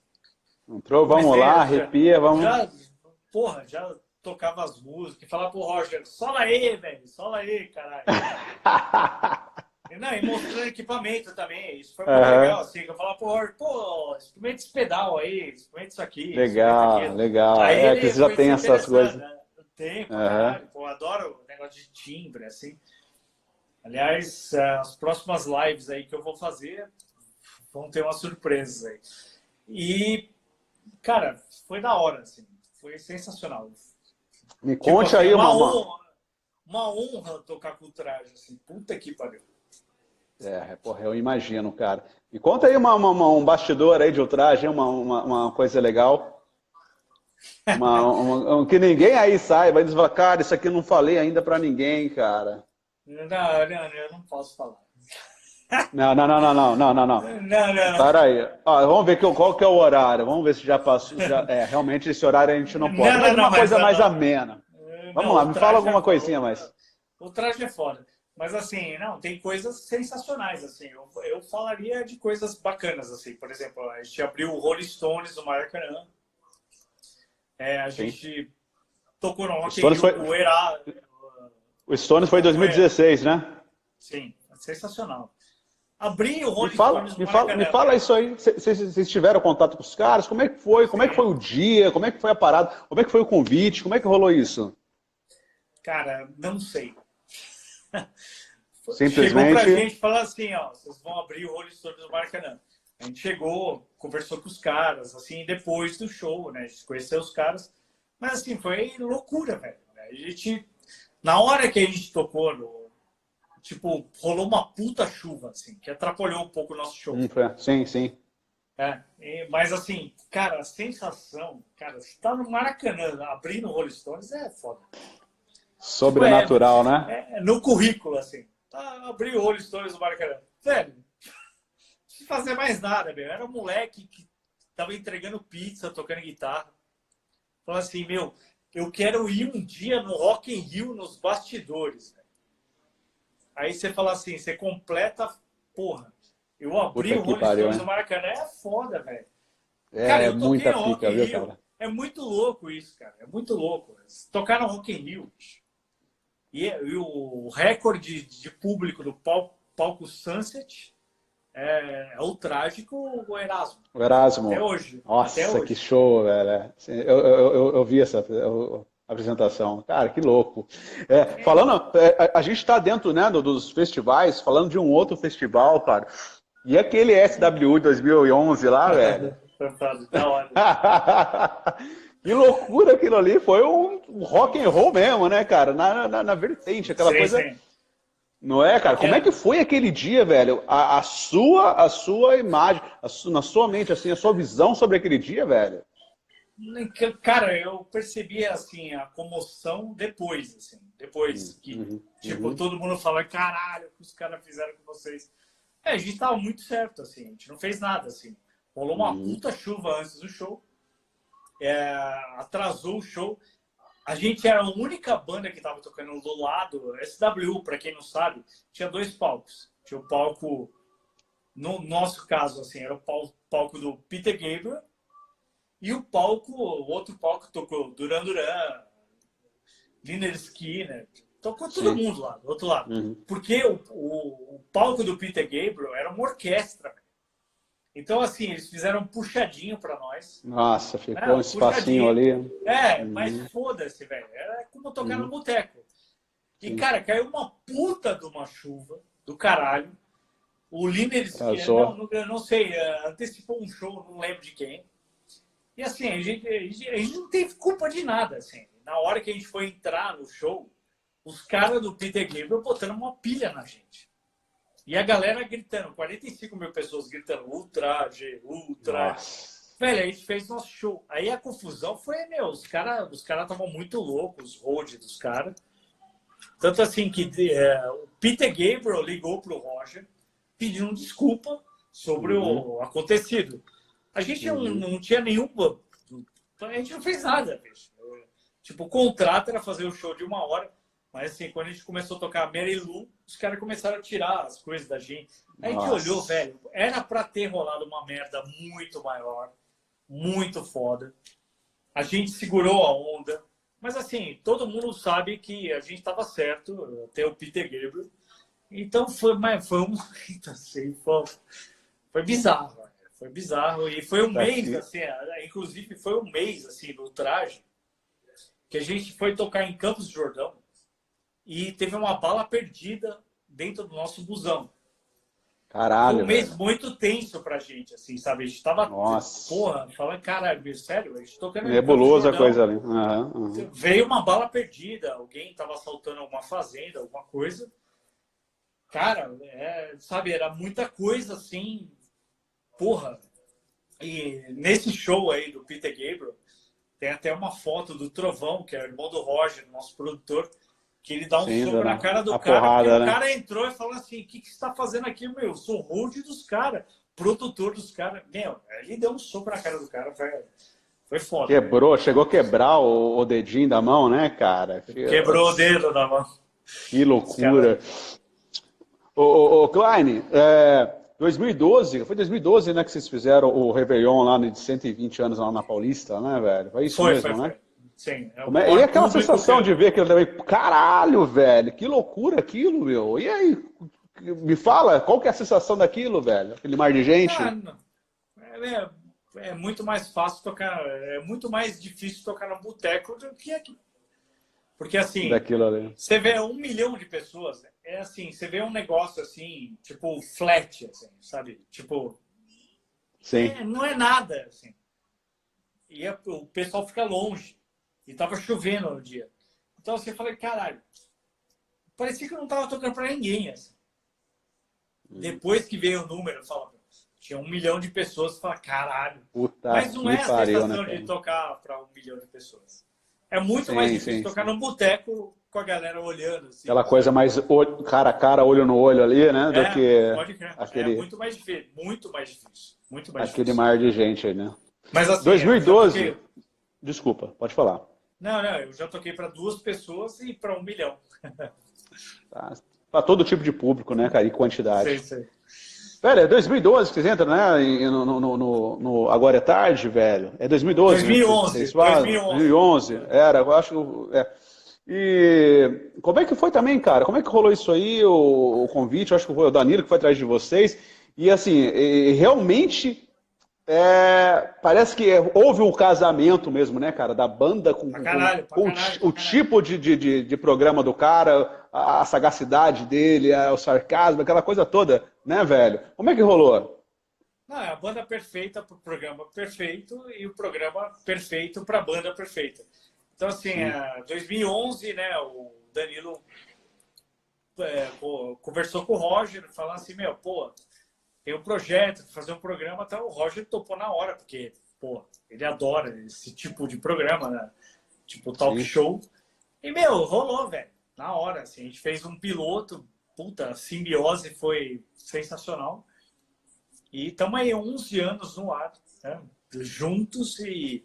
Entrou, vamos comecei, lá, já, arrepia, vamos. Já, porra, já tocava as músicas, falava pro Roger, sola aí, velho, sola aí, caralho. e, não, e mostrando equipamento também, isso foi muito uhum. legal, assim, que eu falava pro Roger, pô, experimenta esse pedal aí, experimenta isso aqui. Legal, isso aqui. legal, aí é que você já tem essas coisas. Né? Tem, uhum. caralho, pô, eu adoro o negócio de timbre, assim. Aliás, as próximas lives aí que eu vou fazer vão ter umas surpresas aí. E, cara, foi da hora, assim. Foi sensacional. Me tipo, conte assim, aí, uma honra, uma honra tocar com o Ultraje, assim. Puta que pariu. É, porra, eu imagino, cara. Me conta aí uma, uma, um bastidor aí de Ultraje, uma, uma, uma coisa legal. Uma, uma, uma, que ninguém aí saiba. Eles falam, cara, isso aqui eu não falei ainda pra ninguém, cara. Não, não, eu não posso falar. Não, não, não, não, não, não, não, não. Não, não. Para aí. Ó, vamos ver que, qual que é o horário. Vamos ver se já passou. Já, é, realmente esse horário a gente não pode. Não, mas não, uma não, coisa mas, mais não. amena. Vamos não, lá, me fala alguma é, coisinha o, mais. O Ultraje é foda. Mas assim, não, tem coisas sensacionais, assim. Eu, eu falaria de coisas bacanas, assim. Por exemplo, a gente abriu o Rolling Stones no Maracanã. É, a Sim. gente tocou no Rock in Rio, foi... o Herá... O Stones foi em dois mil e dezesseis, né? Sim, sensacional. abrir o Rolling Stones no Maracanã. Me fala isso aí, vocês tiveram contato com os caras? Como é que foi? Como é que foi o dia? Como é que foi a parada? Como é que foi o convite? Como é que rolou isso? Cara, não sei. Simplesmente... Chegou pra gente e falou assim, ó, vocês vão abrir o Rolling Stones no Maracanã. A gente chegou, conversou com os caras, assim, depois do show, né? A gente conheceu os caras. Mas, assim, foi loucura, velho. A gente... Na hora que a gente tocou, no... tipo, rolou uma puta chuva, assim, que atrapalhou um pouco o nosso show. Sim, sim. É, mas, assim, cara, a sensação, cara, você tá no Maracanã abrindo o Rolling Stones é foda. Sobrenatural, é, né? É, no currículo, assim. Ah, abri o Rolling Stones no Maracanã. Velho, não precisa fazer mais nada, meu. Era um moleque que tava entregando pizza, tocando guitarra. Falou assim, meu, eu quero ir um dia no Rock in Rio, nos bastidores. Velho. Aí você fala assim, você completa, porra, eu abri Puta o Rolling pariu, Stones né? no Maracanã. É foda, velho. É, cara, eu toquei muita no pica, Rock in Rio. É muito louco isso, cara. É muito louco. Tocar no Rock in Rio... E o recorde de público do palco, palco Sunset é, é o trágico o Erasmo. O Erasmo. Até hoje. Nossa, até hoje. Que show, velho. Eu, eu, eu, eu vi essa apresentação. Cara, que louco. É, é. Falando, a gente está dentro, né, dos festivais, falando de um outro festival, cara. E aquele S W dois mil e onze lá, velho? Fantástico, da hora. Que loucura aquilo ali, foi um rock and roll mesmo, né, cara? Na, na, na vertente, aquela sim, coisa... Sim. Não é, cara? Como é que foi aquele dia, velho? A, a, sua, a sua imagem, a su, na sua mente, assim, a sua visão sobre aquele dia, velho? Cara, eu percebi, assim, a comoção depois, assim. Depois que, uhum, tipo, uhum. todo mundo fala, caralho, o que os caras fizeram com vocês? É, a gente tava muito certo, assim, a gente não fez nada, assim. Rolou uma uhum. puta chuva antes do show. É, atrasou o show. A gente era a única banda que estava tocando do lado. S W, para quem não sabe, tinha dois palcos. Tinha o palco, no nosso caso, assim, era o palco, palco do Peter Gabriel e o palco, o outro palco tocou Duran Duran, Liner Skinner, tocou todo Sim. mundo lá, do outro lado. Uhum. Porque o, o, o palco do Peter Gabriel era uma orquestra. Então, assim, eles fizeram um puxadinho pra nós. Nossa, ficou né? um espacinho puxadinho. ali. É, uhum. mas foda-se, velho. Era como tocar uhum. no boteco. E, uhum. cara, caiu uma puta de uma chuva do caralho. O líder, não, não, eu não sei, antecipou um show, não lembro de quem. E, assim, a gente, a gente, a gente não teve culpa de nada, assim. Na hora que a gente foi entrar no show, os caras do Peter Gabriel botaram uma pilha na gente. E a galera gritando, quarenta e cinco mil pessoas gritando, Ultraje, Ultraje. Velho, a gente fez nosso show. Aí a confusão foi, meu, os caras os cara estavam muito loucos, os road dos caras. Tanto assim que é, o Peter Gabriel ligou pro Roger, pedindo desculpa sobre uhum. o acontecido. A gente uhum. não, não tinha nenhuma... A gente não fez nada, bicho. Tipo, o contrato era fazer o show de uma hora. Mas assim, quando a gente começou a tocar Mary Lou, os caras começaram a tirar as coisas da gente. Aí a gente olhou, velho, era pra ter rolado uma merda muito maior, muito foda. A gente segurou a onda. Mas assim, todo mundo sabe que a gente tava certo, até o Peter Gabriel. Então foi, mas foi um... Então, assim, foi, foi bizarro, velho. Foi bizarro. E foi um tá mês, aqui. assim, inclusive foi um mês, assim, do traje, que a gente foi tocar em Campos do Jordão. E teve uma bala perdida dentro do nosso busão. Caralho. Foi um mês velho. muito tenso pra gente, assim, sabe? A gente tava, Nossa. porra, falando, caralho, sério, a gente tocando... Nebulosa a coisa ali. Uhum, uhum. Veio uma bala perdida, alguém tava assaltando alguma fazenda, alguma coisa. Cara, é, sabe, era muita coisa, assim, porra. E nesse show aí do Peter Gabriel, tem até uma foto do Trovão, que é o irmão do Roger, nosso produtor, que ele dá um Sim, soco na cara do cara, porrada, porque né? o cara entrou e falou assim, o que, que você tá fazendo aqui, meu? Eu sou road dos caras, produtor dos caras. Meu, ele deu um soco na cara do cara, foi, foi foda. Quebrou, né? Chegou a quebrar o, o dedinho da mão, né, cara? Quebrou o dedo da mão. Que loucura. Ô, ô, ô, Klein, é, dois mil e doze, foi dois mil e doze, né, que vocês fizeram o Réveillon lá de cento e vinte anos lá na Paulista, né, velho? Foi isso foi, mesmo, foi, né? Foi. Sim, é uma... E aquela sensação de ver aquilo também, caralho, velho, que loucura aquilo, meu. E aí, Me fala, qual que é a sensação daquilo, velho? Aquele mar de gente? Ah, é, é muito mais fácil tocar, é muito mais difícil tocar no boteco do que aqui. Porque assim, daquilo ali, você vê um milhão de pessoas, é assim, você vê um negócio assim, tipo flat, assim, sabe? Tipo, sim. É, não é nada, assim. E é, o pessoal fica longe. E tava chovendo no dia. Então assim, eu falei, caralho, parecia que eu não tava tocando pra ninguém, assim. Hum. Depois que veio o número, fala, tinha um milhão de pessoas, fala, caralho. Puta, mas não é a pariu, sensação, né, de tocar pra um milhão de pessoas. É muito sim, mais difícil sim, tocar sim. num boteco com a galera olhando. Assim, aquela coisa mais olho, cara a cara, olho no olho ali, né? É, do que pode crer. Aquele... É muito mais difícil. Muito mais difícil. Muito mais aquele difícil. Mar de gente aí, né? Mas, assim, dois mil e doze... É, toquei... Desculpa, pode falar. Não, não. Eu já toquei para duas pessoas e para um milhão. Tá. Para todo tipo de público, né, cara? E quantidade. Sim, sim. Velho, é dois mil e doze que vocês entram, né? No, no, no, no Agora é Tarde, velho. É dois mil e doze. dois mil e onze. dois mil e onze. Era, eu acho que... É. E como é que foi também, cara? Como é que rolou isso aí, o, o convite? Eu acho que foi o Danilo que foi atrás de vocês. E assim, e, realmente... É, parece que houve um casamento mesmo, né, cara? Da banda com, pra caralho, pra com, com caralho, o tipo de, de, de programa do cara, a, a sagacidade dele, a, o sarcasmo, aquela coisa toda, né, velho? Como é que rolou? Ah, a banda perfeita pro programa perfeito e o programa perfeito pra banda perfeita. Então, assim, em dois mil e onze, né, o Danilo é, pô, conversou com o Roger, falando assim, meu, pô... Tem um projeto, fazer um programa, tá? O Roger topou na hora, porque, pô, ele adora esse tipo de programa, né? Tipo talk Sim. show. E, meu, rolou, velho, na hora, assim. A gente fez um piloto, puta, a simbiose foi sensacional. E estamos aí onze anos no ar, né? Juntos e...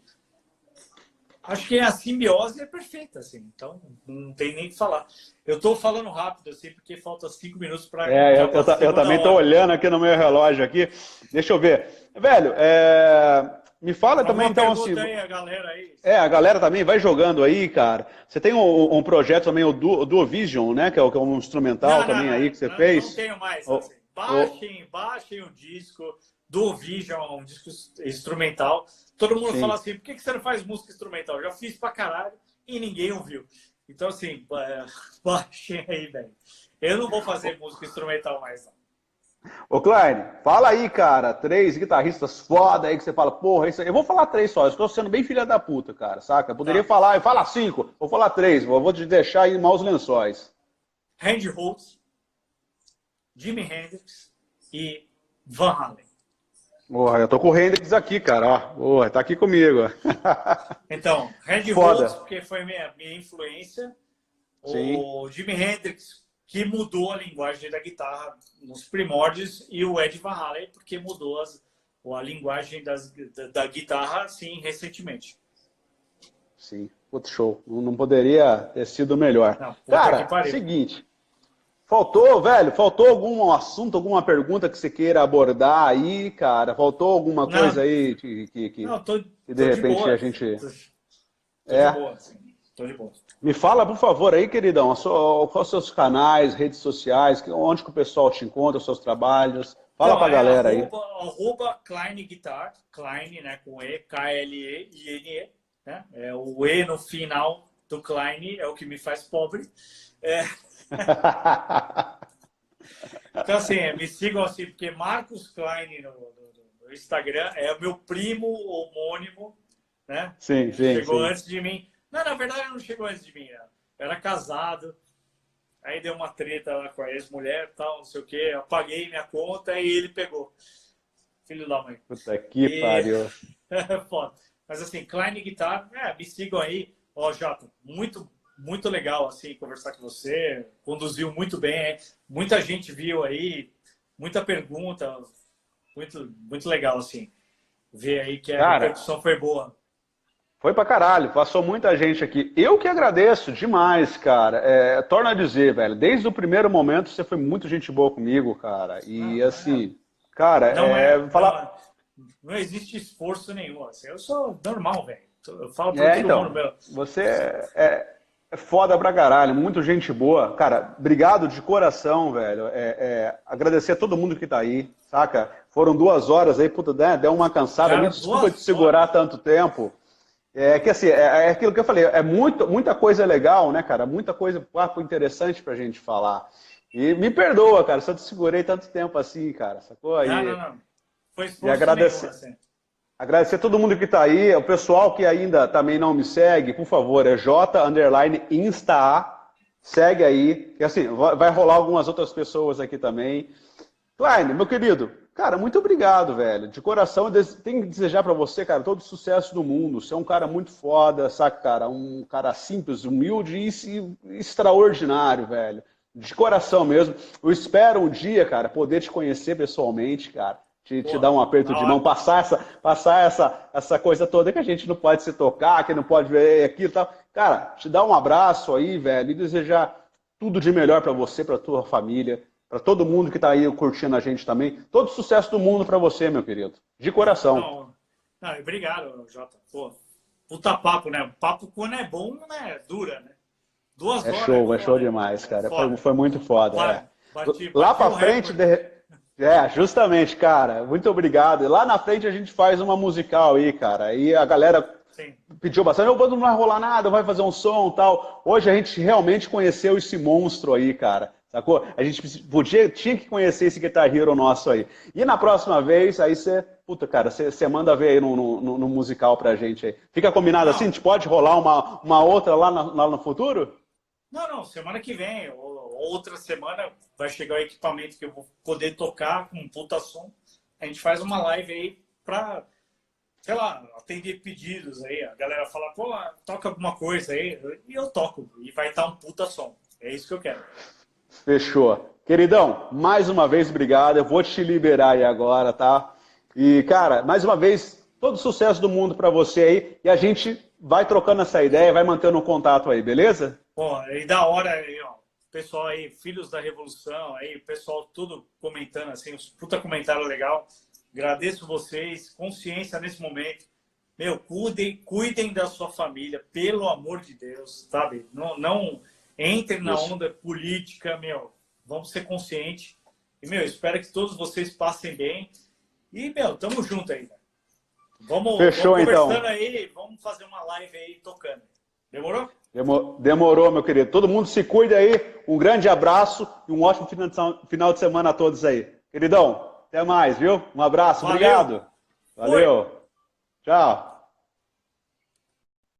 Acho que a simbiose é perfeita, assim. Então, não tem nem o que falar. Eu tô falando rápido, assim, porque falta cinco minutos para... É, eu, eu, eu também tô hora. olhando aqui no meu relógio aqui. Deixa eu ver. Velho, é... me fala Alguma também, então... Assim... Aí, a galera aí. É, a galera também vai jogando aí, cara. Você tem um, um projeto também, o Duo, Duo Vision, né? Que é um instrumental não, também não, aí não, que você não, fez. Não tenho mais. Assim. Baixem, oh. baixem o disco... Duo Vision, um disco instrumental. Todo mundo Sim. fala assim, por que que você não faz música instrumental? Eu já fiz pra caralho e ninguém ouviu. Então, assim, baixem aí, velho. Eu não vou fazer música instrumental mais, não. Ô, Klein, fala aí, cara. Três guitarristas foda aí que você fala, porra, isso aí. Eu vou falar três só, eu estou sendo bem filha da puta, cara, saca? Eu poderia tá. falar, eu falo cinco, vou falar três, vou te deixar aí em maus lençóis. Randy Rhoads, Jimi Hendrix e Van Halen. Porra, eu tô com o Hendrix aqui, cara. Porra, tá aqui comigo. Então, Randy Rhoads, porque foi minha, minha influência. Sim. O Jimi Hendrix, que mudou a linguagem da guitarra nos primórdios. E o Ed Van Halen, porque mudou as, a linguagem das, da, da guitarra, sim, recentemente. Sim, outro show. Não poderia ter sido melhor. Não, cara, é o seguinte... Faltou, velho, faltou algum assunto, alguma pergunta que você queira abordar aí, cara? Faltou alguma não, coisa aí que, que, que, não, tô, que de tô repente de boa, a gente... Tô, tô é. de boa, assim. Tô de boa. Me fala, por favor, aí, queridão, quais os seus canais, redes sociais, onde que o pessoal te encontra, os seus trabalhos? Fala então, pra é, galera arroba, aí. Arroba Klein Guitar, Klein, né, com E, K L E I N E, né? É, o E no final do Klein é o que me faz pobre. É... Então assim, me sigam assim, porque Marcos Klein no, no, no Instagram é o meu primo homônimo, né? Sim, sim, chegou sim. antes de mim. Não, na verdade não chegou antes de mim, né? Eu era casado, aí deu uma treta lá com a ex-mulher, tal, não sei o que, apaguei minha conta e ele pegou. Filho da mãe. Puta que e... pariu. Foda. Mas assim, Klein Guitar, é, me sigam aí. Ó, Jato, muito Muito legal, assim, conversar com você. Conduziu muito bem, é? Muita gente viu aí, muita pergunta. Muito, muito legal, assim. Ver aí que a Cara, repercussão foi boa. Foi pra caralho, passou muita gente aqui. Eu que agradeço demais, cara. É, torno a dizer, velho, desde o primeiro momento você foi muito gente boa comigo, cara. E, ah, assim, é. cara, não, é, é, falar... não, não existe esforço nenhum. Assim, eu sou normal, velho. Eu falo pra é, todo então, mundo, meu. Você é... É foda pra caralho, muito gente boa. Cara, obrigado de coração, velho. É, é, agradecer a todo mundo que tá aí, saca? Foram duas horas aí, puta, né? Deu uma cansada. Cara, me desculpa de segurar horas. Tanto tempo. É que assim, é, é aquilo que eu falei, é muito, muita coisa legal, né, cara? Muita coisa, papo interessante pra gente falar. E me perdoa, cara, se eu te segurei tanto tempo assim, cara, sacou? Aí. Não, não, não. Foi e agradecer. Mesmo, assim. Agradecer a todo mundo que está aí, o pessoal que ainda também não me segue, por favor, é J underline Insta, segue aí, e assim, vai rolar algumas outras pessoas aqui também. Klein, meu querido, cara, muito obrigado, velho, de coração, eu tenho que desejar para você, cara, todo o sucesso do mundo, você é um cara muito foda, saca, cara, um cara simples, humilde e extraordinário, velho, de coração mesmo, eu espero um dia, cara, poder te conhecer pessoalmente, cara. Te, te dar um aperto de mão, passar, essa, passar essa, essa coisa toda que a gente não pode se tocar, que não pode ver aquilo e tal. Cara, te dar um abraço aí, velho, e desejar tudo de melhor pra você, pra tua família, pra todo mundo que tá aí curtindo a gente também. Todo sucesso do mundo pra você, meu querido. De coração. Não, não, obrigado, Jota. Pô, puta papo, né? Papo quando é bom, né? Dura, né? Duas é horas. Show, é show, é show demais, cara. Foi, foi muito foda. Para, é. bati, Lá bati pra frente... De... É, justamente, cara. Muito obrigado. E lá na frente a gente faz uma musical aí, cara. E a galera Sim. pediu bastante. Não, não vai rolar nada, vai fazer um som e tal. Hoje a gente realmente conheceu esse monstro aí, cara. Sacou? A gente podia, tinha que conhecer esse Guitar Hero nosso aí. E na próxima vez, aí você... Puta, cara, você manda ver aí no, no, no musical pra gente aí. Fica combinado não. assim? A gente pode rolar uma, uma outra lá, na, lá no futuro? Não, não. Semana que vem, ou outra semana... Vai chegar o equipamento que eu vou poder tocar com um puta som. A gente faz uma live aí pra, sei lá, atender pedidos aí. A galera fala, pô, toca alguma coisa aí. E eu toco. E vai estar um puta som. É isso que eu quero. Fechou. Queridão, mais uma vez, obrigado. Eu vou te liberar aí agora, tá? E, cara, mais uma vez, todo sucesso do mundo pra você aí. E a gente vai trocando essa ideia, vai mantendo um contato aí, beleza? Pô, e da hora aí, ó. Pessoal aí, Filhos da Revolução, aí, pessoal tudo comentando, assim, uns puta comentário legal. Agradeço vocês, consciência nesse momento. Meu, cuidem, cuidem da sua família, pelo amor de Deus, sabe? Não, não entrem na onda política, meu. Vamos ser conscientes. E, meu, espero que todos vocês passem bem. E, meu, tamo junto aí, né? Vamos, Fechou, vamos conversando então. aí, vamos fazer uma live aí tocando. Demorou? Demorou, meu querido. Todo mundo se cuida aí. Um grande abraço e um ótimo final de semana a todos aí. Queridão, até mais, viu? Um abraço, Valeu. obrigado. Valeu. Foi. Tchau.